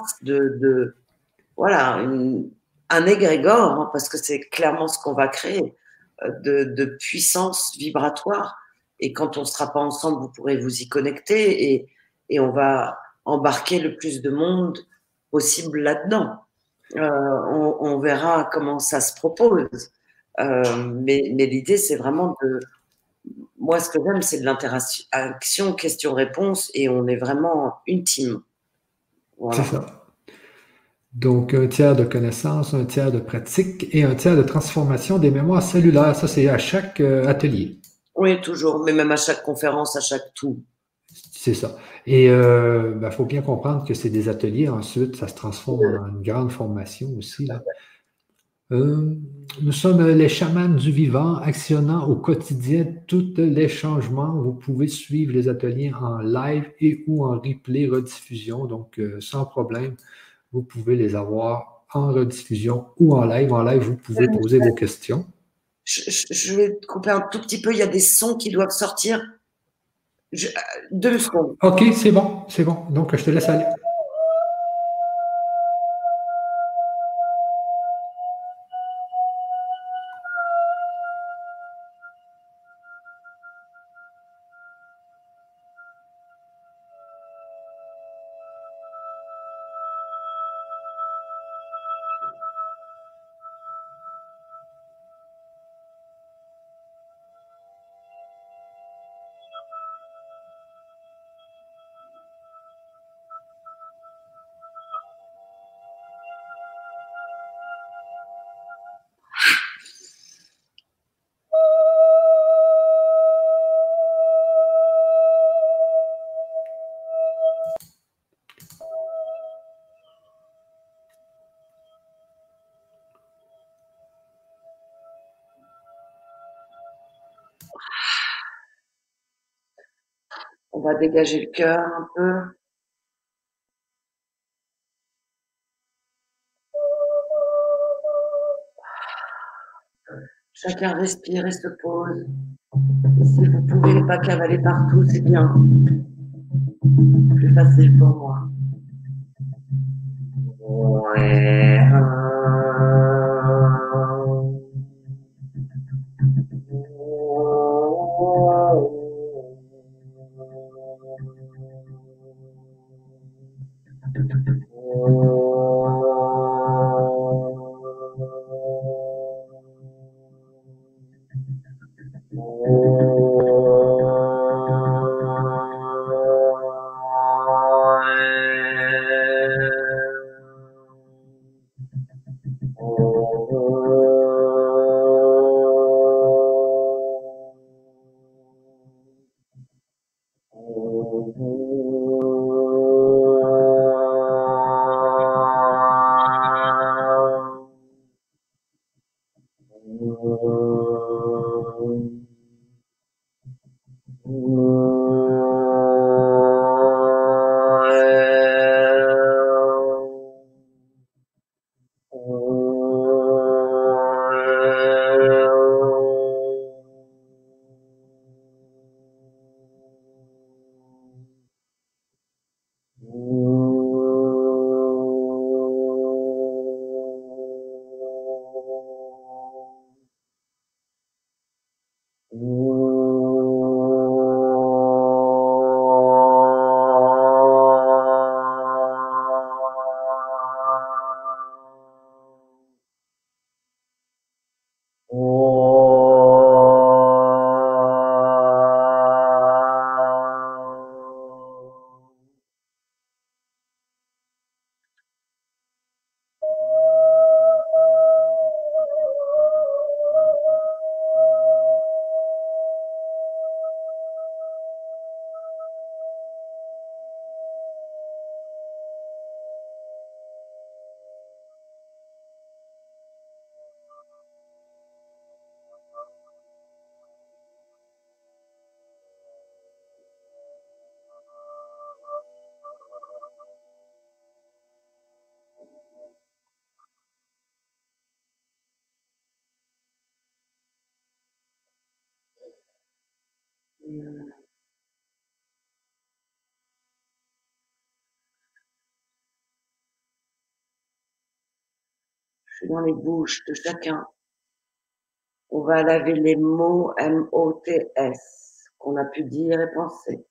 un égrégore, hein, parce que c'est clairement ce qu'on va créer, de puissance vibratoire. Et quand on ne sera pas ensemble, vous pourrez vous y connecter et on va embarquer le plus de monde possible là-dedans. On verra comment ça se propose. Mais l'idée, c'est vraiment de... Moi, ce que j'aime, c'est de l'interaction, question-réponse, et on est vraiment une team. Voilà. C'est ça. Donc, 1/3 de connaissances, 1/3 de pratique et 1/3 de transformation des mémoires cellulaires. Ça, c'est à chaque atelier. Oui, toujours, mais même à chaque conférence, à chaque tout. C'est ça. Et bah, faut bien comprendre que c'est des ateliers. Ensuite, ça se transforme en une grande formation aussi. Là. Nous sommes les chamans du vivant, actionnant au quotidien tous les changements. Vous pouvez suivre les ateliers en live et ou en replay rediffusion. Donc, sans problème, vous pouvez les avoir en rediffusion ou en live. En live, vous pouvez poser vos questions. Je vais te couper un tout petit peu. Il y a des sons qui doivent sortir. 2 secondes. OK, c'est bon, c'est bon. Donc, je te laisse aller. On va dégager le cœur un peu. Chacun respire et se pose. Si vous pouvez ne pas cavaler partout, c'est bien. C'est plus facile pour moi. Ouais. Je suis dans les bouches de chacun. On va laver les mots M-O-T-S qu'on a pu dire et penser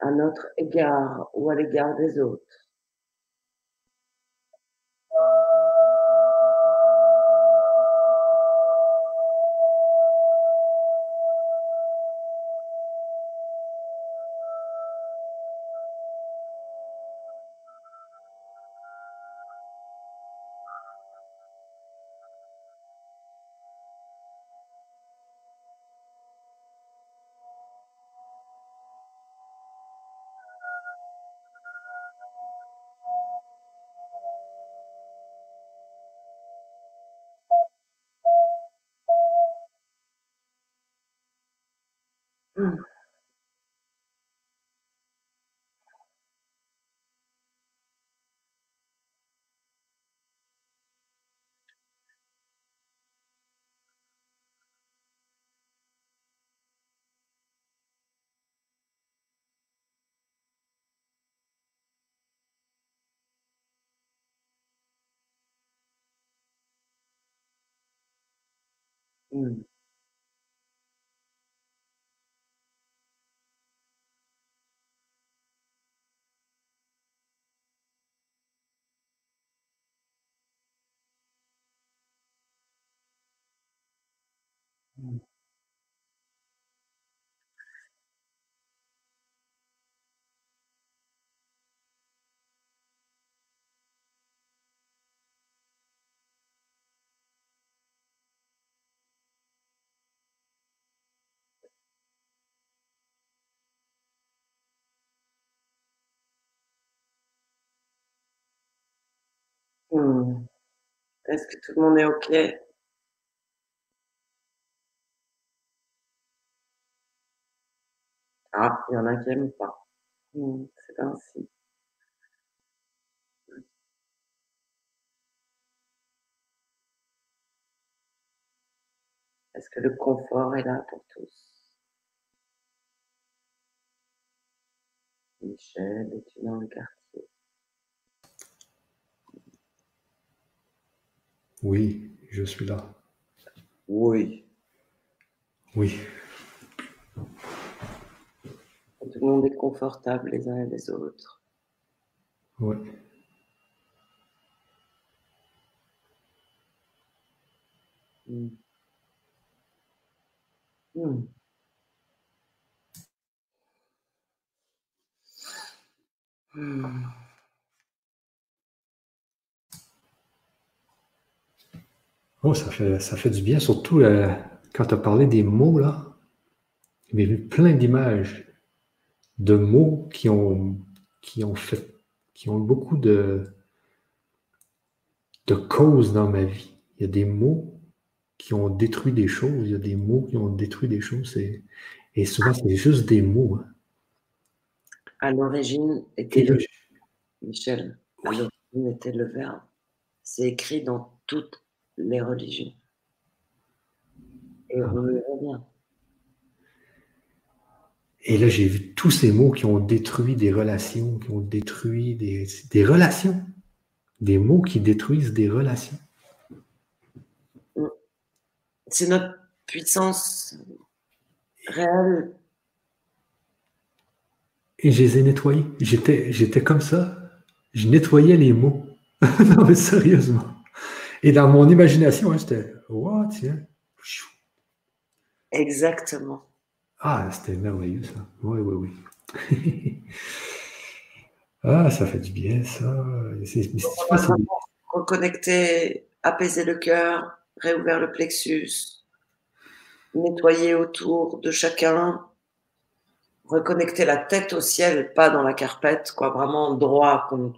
à notre égard ou à l'égard des autres. Mm. Mm. Mm. Est-ce que tout le monde est OK? Ah, il y en a qui n'aiment pas. C'est ainsi. Est-ce que le confort est là pour tous? Michel, es-tu dans le quartier? Oui, je suis là. Oui. Oui. Tout le monde est confortable les uns et les autres. Oui. Mm. Mm. Mm. Oh, ça fait du bien, surtout quand tu as parlé des mots, là. Il m'est venu plein d'images. De mots qui ont beaucoup de causes dans ma vie. Il y a des mots qui ont détruit des choses, il y a des mots qui ont détruit des choses, et souvent c'est juste des mots. Hein. À l'origine était le Michel, oui. À l'origine était le verbe. C'est écrit dans toutes les religions. Et on le voit bien. Et là, j'ai vu tous ces mots qui ont détruit des relations, qui ont détruit des relations. Des mots qui détruisent des relations. C'est notre puissance réelle. Et je les ai nettoyés. J'étais comme ça. Je nettoyais les mots. Non, mais sérieusement. Et dans mon imagination, hein, j'étais « What? » Exactement. Ah, c'était merveilleux, ça. Oui, oui, oui. Ah, ça fait du bien, ça. C'est reconnecter, apaiser le cœur, réouvrir le plexus, nettoyer autour de chacun, reconnecter la tête au ciel, pas dans la carpette, quoi, vraiment droit, qu'on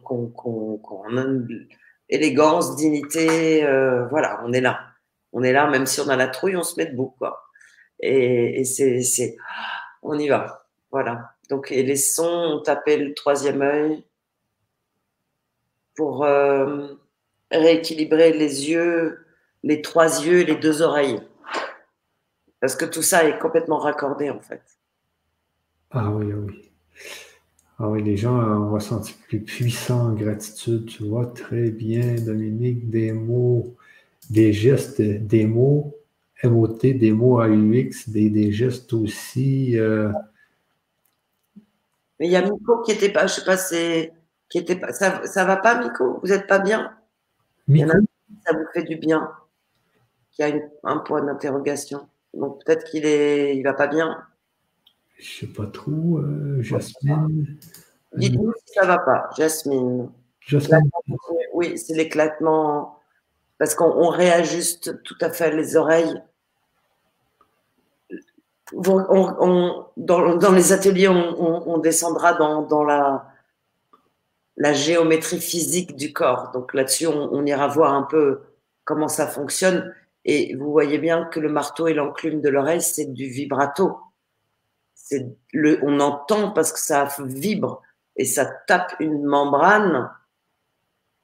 a une élégance, dignité, voilà, on est là. On est là, même si on a la trouille, on se met debout, quoi. Et c'est on y va, voilà. Donc et les sons ont tapé le troisième œil pour rééquilibrer les yeux, les trois yeux et les deux oreilles, parce que tout ça est complètement raccordé en fait. Ah oui, oui. Ah oui, les gens ont ressenti plus puissant en gratitude, tu vois, très bien Dominique, des mots, des gestes, des mots. MOT, des mots AUX, des gestes aussi. Mais il y a Miko qui n'était pas, je ne sais pas, ça ne va pas Miko, vous n'êtes pas bien. Miko. Il y en a qui, ça vous fait du bien, qui a un point d'interrogation. Donc peut-être qu'il ne va pas bien. Je ne sais pas trop, Jasmine. Dites-nous si ça ne va pas, Jasmine. Jasmine. Oui, c'est l'éclatement. Parce qu'on réajuste tout à fait les oreilles. Dans les ateliers, on descendra dans la géométrie physique du corps. Donc là-dessus, on ira voir un peu comment ça fonctionne. Et vous voyez bien que le marteau et l'enclume de l'oreille, c'est du vibrato. On entend parce que ça vibre et ça tape une membrane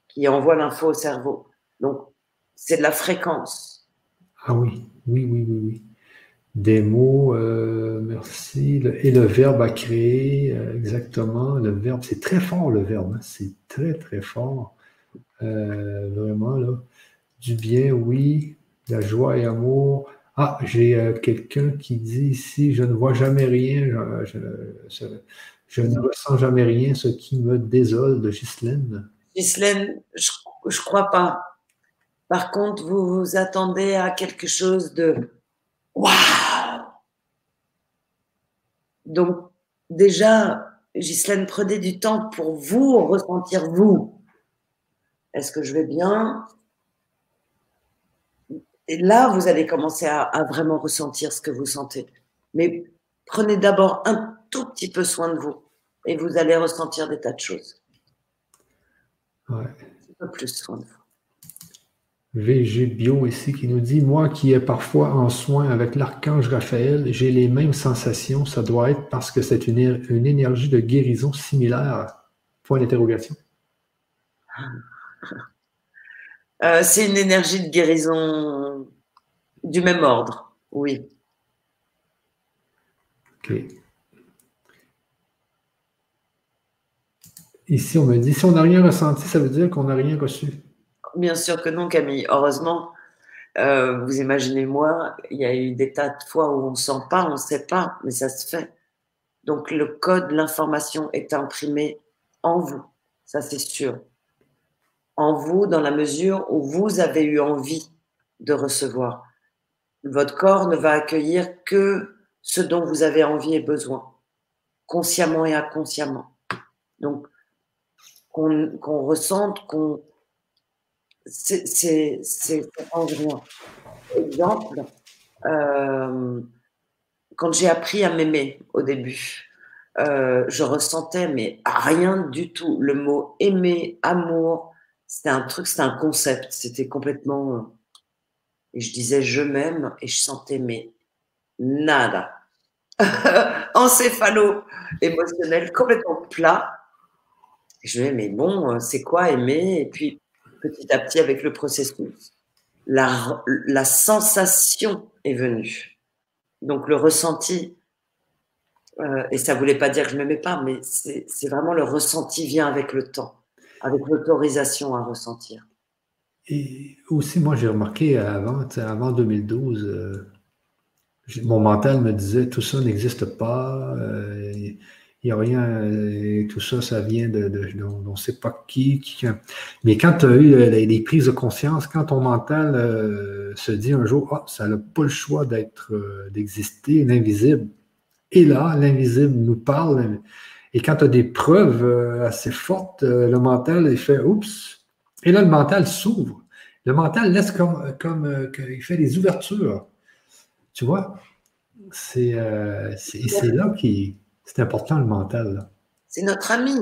qui envoie l'info au cerveau. Donc, c'est de la fréquence. Ah oui, oui, oui, oui, oui. Des mots, merci. Et le verbe à créer, exactement. Le verbe, c'est très fort, le verbe. Hein. C'est très, très fort. Vraiment, là. Du bien, oui. La joie et amour. Ah, j'ai quelqu'un qui dit ici, je ne vois jamais rien, je ne ressens jamais rien, ce qui me désole, de Ghislaine. Ghislaine, je ne crois pas. Par contre, vous vous attendez à quelque chose de « waouh ». Donc, déjà, Ghislaine, prenez du temps pour vous ressentir vous. Est-ce que je vais bien ? Et là, vous allez commencer à vraiment ressentir ce que vous sentez. Mais prenez d'abord un tout petit peu soin de vous et vous allez ressentir des tas de choses. Ouais. Un peu plus soin de vous. VG Bio ici qui nous dit « Moi qui est parfois en soin avec l'archange Raphaël, j'ai les mêmes sensations. Ça doit être parce que c'est une énergie de guérison similaire. » Point d'interrogation. C'est une énergie de guérison du même ordre, oui. Ok. Ici, on me dit, si on n'a rien ressenti, ça veut dire qu'on n'a rien reçu. Bien sûr que non, Camille. Heureusement, vous imaginez moi, il y a eu des tas de fois où on ne sent pas, on ne sait pas, mais ça se fait. Donc, le code, l'information est imprimée en vous, ça c'est sûr. En vous, dans la mesure où vous avez eu envie de recevoir. Votre corps ne va accueillir que ce dont vous avez envie et besoin, consciemment et inconsciemment. Donc, qu'on ressente, qu'on... C'est en rien. Exemple, quand j'ai appris à m'aimer au début, je ressentais, mais rien du tout, le mot aimer, amour. C'était un truc, c'était un concept, c'était complètement... Et je disais « je m'aime » et je sentais mais nada. Encéphalo émotionnel, complètement plat. Et je me disais « mais bon, c'est quoi aimer ?» Et puis, petit à petit, avec le processus, la sensation est venue. Donc, le ressenti, et ça ne voulait pas dire que je ne m'aimais pas, mais c'est vraiment le ressenti vient avec le temps. Avec l'autorisation à ressentir. Et aussi, moi, j'ai remarqué avant 2012, mon mental me disait tout ça n'existe pas, il n'y a rien, tout ça, ça vient de on ne sait pas qui. Mais quand tu as eu les prises de conscience, quand ton mental se dit un jour, ah, ça n'a pas le choix d'exister, l'invisible est là, l'invisible nous parle. Et quand tu as des preuves assez fortes, le mental, il fait « oups ». Et là, le mental s'ouvre. Le mental laisse comme il fait des ouvertures. Tu vois? C'est là qui c'est important, le mental. Là. C'est notre ami.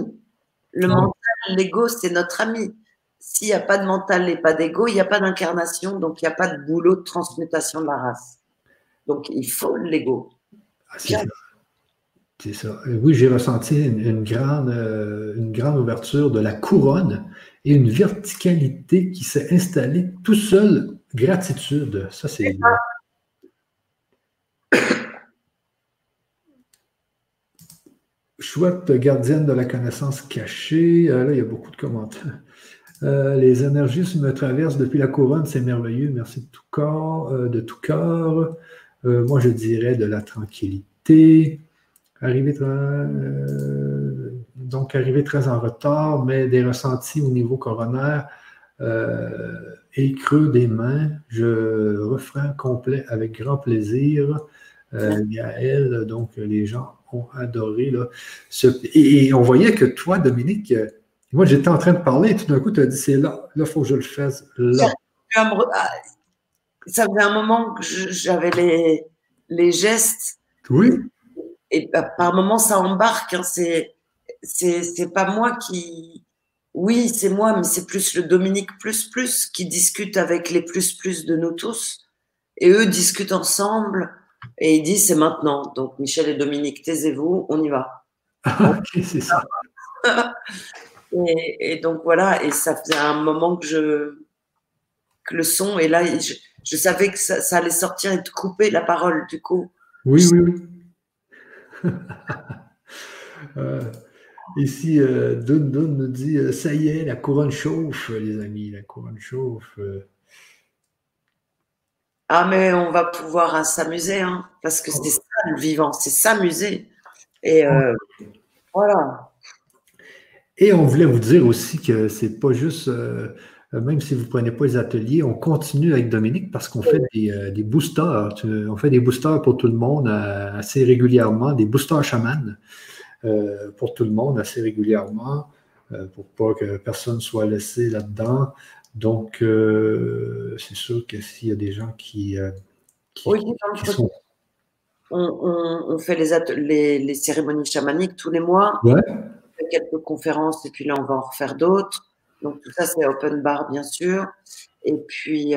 Le mental, l'ego, c'est notre ami. S'il n'y a pas de mental et pas d'ego, il n'y a pas d'incarnation, donc il n'y a pas de boulot de transmutation de la race. Donc, il faut l'ego. Ah, c'est ça. C'est ça. Oui, j'ai ressenti une grande ouverture de la couronne et une verticalité qui s'est installée tout seul. Gratitude. Ça, c'est... Chouette gardienne de la connaissance cachée. Là, il y a beaucoup de commentaires. Les énergies me traversent depuis la couronne. C'est merveilleux. Merci de tout cœur. Moi, je dirais de la tranquillité. Arrivé très en retard, mais des ressentis au niveau coronaire et creux des mains. Je refrain complet avec grand plaisir. Gaël, donc les gens ont adoré. Là, et on voyait que toi, Dominique, moi j'étais en train de parler et tout d'un coup tu as dit c'est là, il faut que je le fasse là. Ça faisait un moment que j'avais les gestes. Oui. Et par moments, ça embarque. Hein. C'est pas moi qui... Oui, c'est moi, mais c'est plus le Dominique plus qui discute avec les plus de nous tous. Et eux discutent ensemble et ils disent, c'est maintenant. Donc, Michel et Dominique, taisez-vous, on y va. Ok, c'est ça. et donc, voilà. Et ça faisait un moment que le son... Et là, je savais que ça allait sortir et te couper la parole, du coup. Oui. Ici, Dun nous dit ça y est, la couronne chauffe, les amis, la couronne chauffe. Ah, mais on va pouvoir s'amuser, hein, parce que c'est ça le vivant, c'est s'amuser. Et voilà. Et on voulait vous dire aussi que c'est pas juste, même si vous ne prenez pas les ateliers, on continue avec Dominique parce qu'on fait des boosters. On fait des boosters pour tout le monde assez régulièrement, des boosters chamans pour tout le monde assez régulièrement, pour pas que personne soit laissé là-dedans. Donc, c'est sûr que s'il y a des gens qui sont... On fait les cérémonies chamaniques tous les mois, on fait quelques conférences et puis là, on va en refaire d'autres. Donc, tout ça, c'est open bar, bien sûr. Et puis,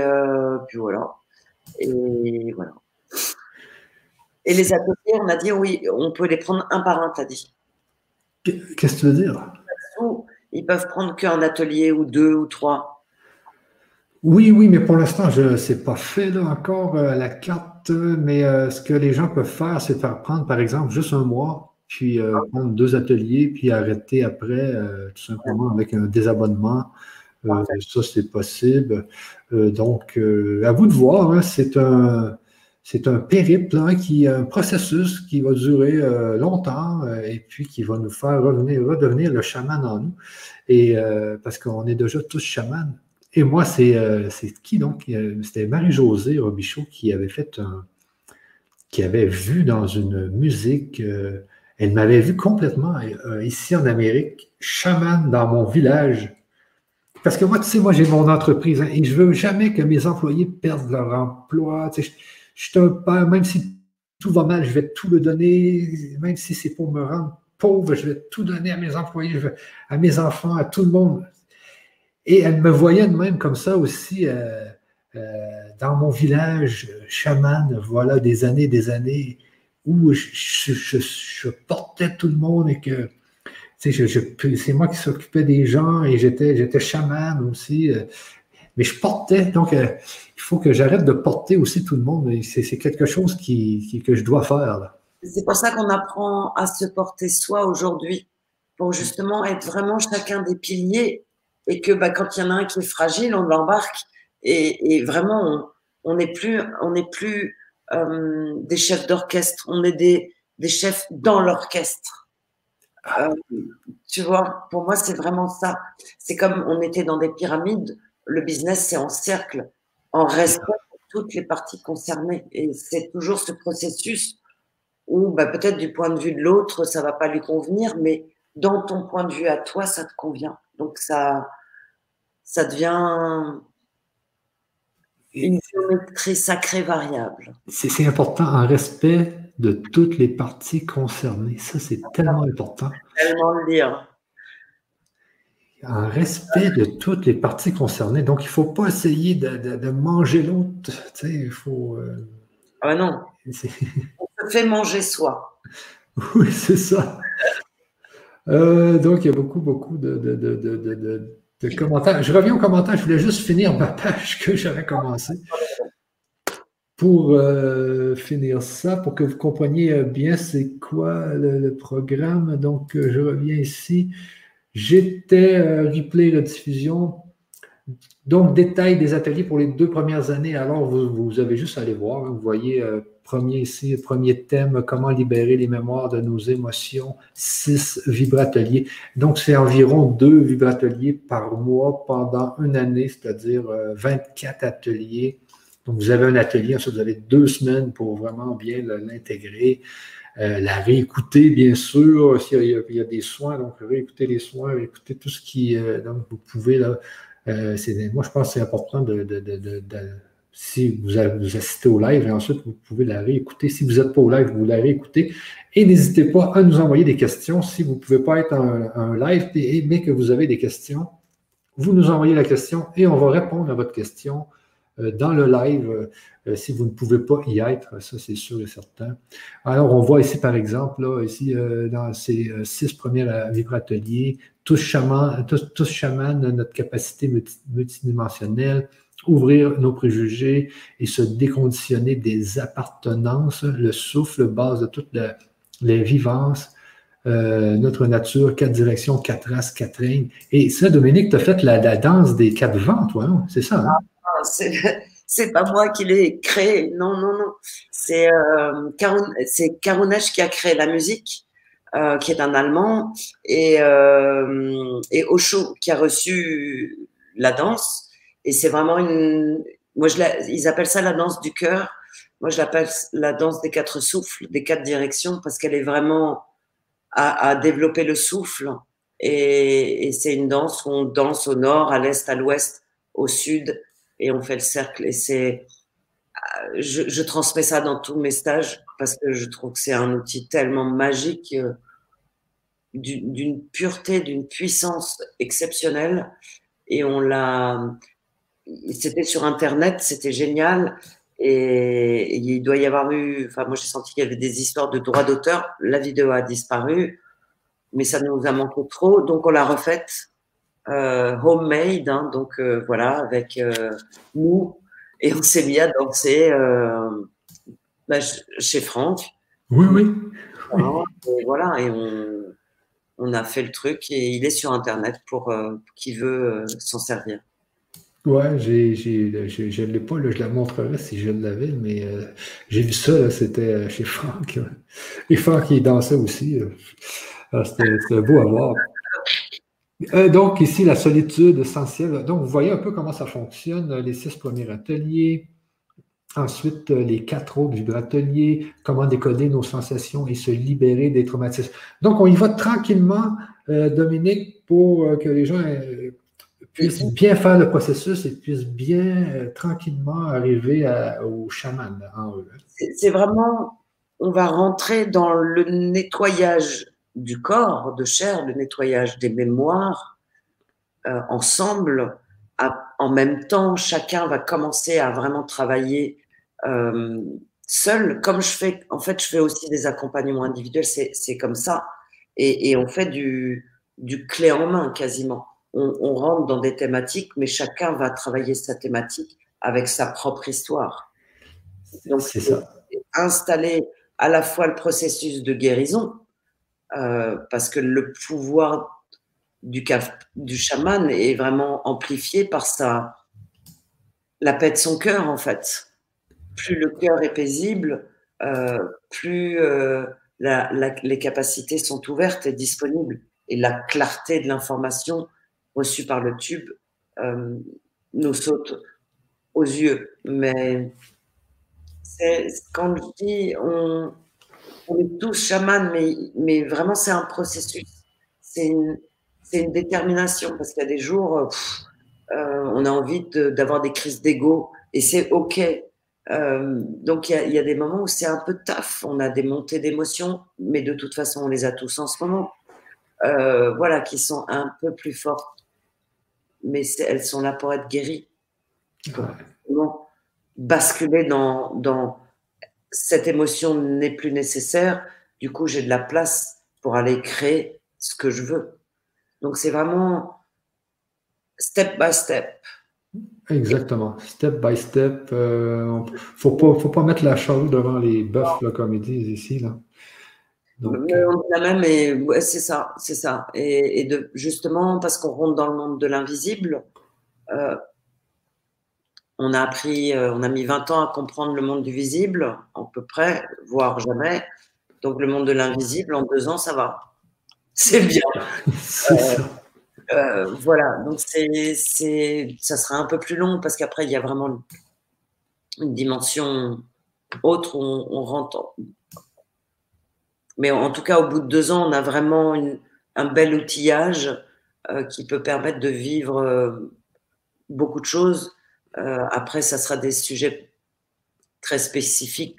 voilà. Et voilà. Et les ateliers, on a dit, oui, on peut les prendre un par un, t'as dit. Qu'est-ce que tu veux dire? Ils peuvent prendre qu'un atelier ou deux ou trois. Oui, mais pour l'instant, ce n'est pas fait là, encore la carte, mais ce que les gens peuvent faire, c'est faire prendre, par exemple, juste un mois, puis prendre deux ateliers, puis arrêter après, tout simplement, avec un désabonnement. Ça, c'est possible. Donc, à vous de voir, hein, c'est un périple, hein, un processus qui va durer longtemps et puis qui va nous faire redevenir le chaman en nous, et, parce qu'on est déjà tous chamans. Et moi, c'est qui donc? C'était Marie-Josée Robichaud qui avait fait qui avait vu dans une musique, elle m'avait vu complètement ici en Amérique, chamane dans mon village. Parce que moi, tu sais, moi j'ai mon entreprise, hein, et je veux jamais que mes employés perdent leur emploi. Tu sais, je suis un père, même si tout va mal, je vais tout le donner, même si c'est pour me rendre pauvre, je vais tout donner à mes employés, à mes enfants, à tout le monde. Et elle me voyait de même comme ça aussi dans mon village chaman, voilà, des années, où je portais tout le monde et que, tu sais, c'est moi qui s'occupais des gens et j'étais chaman aussi, mais je portais, donc il faut que j'arrête de porter aussi tout le monde, et c'est quelque chose que je dois faire. Là. C'est pour ça qu'on apprend à se porter soi aujourd'hui, pour justement être vraiment chacun des piliers. Et que quand il y en a un qui est fragile, on l'embarque. Et vraiment, on n'est plus, des chefs d'orchestre, on est des chefs dans l'orchestre. Tu vois, pour moi, c'est vraiment ça. C'est comme on était dans des pyramides, le business, c'est en cercle, en respect pour toutes les parties concernées. Et c'est toujours ce processus où peut-être du point de vue de l'autre, ça ne va pas lui convenir, mais dans ton point de vue à toi, ça te convient. Donc, ça devient une géométrie sacrée variable. C'est important, en respect de toutes les parties concernées. Ça, c'est tellement important. Tellement le dire. En respect de toutes les parties concernées. Donc, il ne faut pas essayer de manger l'autre. Tu sais, il faut... Ah non, on se fait manger soi. Oui, c'est ça. Donc, il y a beaucoup de commentaires. Je reviens aux commentaires. Je voulais juste finir ma page que j'avais commencée pour finir ça, pour que vous compreniez bien c'est quoi le programme. Donc, je reviens ici. J'étais replay la diffusion. Donc, détail des ateliers pour les 2 premières années. Alors, vous avez juste à aller voir. Hein, vous voyez... premier thème, comment libérer les mémoires de nos émotions, 6 vibrateliers. Donc, c'est environ 2 vibrateliers par mois pendant une année, c'est-à-dire 24 ateliers. Donc, vous avez un atelier, ensuite, vous avez 2 semaines pour vraiment bien l'intégrer, la réécouter, bien sûr, s'il y a des soins, donc réécouter les soins, réécouter tout ce qui... donc, vous pouvez, là, moi, je pense que c'est important si vous assistez au live, et ensuite, vous pouvez la réécouter. Si vous n'êtes pas au live, vous la réécoutez. Et n'hésitez pas à nous envoyer des questions. Si vous ne pouvez pas être en live, mais que vous avez des questions, vous nous envoyez la question et on va répondre à votre question dans le live si vous ne pouvez pas y être. Ça, c'est sûr et certain. Alors, on voit ici, par exemple, là, ici dans ces 6 premiers vibrateliers, tous chamans, notre capacité multidimensionnelle, ouvrir nos préjugés et se déconditionner des appartenances, le souffle, base de toutes les vivances, notre nature, 4 directions, 4 races, 4 règnes. Et ça, Dominique, tu as fait la danse des 4 vents, toi, non? C'est ça, hein? c'est pas moi qui l'ai créé, non, non, non. C'est Karunesh qui a créé la musique, qui est un Allemand, et Osho qui a reçu la danse. Et c'est vraiment une... Moi, ils appellent ça la danse du cœur. Moi, je l'appelle la danse des quatre souffles, des quatre directions, parce qu'elle est vraiment à développer le souffle. Et c'est une danse où on danse au nord, à l'est, à l'ouest, au sud, et on fait le cercle. Et c'est, je transmets ça dans tous mes stages parce que je trouve que c'est un outil tellement magique, d'une pureté, d'une puissance exceptionnelle. Et on l'a, c'était sur Internet, c'était génial. Et il doit y avoir eu, enfin moi j'ai senti qu'il y avait des histoires de droits d'auteur. La vidéo a disparu, mais ça nous a manqué trop, donc on l'a refaite homemade, hein, donc voilà, avec nous, et on s'est mis à danser chez Franck. Oui, oui. Voilà, et, voilà, et on a fait le truc, et il est sur Internet pour qui veut s'en servir. Ouais, je ne l'ai pas, là, je la montrerai si je l'avais, mais j'ai vu ça, là, c'était chez Franck. Ouais. Et Franck, il dansait aussi. C'était beau à voir. Donc, ici, la solitude essentielle. Donc, vous voyez un peu comment ça fonctionne, les 6 premiers ateliers, ensuite les 4 autres vibrateliers, comment décoder nos sensations et se libérer des traumatismes. Donc, on y va tranquillement, Dominique, pour que les gens puissent bien faire le processus et puissent bien tranquillement arriver au chaman en eux. C'est vraiment, on va rentrer dans le nettoyage du corps, de chair, le nettoyage des mémoires, ensemble, en même temps, chacun va commencer à vraiment travailler seul, comme je fais, en fait, je fais aussi des accompagnements individuels, c'est comme ça, et on fait du clé en main quasiment, on rentre dans des thématiques, mais chacun va travailler sa thématique avec sa propre histoire. Donc, c'est ça. Installer à la fois le processus de guérison, parce que le pouvoir du chaman est vraiment amplifié par la paix de son cœur, en fait. Plus le cœur est paisible, plus les capacités sont ouvertes et disponibles. Et la clarté de l'information reçue par le tube nous saute aux yeux. Mais c'est, quand je dis... On est tous chamans, mais vraiment, c'est un processus. C'est une détermination, parce qu'il y a des jours, on a envie d'avoir des crises d'ego, et c'est OK. Donc, il y a des moments où c'est un peu taf. On a des montées d'émotions, mais de toute façon, on les a tous en ce moment. Voilà, qui sont un peu plus fortes. Mais elles sont là pour être guéries. Ouais. Donc, basculer dans cette émotion n'est plus nécessaire, du coup j'ai de la place pour aller créer ce que je veux. Donc c'est vraiment step by step. Exactement, step by step. Faut pas mettre la charrue devant les bœufs, là, comme ils disent ici. Là. Donc, ouais, c'est ça. Et justement, parce qu'on rentre dans le monde de l'invisible, on a appris, on a mis 20 ans à comprendre le monde du visible, à peu près, voire jamais. Donc, le monde de l'invisible, en 2 ans, ça va. C'est bien. Voilà. Donc, ça sera un peu plus long parce qu'après, il y a vraiment une dimension autre où on rentre. Mais en tout cas, au bout de 2 ans, on a vraiment un bel outillage qui peut permettre de vivre beaucoup de choses. Après, ça sera des sujets très spécifiques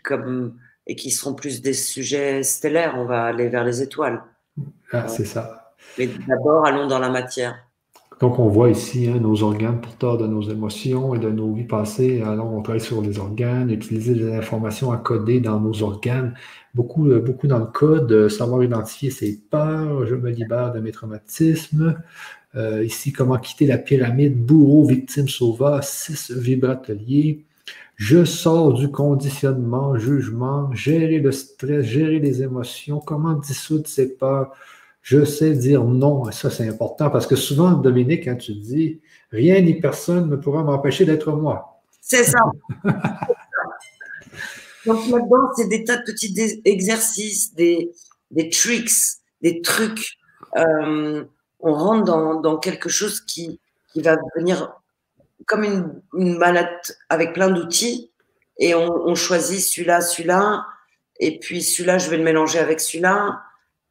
et qui seront plus des sujets stellaires. On va aller vers les étoiles. Ah, c'est ça. Mais d'abord, allons dans la matière. Donc, on voit ici nos organes porteurs de nos émotions et de nos vies passées. Alors, on travaille sur les organes, utiliser les informations à coder dans nos organes. Beaucoup, beaucoup dans le code, savoir identifier ses peurs. Je me libère de mes traumatismes. Ici, comment quitter la pyramide, bourreau, victime, sauveur, 6 vibrateliers. Je sors du conditionnement, jugement, gérer le stress, gérer les émotions, comment dissoudre ses peurs. Je sais dire non, ça c'est important, parce que souvent, Dominique, quand tu dis « rien ni personne ne pourra m'empêcher d'être moi », C'est ça. Donc là-dedans, c'est des tas de petits exercices, des tricks, des trucs. On rentre dans quelque chose qui va devenir comme une mallette avec plein d'outils, et on choisit celui-là, et puis celui-là, je vais le mélanger avec celui-là,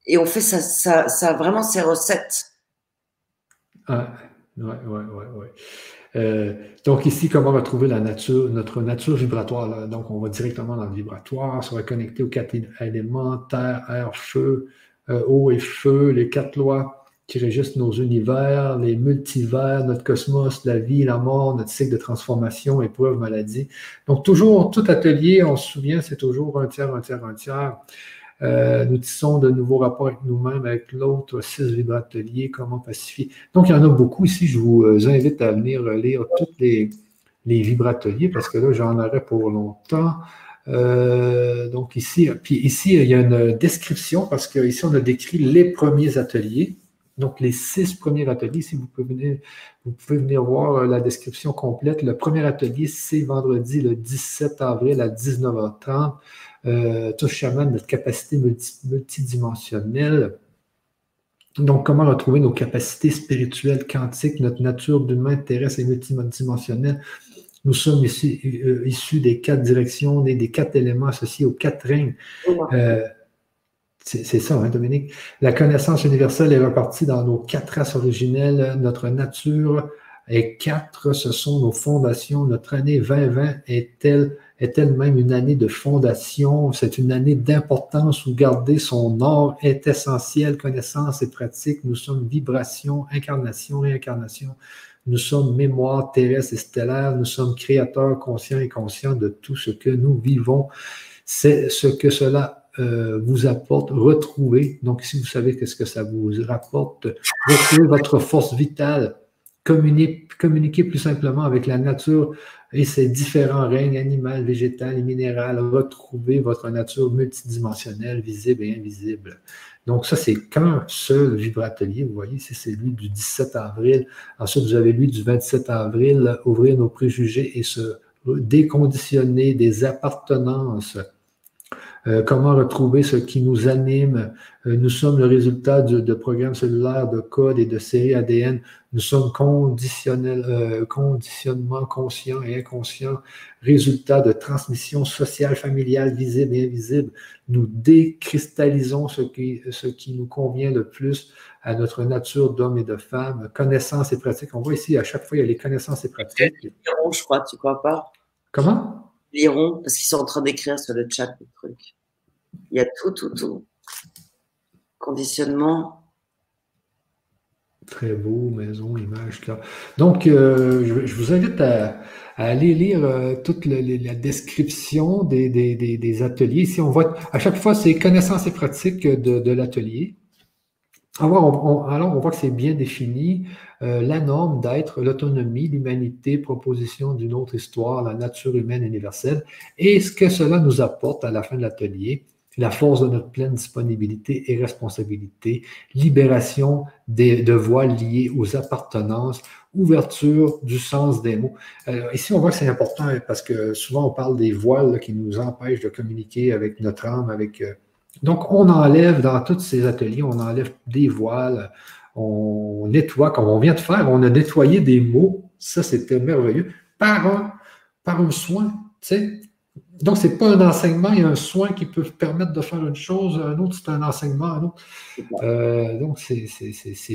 et on fait ça vraiment ses recettes. Ah, ouais. Donc ici, comment retrouver notre nature vibratoire, là. Donc on va directement dans le vibratoire, se reconnecter aux 4 éléments, terre, air, feu, eau et feu, les 4 lois qui régissent nos univers, les multivers, notre cosmos, la vie, la mort, notre cycle de transformation, épreuve, maladie. Donc toujours, tout atelier, on se souvient, c'est toujours un tiers. Nous tissons de nouveaux rapports avec nous-mêmes, avec l'autre, 6 vibrateliers, comment pacifier. Donc, il y en a beaucoup ici. Je vous invite à venir lire tous les vibrateliers, parce que là, j'en aurais pour longtemps. Donc, ici, il y a une description, parce qu'ici, on a décrit les premiers ateliers. Donc, les 6 premiers ateliers, si vous pouvez venir voir la description complète. Le premier atelier, c'est vendredi, le 17 avril à 19h30. Touche chaman, notre capacité multidimensionnelle. Donc, comment retrouver nos capacités spirituelles, quantiques, notre nature d'humain, terrestre et multidimensionnelle. Nous sommes issus des 4 directions, des 4 éléments associés aux 4 règnes. C'est ça, hein, Dominique? La connaissance universelle est repartie dans nos 4 races originelles, notre nature est 4, ce sont nos fondations. Notre année 2020 est-elle même une année de fondation? C'est une année d'importance où garder son or est essentiel. Connaissance et pratique, nous sommes vibration, incarnation, réincarnation. Nous sommes mémoire terrestre et stellaire. Nous sommes créateurs conscients et conscients de tout ce que nous vivons. C'est ce que cela vous apporte, retrouver. Donc, si vous savez qu'est-ce que ça vous rapporte, retrouvez votre force vitale, communiquer plus simplement avec la nature et ses différents règnes, animal, végétal et minéral, retrouver votre nature multidimensionnelle, visible et invisible. Donc, ça, c'est qu'un seul vibratelier, vous voyez, c'est celui du 17 avril. Ensuite, vous avez lui du 27 avril, ouvrir nos préjugés et se déconditionner des appartenances. Comment retrouver ce qui nous anime. Nous sommes le résultat de programmes cellulaires, de codes et de séries ADN. Nous sommes conditionnement conscient et inconscient, résultat de transmission sociale, familiale, visible et invisible. Nous décristallisons ce qui nous convient le plus à notre nature d'homme et de femme. Connaissances et pratiques. On voit ici, à chaque fois, il y a les connaissances et pratiques. Liron, je crois, tu crois pas? Comment? Liront, parce qu'ils sont en train d'écrire sur le chat le truc. Il y a tout. Conditionnement. Très beau, maison, image, là. Donc, je vous invite à aller lire toute la description des ateliers. Ici, on voit à chaque fois, c'est connaissances et pratiques de l'atelier. Alors, on voit que c'est bien défini. La norme d'être, l'autonomie, l'humanité, proposition d'une autre histoire, la nature humaine universelle, et ce que cela nous apporte à la fin de l'atelier, la force de notre pleine disponibilité et responsabilité, libération de voies liées aux appartenances, ouverture du sens des mots. Ici, on voit que c'est important parce que souvent, on parle des voiles là, qui nous empêchent de communiquer avec notre âme, avec... Donc, on enlève, dans tous ces ateliers, on enlève des voiles, on nettoie, comme on vient de faire, on a nettoyé des mots, ça c'était merveilleux, par un soin, tu sais. Donc, ce n'est pas un enseignement, il y a un soin qui peut permettre de faire une chose, un autre, c'est un enseignement, un autre. Donc, c'est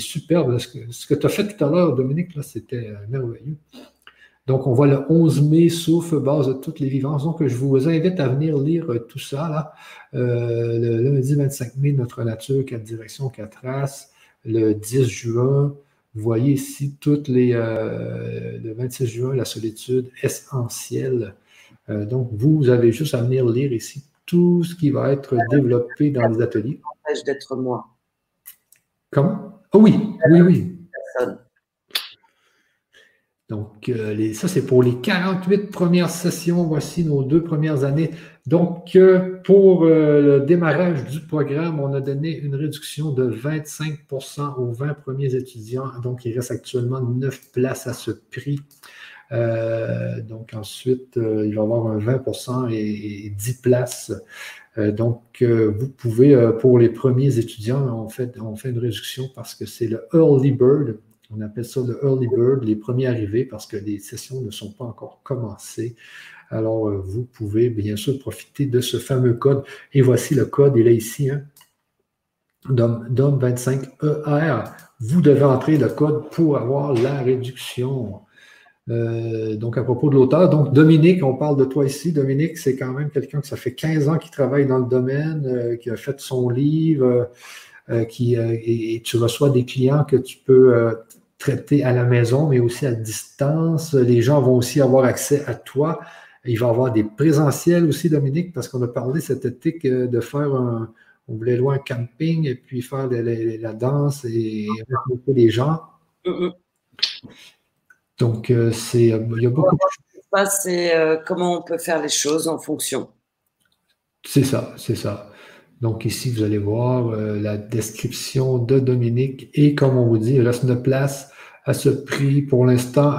superbe. Ce que tu as fait tout à l'heure, Dominique, là, c'était merveilleux. Donc, on voit le 11 mai, souffle, base de toutes les vivances. Donc, je vous invite à venir lire tout ça, là. Le lundi 25 mai, notre nature, 4 directions, 4 races. Le 10 juin, vous voyez ici, le 26 juin, la solitude essentielle. Donc, vous avez juste à venir lire ici tout ce qui va être développé dans les ateliers. Ça m'empêche d'être moi. Comment? Ah oui. Personne. Donc, ça, c'est pour les 48 premières sessions. Voici nos 2 premières années. Donc, pour le démarrage du programme, on a donné une réduction de 25% aux 20 premiers étudiants. Donc, il reste actuellement 9 places à ce prix. Donc ensuite, il va y avoir un 20% et 10 places. Donc, vous pouvez, pour les premiers étudiants, on fait une réduction parce que c'est le early bird. On appelle ça le early bird, les premiers arrivés, parce que les sessions ne sont pas encore commencées. Alors, vous pouvez bien sûr profiter de ce fameux code. Et voici le code, il est ici, hein, DOM25ER. Vous devez entrer le code pour avoir la réduction. Donc, à propos de l'auteur, donc Dominique, on parle de toi ici. Dominique, c'est quand même quelqu'un que ça fait 15 ans qu'il travaille dans le domaine, qui a fait son livre, et tu reçois des clients que tu peux traiter à la maison, mais aussi à distance. Les gens vont aussi avoir accès à toi. Il va y avoir des présentiels aussi, Dominique, parce qu'on a parlé cet été de faire un... On voulait loin un camping et puis faire la danse et rencontrer les gens. Donc, il y a beaucoup de choses. C'est comment on peut faire les choses en fonction. C'est ça, c'est ça. Donc, ici, vous allez voir la description de Dominique. Et comme on vous dit, il reste une place à ce prix. Pour l'instant,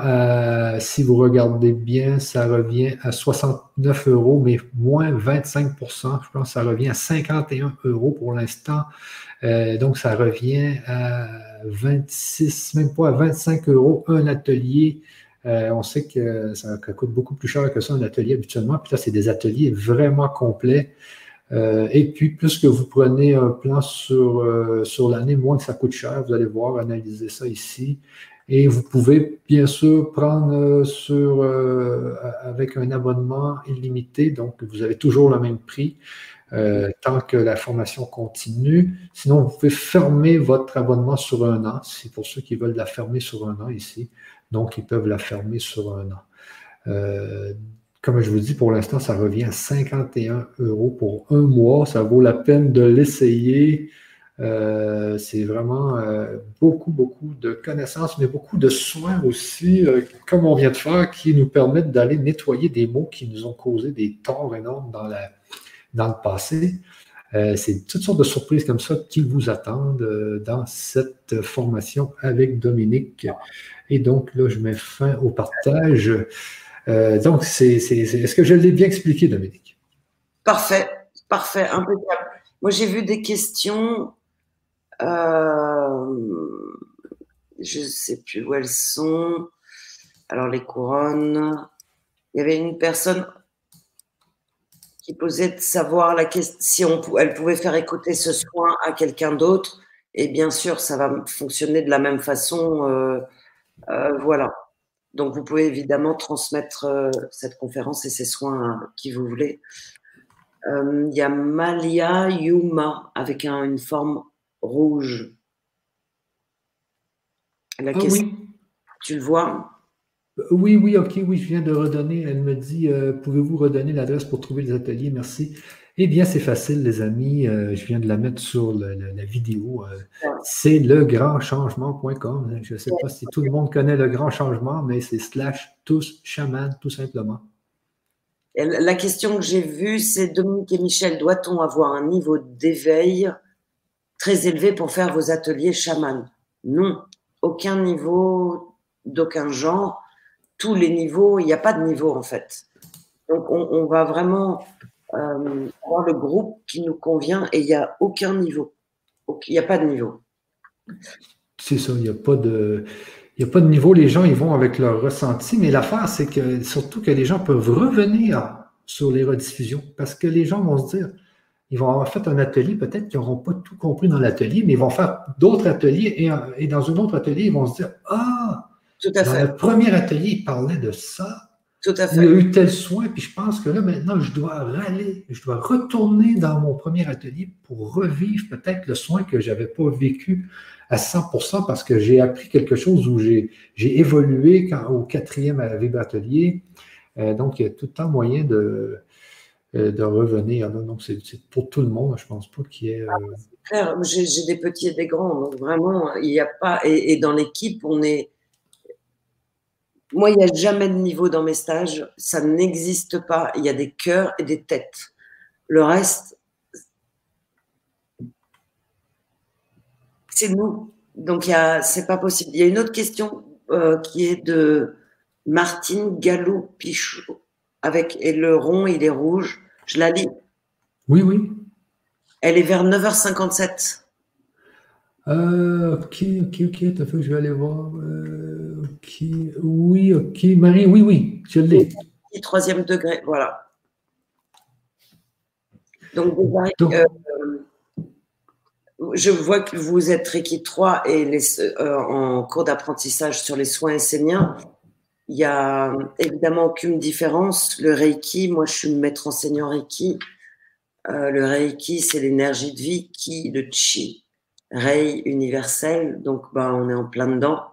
si vous regardez bien, ça revient à 69 €, mais moins 25%. Je pense que ça revient à 51 € pour l'instant. Donc, ça revient à 26, même pas à 25 € un atelier. On sait que ça coûte beaucoup plus cher que ça, un atelier habituellement. Puis là, c'est des ateliers vraiment complets. Et puis, plus que vous prenez un plan sur l'année, moins que ça coûte cher. Vous allez voir, analyser ça ici. Et vous pouvez, bien sûr, prendre avec un abonnement illimité. Donc, vous avez toujours le même prix tant que la formation continue. Sinon, vous pouvez fermer votre abonnement sur un an. C'est pour ceux qui veulent la fermer sur un an ici. Donc, ils peuvent la fermer sur un an. Comme je vous dis, pour l'instant, ça revient à 51 € pour un mois. Ça vaut la peine de l'essayer. C'est vraiment beaucoup, beaucoup de connaissances, mais beaucoup de soins aussi, comme on vient de faire, qui nous permettent d'aller nettoyer des maux qui nous ont causé des torts énormes dans le passé. C'est toutes sortes de surprises comme ça qui vous attendent dans cette formation avec Dominique. Et donc, là, je mets fin au partage. Donc, est-ce que je l'ai bien expliqué, Dominique? Parfait, parfait, impeccable. Moi, j'ai vu des questions, je ne sais plus où elles sont. Alors, les couronnes, il y avait une personne qui posait de savoir la question, si elle pouvait faire écouter ce soin à quelqu'un d'autre. Et bien sûr, ça va fonctionner de la même façon, voilà. Donc, vous pouvez évidemment transmettre cette conférence et ses soins à qui vous voulez. Il y a Malia Yuma avec une forme rouge. La question, oui. Tu le vois? Oui, oui, ok, oui, je viens de redonner. Elle me dit, pouvez-vous redonner l'adresse pour trouver les ateliers? Merci. Eh bien, c'est facile, les amis. Je viens de la mettre sur la vidéo. C'est legrandchangement.com. Je ne sais pas si tout le monde connaît le grand changement, mais c'est /tous chamans, tout simplement. La question que j'ai vue, c'est Dominique et Michel, doit-on avoir un niveau d'éveil très élevé pour faire vos ateliers chamans? Non, aucun niveau, d'aucun genre. Tous les niveaux, il n'y a pas de niveau, en fait. Donc, on va vraiment... avoir le groupe qui nous convient et il n'y a aucun niveau. Il n'y a pas de niveau. C'est ça, il n'y a pas de... Il n'y a pas de niveau, les gens ils vont avec leur ressenti, mais l'affaire, c'est que surtout que les gens peuvent revenir sur les rediffusions parce que les gens vont se dire, ils vont avoir fait un atelier, peut-être qu'ils n'auront pas tout compris dans l'atelier, mais ils vont faire d'autres ateliers et dans un autre atelier, ils vont se dire, ah, tout à fait. Dans le premier atelier, ils parlaient de ça. Tout à fait. Il y a eu tel soin, puis je pense que là, maintenant, je dois retourner dans mon premier atelier pour revivre peut-être le soin que je n'avais pas vécu à 100% parce que j'ai appris quelque chose où j'ai évolué au 4e à la vibratelier. Donc, il y a tout le temps moyen de revenir. Donc, c'est pour tout le monde, je ne pense pas qu'il y ait… C'est clair, j'ai des petits et des grands, donc vraiment, il n'y a pas… Et dans l'équipe, on est… Moi, il n'y a jamais de niveau dans mes stages. Ça n'existe pas. Il y a des cœurs et des têtes. Le reste, c'est nous. Donc, ce n'est pas possible. Il y a une autre question qui est de Martine Gallou-Pichot. Avec et le rond, il est rouge. Je la lis. Oui, oui. Elle est vers 9h57. Ok, t'as fait que je vais aller voir. Ok, Marie, oui, je l'ai. Troisième degré, voilà. Donc je vois que vous êtes Reiki 3 et en cours d'apprentissage sur les soins esséniens. Il n'y a évidemment aucune différence. Le Reiki, moi je suis maître enseignant Reiki. Le Reiki, c'est l'énergie de vie, ki, le chi. Rei universel, donc on est en plein dedans.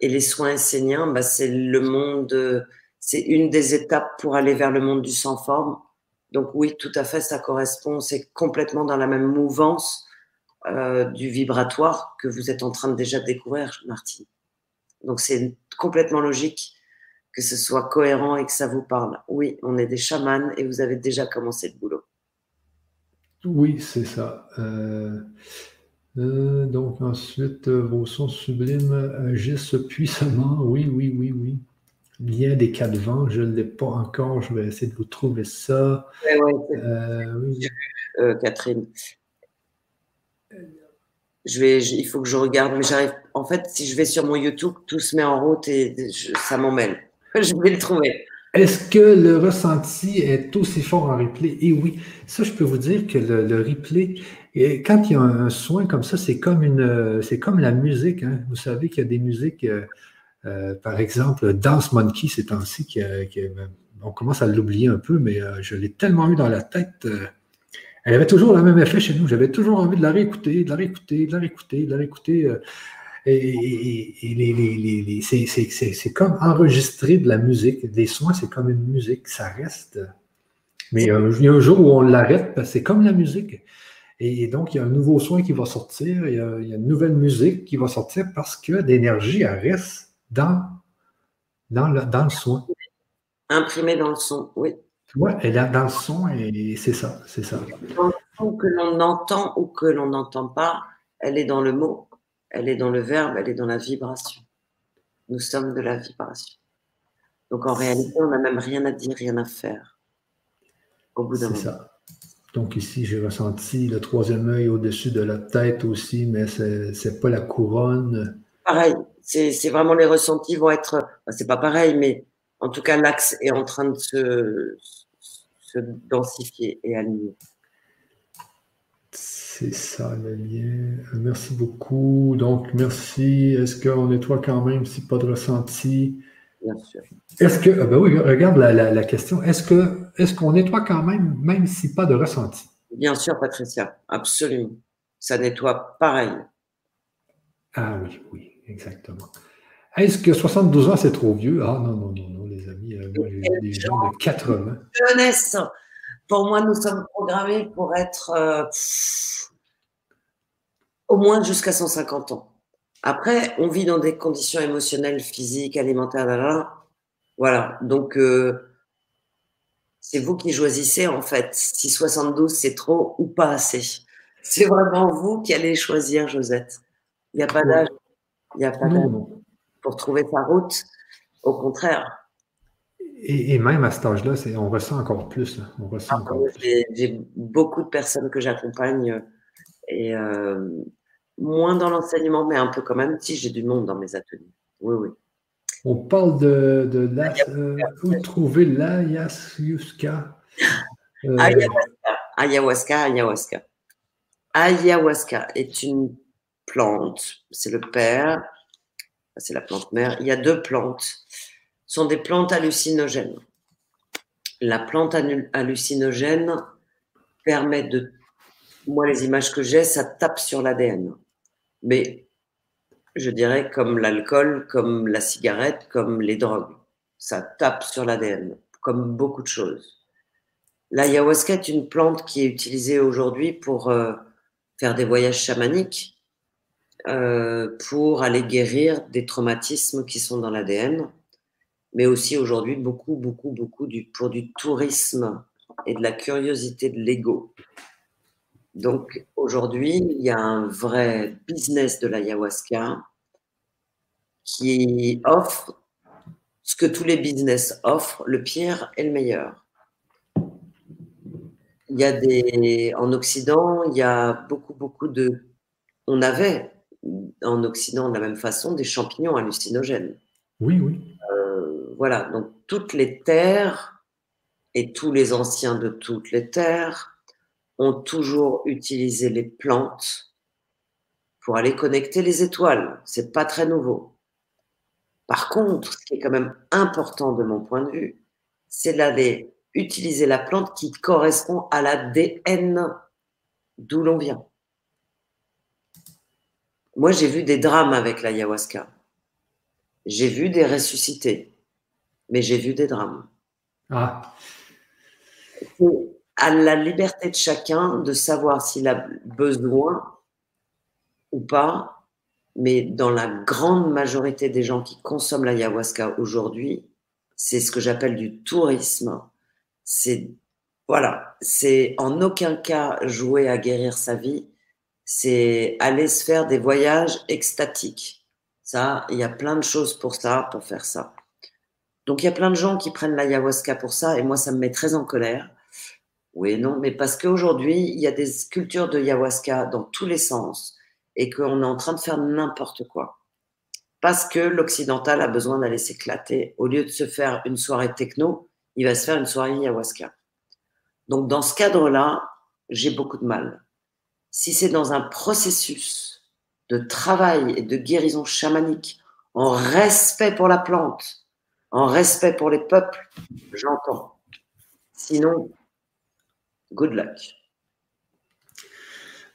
Et les soins esséniens, c'est le monde, c'est une des étapes pour aller vers le monde du sans-forme. Donc oui, tout à fait, ça correspond, c'est complètement dans la même mouvance du vibratoire que vous êtes en train de déjà découvrir, Martine. Donc c'est complètement logique que ce soit cohérent et que ça vous parle. Oui, on est des chamans et vous avez déjà commencé le boulot. Oui, c'est ça. Donc ensuite, vos sons sublimes agissent puissamment. Oui. Lien des quatre vents, je ne l'ai pas encore. Je vais essayer de vous trouver ça. Oui. Catherine. Il faut que je regarde, mais j'arrive. En fait, si je vais sur mon YouTube, tout se met en route et ça m'emmène. Je vais le trouver. Est-ce que le ressenti est aussi fort en replay? Et oui, ça, je peux vous dire que le replay, quand il y a un soin comme ça, c'est comme la musique. Hein. Vous savez qu'il y a des musiques, par exemple, Dance Monkey, ces temps-ci, on commence à l'oublier un peu, mais je l'ai tellement eu dans la tête. Elle avait toujours le même effet chez nous. J'avais toujours envie de la réécouter, de la réécouter. C'est comme enregistrer de la musique. Des soins, c'est comme une musique. Ça reste. Mais il y a un jour où on l'arrête, parce que c'est comme la musique. Et donc, il y a un nouveau soin qui va sortir. Il y a une nouvelle musique qui va sortir parce que l'énergie, elle reste dans le soin. Imprimée dans le son, oui. Oui, elle est dans le son et c'est ça. Dans le son que l'on entend ou que l'on n'entend pas, elle est dans le mot, elle est dans le verbe, elle est dans la vibration. Nous sommes de la vibration. Donc en réalité, on n'a même rien à dire, rien à faire. Au bout d'un moment. C'est ça. Donc ici, j'ai ressenti le troisième œil au-dessus de la tête aussi, mais ce n'est pas la couronne. Pareil, c'est vraiment les ressentis vont être... c'est pas pareil, mais en tout cas, l'axe est en train de se densifier et aligner. C'est ça le lien. Merci beaucoup. Donc, merci. Est-ce qu'on nettoie quand même si pas de ressenti? Bien sûr. Est-ce que, oui, regarde la question. Est-ce qu'on nettoie quand même si pas de ressenti? Bien sûr, Patricia. Absolument. Ça nettoie pareil. Ah oui, exactement. Est-ce que 72 ans, c'est trop vieux? Ah non, les amis. Moi, j'ai eu des gens de 80. Jeunesse! Pour moi, nous sommes programmés pour être au moins jusqu'à 150 ans. Après, on vit dans des conditions émotionnelles, physiques, alimentaires, voilà. Donc, c'est vous qui choisissez, en fait, si 72, c'est trop ou pas assez. C'est vraiment vous qui allez choisir, Josette. Il n'y a pas d'âge. Pour trouver sa route, au contraire. Et même à cet âge-là, on ressent encore plus. Hein. J'ai beaucoup de personnes que j'accompagne, et moins dans l'enseignement, mais un peu quand même. Si j'ai du monde dans mes ateliers. Oui. On parle de où trouver l'ayahuasca. Ayahuasca est une plante. C'est le père. C'est la plante mère. Il y a deux plantes. Ce sont des plantes hallucinogènes. La plante hallucinogène permet de... Moi, les images que j'ai, ça tape sur l'ADN. Mais je dirais comme l'alcool, comme la cigarette, comme les drogues. Ça tape sur l'ADN, comme beaucoup de choses. L'ayahuasca est une plante qui est utilisée aujourd'hui pour faire des voyages chamaniques. Pour aller guérir des traumatismes qui sont dans l'ADN, mais aussi aujourd'hui beaucoup pour du tourisme et de la curiosité de l'ego. Donc aujourd'hui, il y a un vrai business de l'ayahuasca qui offre ce que tous les business offrent, le pire et le meilleur. Il y a des... En Occident, il y a beaucoup de... On avait, en Occident, de la même façon, des champignons hallucinogènes. Oui, oui. Voilà, donc toutes les terres et tous les anciens de toutes les terres ont toujours utilisé les plantes pour aller connecter les étoiles. C'est pas très nouveau. Par contre, ce qui est quand même important de mon point de vue, c'est d'aller utiliser la plante qui correspond à l'ADN d'où l'on vient. Moi, j'ai vu des drames avec l'ayahuasca. J'ai vu des ressuscités, mais j'ai vu des drames. Ah. À la liberté de chacun de savoir s'il a besoin ou pas, mais dans la grande majorité des gens qui consomment l'ayahuasca aujourd'hui, c'est ce que j'appelle du tourisme. C'est en aucun cas jouer à guérir sa vie, c'est aller se faire des voyages extatiques. Ça, il y a plein de choses pour ça, pour faire ça. Donc, il y a plein de gens qui prennent l'ayahuasca pour ça, et moi, ça me met très en colère. Oui, non, mais parce qu'aujourd'hui, il y a des cultures de ayahuasca dans tous les sens, et qu'on est en train de faire n'importe quoi. Parce que l'occidental a besoin d'aller s'éclater. Au lieu de se faire une soirée techno, il va se faire une soirée ayahuasca. Donc, dans ce cadre-là, j'ai beaucoup de mal. Si c'est dans un processus de travail et de guérison chamanique, en respect pour la plante, en respect pour les peuples, j'entends. Sinon, good luck.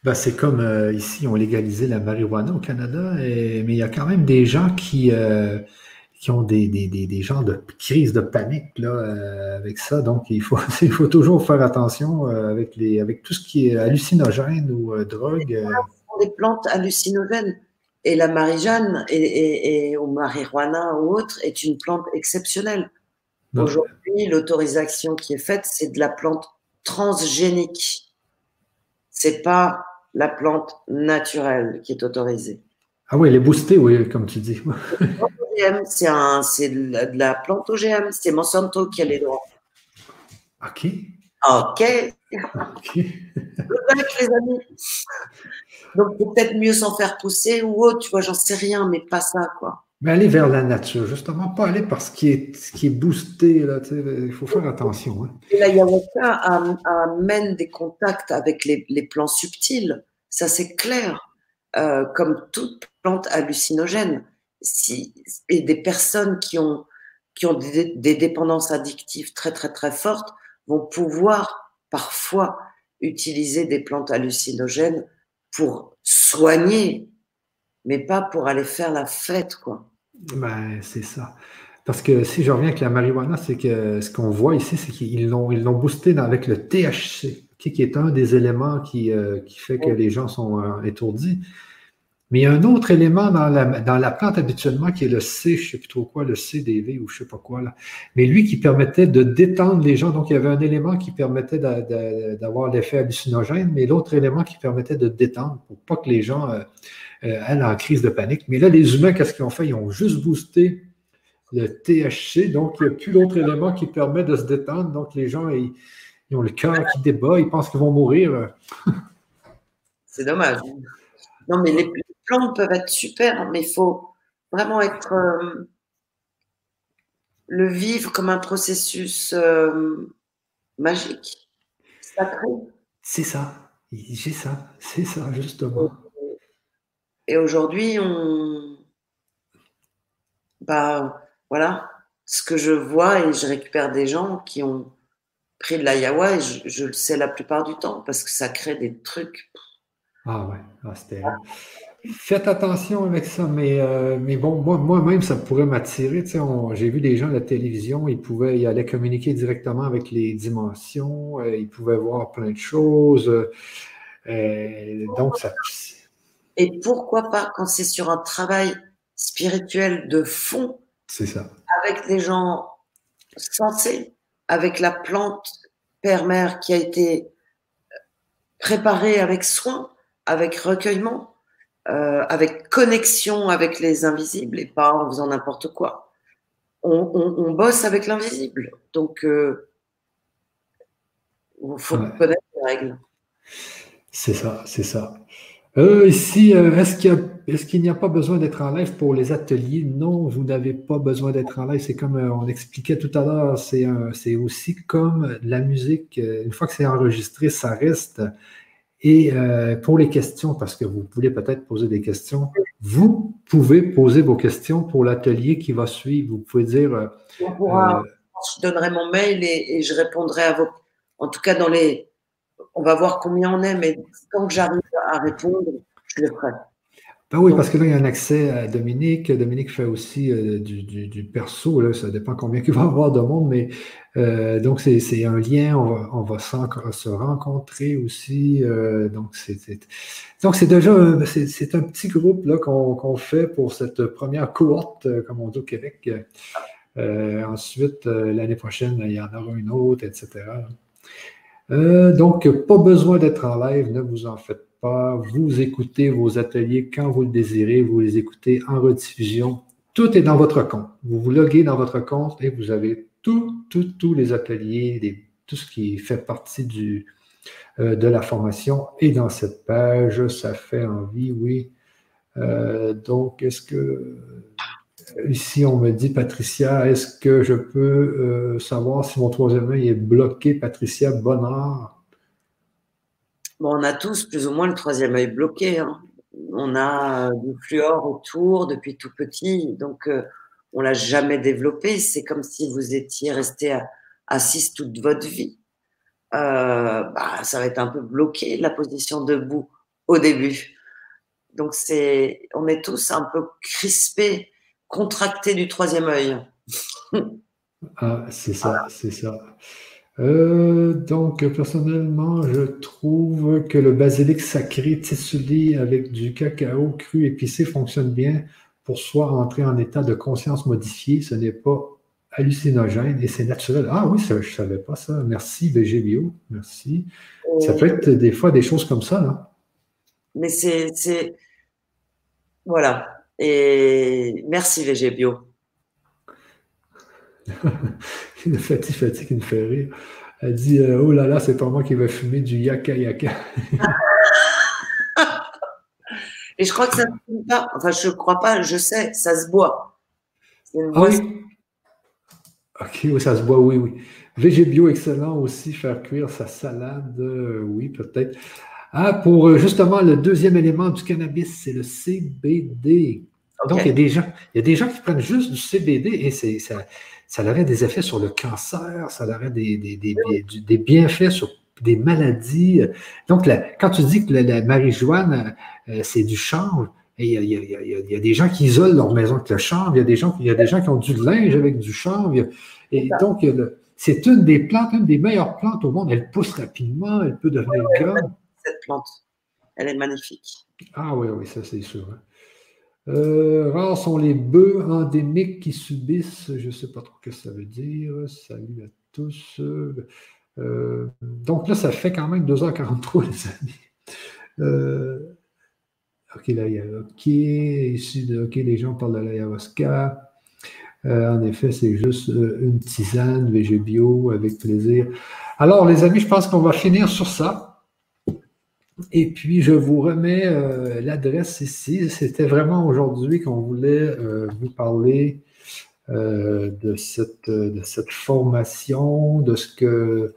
Ben, c'est comme ici, on légalisait la marijuana au Canada, mais il y a quand même des gens qui ont des genres de crises de panique là, avec ça. Donc, il faut toujours faire attention avec tout ce qui est hallucinogène ou drogue. Des plantes hallucinogènes, et la marijuana et au marijuana ou autre est une plante exceptionnelle. Non. Aujourd'hui, l'autorisation qui est faite, c'est de la plante transgénique. C'est pas la plante naturelle qui est autorisée. Ah oui, elle est boostée, oui, comme tu dis. C'est de la plante OGM, c'est Monsanto qui a les droits. Ok. Ok. Avec les amis. Donc peut-être mieux s'en faire pousser ou autre, tu vois, j'en sais rien, mais pas ça, quoi. Mais aller vers la nature, justement, pas aller par ce qui est boosté, là, tu sais, il faut faire attention. Hein. Et la ayahuasca amène des contacts avec les plans subtils, ça c'est clair, comme toute plante hallucinogène. Et des personnes qui ont des dépendances addictives très, très, très fortes vont pouvoir parfois utiliser des plantes hallucinogènes pour soigner, mais pas pour aller faire la fête, quoi. Ben, c'est ça. Parce que si je reviens avec la marijuana, c'est que ce qu'on voit ici, c'est qu'ils l'ont boosté avec le THC, qui est un des éléments qui fait que les gens sont étourdis. Mais il y a un autre élément dans la plante habituellement qui est le C, je ne sais plus trop quoi, le CDV ou je ne sais pas quoi, là. Mais lui qui permettait de détendre les gens. Donc, il y avait un élément qui permettait d'avoir l'effet hallucinogène, mais l'autre élément qui permettait de détendre pour pas que les gens aillent en crise de panique. Mais là, les humains, qu'est-ce qu'ils ont fait? Ils ont juste boosté le THC, donc il n'y a plus l'autre élément qui permet de se détendre. Donc, les gens, ils ont le cœur qui débat, ils pensent qu'ils vont mourir. C'est dommage. Non, mais les plantes peuvent être super, mais il faut vraiment être le vivre comme un processus magique, sacré. C'est ça, c'est ça justement. Et aujourd'hui, voilà, ce que je vois et je récupère des gens qui ont pris de l'ayahuasca et je le sais la plupart du temps parce que ça crée des trucs. Ah ouais, c'était... Faites attention avec ça, mais bon, moi-même, ça pourrait m'attirer. Tu sais, j'ai vu des gens à la télévision, ils allaient communiquer directement avec les dimensions, ils pouvaient voir plein de choses. Donc, ça... Et pourquoi pas quand c'est sur un travail spirituel de fond, c'est ça, avec des gens sensés, avec la plante père-mère qui a été préparée avec soin, avec recueillement, avec connexion avec les invisibles et pas en faisant n'importe quoi. on bosse avec l'invisible. Donc, il faut connaître les règles. C'est ça, c'est ça. Ici, est-ce qu'il n'y a pas besoin d'être en live pour les ateliers? Non, vous n'avez pas besoin d'être en live. C'est comme on expliquait tout à l'heure, c'est aussi comme la musique. Une fois que c'est enregistré, ça reste. Et pour les questions, parce que vous voulez peut-être poser des questions, vous pouvez poser vos questions pour l'atelier qui va suivre. Vous pouvez dire… je donnerai mon mail et je répondrai à vos… En tout cas, dans les… On va voir combien on est, mais quand j'arrive à répondre, je le ferai. Ben oui, parce que là, il y a un accès à Dominique. Dominique fait aussi du perso, là, ça dépend combien il va avoir de monde, mais donc c'est un lien, on va se rencontrer aussi. Donc c'est un petit groupe là, qu'on fait pour cette première cohorte, comme on dit au Québec. Ensuite, l'année prochaine, il y en aura une autre, etc. Donc, pas besoin d'être en live, ne vous en faites pas. Vous écoutez vos ateliers quand vous le désirez, vous les écoutez en rediffusion. Tout est dans votre compte. Vous vous loguez dans votre compte et vous avez tous les ateliers, tout ce qui fait partie de la formation est dans cette page. Ça fait envie, oui. Donc, est-ce que... Ici, on me dit, Patricia, est-ce que je peux savoir si mon troisième œil est bloqué? Patricia Bonnard. Bon, on a tous plus ou moins le troisième œil bloqué. Hein. On a du fluor autour depuis tout petit, donc on ne l'a jamais développé. C'est comme si vous étiez resté assis toute votre vie. Ça va être un peu bloqué, la position debout au début. Donc, on est tous un peu crispés. Contracté du troisième œil. Ah, c'est ça, voilà. C'est ça. Donc, personnellement, je trouve que le basilic sacré tissulé avec du cacao cru épicé fonctionne bien pour soi entrer en état de conscience modifiée. Ce n'est pas hallucinogène et c'est naturel. Ah oui, ça, je ne savais pas ça. Merci, VG Bio. Merci. Ça peut être des fois des choses comme ça, non? Mais c'est... Voilà. Et merci VG Bio. Une fatigue qui me fait rire. Elle dit oh là là, c'est pas moi qui vais fumer du yaka yaka. Et je crois que ça ne fume pas. Enfin, je ne crois pas, je sais, ça se boit. Oui. Ok, oui, ça se boit, oui. VG Bio, excellent aussi, faire cuire sa salade, oui, peut-être. Ah, pour justement le deuxième élément du cannabis, c'est le CBD. Okay. Donc, il y a des gens qui prennent juste du CBD et ça aurait des effets sur le cancer, ça aurait des bienfaits sur des maladies. Donc, quand tu dis que la marijuana, c'est du chanvre, il y a des gens qui isolent leur maison avec le chanvre, il y a des gens qui ont du linge avec du chanvre. Donc, c'est une des meilleures plantes au monde. Elle pousse rapidement, elle peut devenir grande. Cette plante, elle est magnifique. Ah oui, ça c'est sûr. Rares sont les bœufs endémiques qui subissent, je ne sais pas trop ce que ça veut dire. Salut à tous. Donc là, ça fait quand même 2h43, les amis. OK, là, il y a OK. Ici, OK, les gens parlent de l'ayahuasca. En effet, c'est juste une tisane VG Bio, avec plaisir. Alors, les amis, je pense qu'on va finir sur ça. Et puis, je vous remets l'adresse ici. C'était vraiment aujourd'hui qu'on voulait vous parler de cette formation, de ce que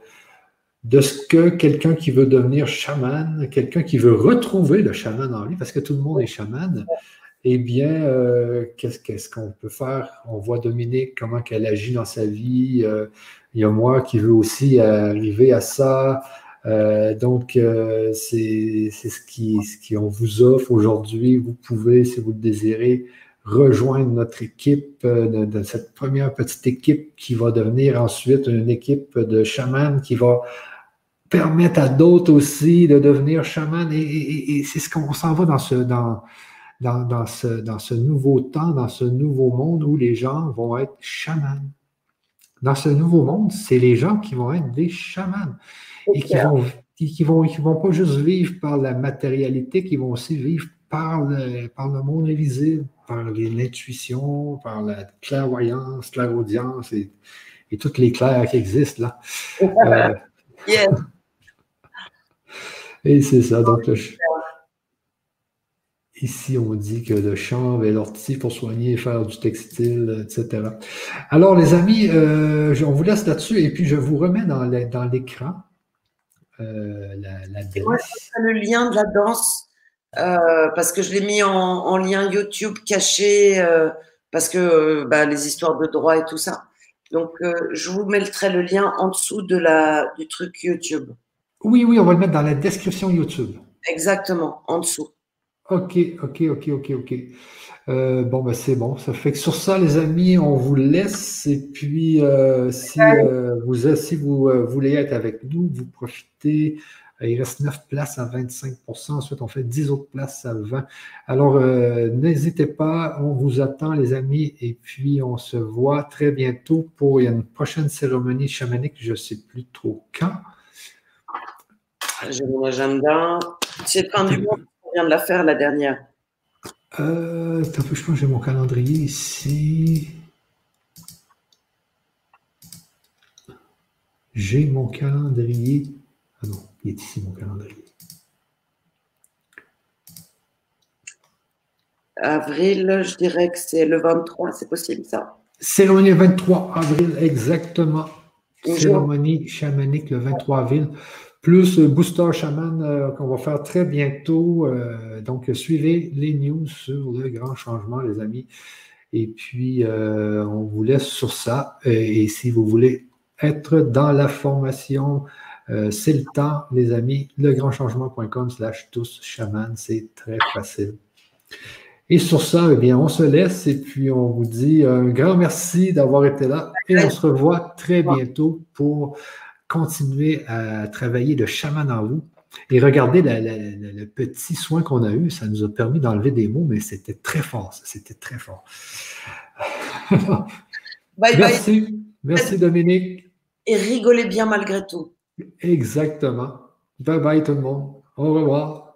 quelqu'un qui veut devenir chaman, quelqu'un qui veut retrouver le chaman en lui, parce que tout le monde est chaman, eh bien, qu'est-ce qu'on peut faire? On voit Dominique, comment elle agit dans sa vie. Il y a moi qui veux aussi arriver à ça. Donc, c'est ce qui on vous offre aujourd'hui. Vous pouvez, si vous le désirez, rejoindre notre équipe, de cette première petite équipe qui va devenir ensuite une équipe de chamans qui va permettre à d'autres aussi de devenir chamans. Et c'est ce qu'on s'en va dans ce nouveau temps, dans ce nouveau monde où les gens vont être chamans. Dans ce nouveau monde, c'est les gens qui vont être des chamans. Et qui vont pas juste vivre par la matérialité, qui vont aussi vivre par le monde invisible, par l'intuition, par la clairvoyance, clairaudience et toutes les clairs qui existent là. Yes. Et c'est ça. Donc, ici, on dit que le chanvre est l'ortie pour soigner et faire du textile, etc. Alors, les amis, on vous laisse là-dessus et puis je vous remets dans l'écran la danse. Ouais, le lien de la danse, parce que je l'ai mis en lien YouTube caché, parce que les histoires de droit et tout ça. Donc, je vous mettrai le lien en dessous de du truc YouTube. Oui, oui, on va le mettre dans la description YouTube. Exactement, en dessous. OK. Bon, c'est bon. Ça fait que sur ça, les amis, on vous laisse. Et puis, si vous voulez être avec nous, vous profitez. Il reste 9 places à 25%. Ensuite, on fait 10 autres places à 20%. Alors, n'hésitez pas. On vous attend, les amis. Et puis, on se voit très bientôt pour une prochaine cérémonie chamanique. Je ne sais plus trop quand. J'ai mon agenda. C'est fin du mois. Je viens de la faire, la dernière. Je pense que j'ai mon calendrier ici. J'ai mon calendrier. Ah non, il est ici, mon calendrier. Avril, je dirais que c'est le 23, c'est possible, ça? Cérémonie le 23 avril, exactement. Cérémonie chamanique le 23 avril. Plus Booster Chaman qu'on va faire très bientôt. Donc, suivez les news sur le grand changement, les amis. Et puis, on vous laisse sur ça. Et si vous voulez être dans la formation, c'est le temps, les amis. legrandchangement.com/touschamans, c'est très facile. Et sur ça, eh bien, on se laisse et puis on vous dit un grand merci d'avoir été là. Et on se revoit très bientôt pour continuer à travailler le chaman en vous. Et regardez le petit soin qu'on a eu, ça nous a permis d'enlever des mots, mais c'était très fort, ça, c'était très fort. Bye. Merci. Bye. Merci Dominique. Et rigolez bien malgré tout. Exactement. Bye bye tout le monde. Au revoir.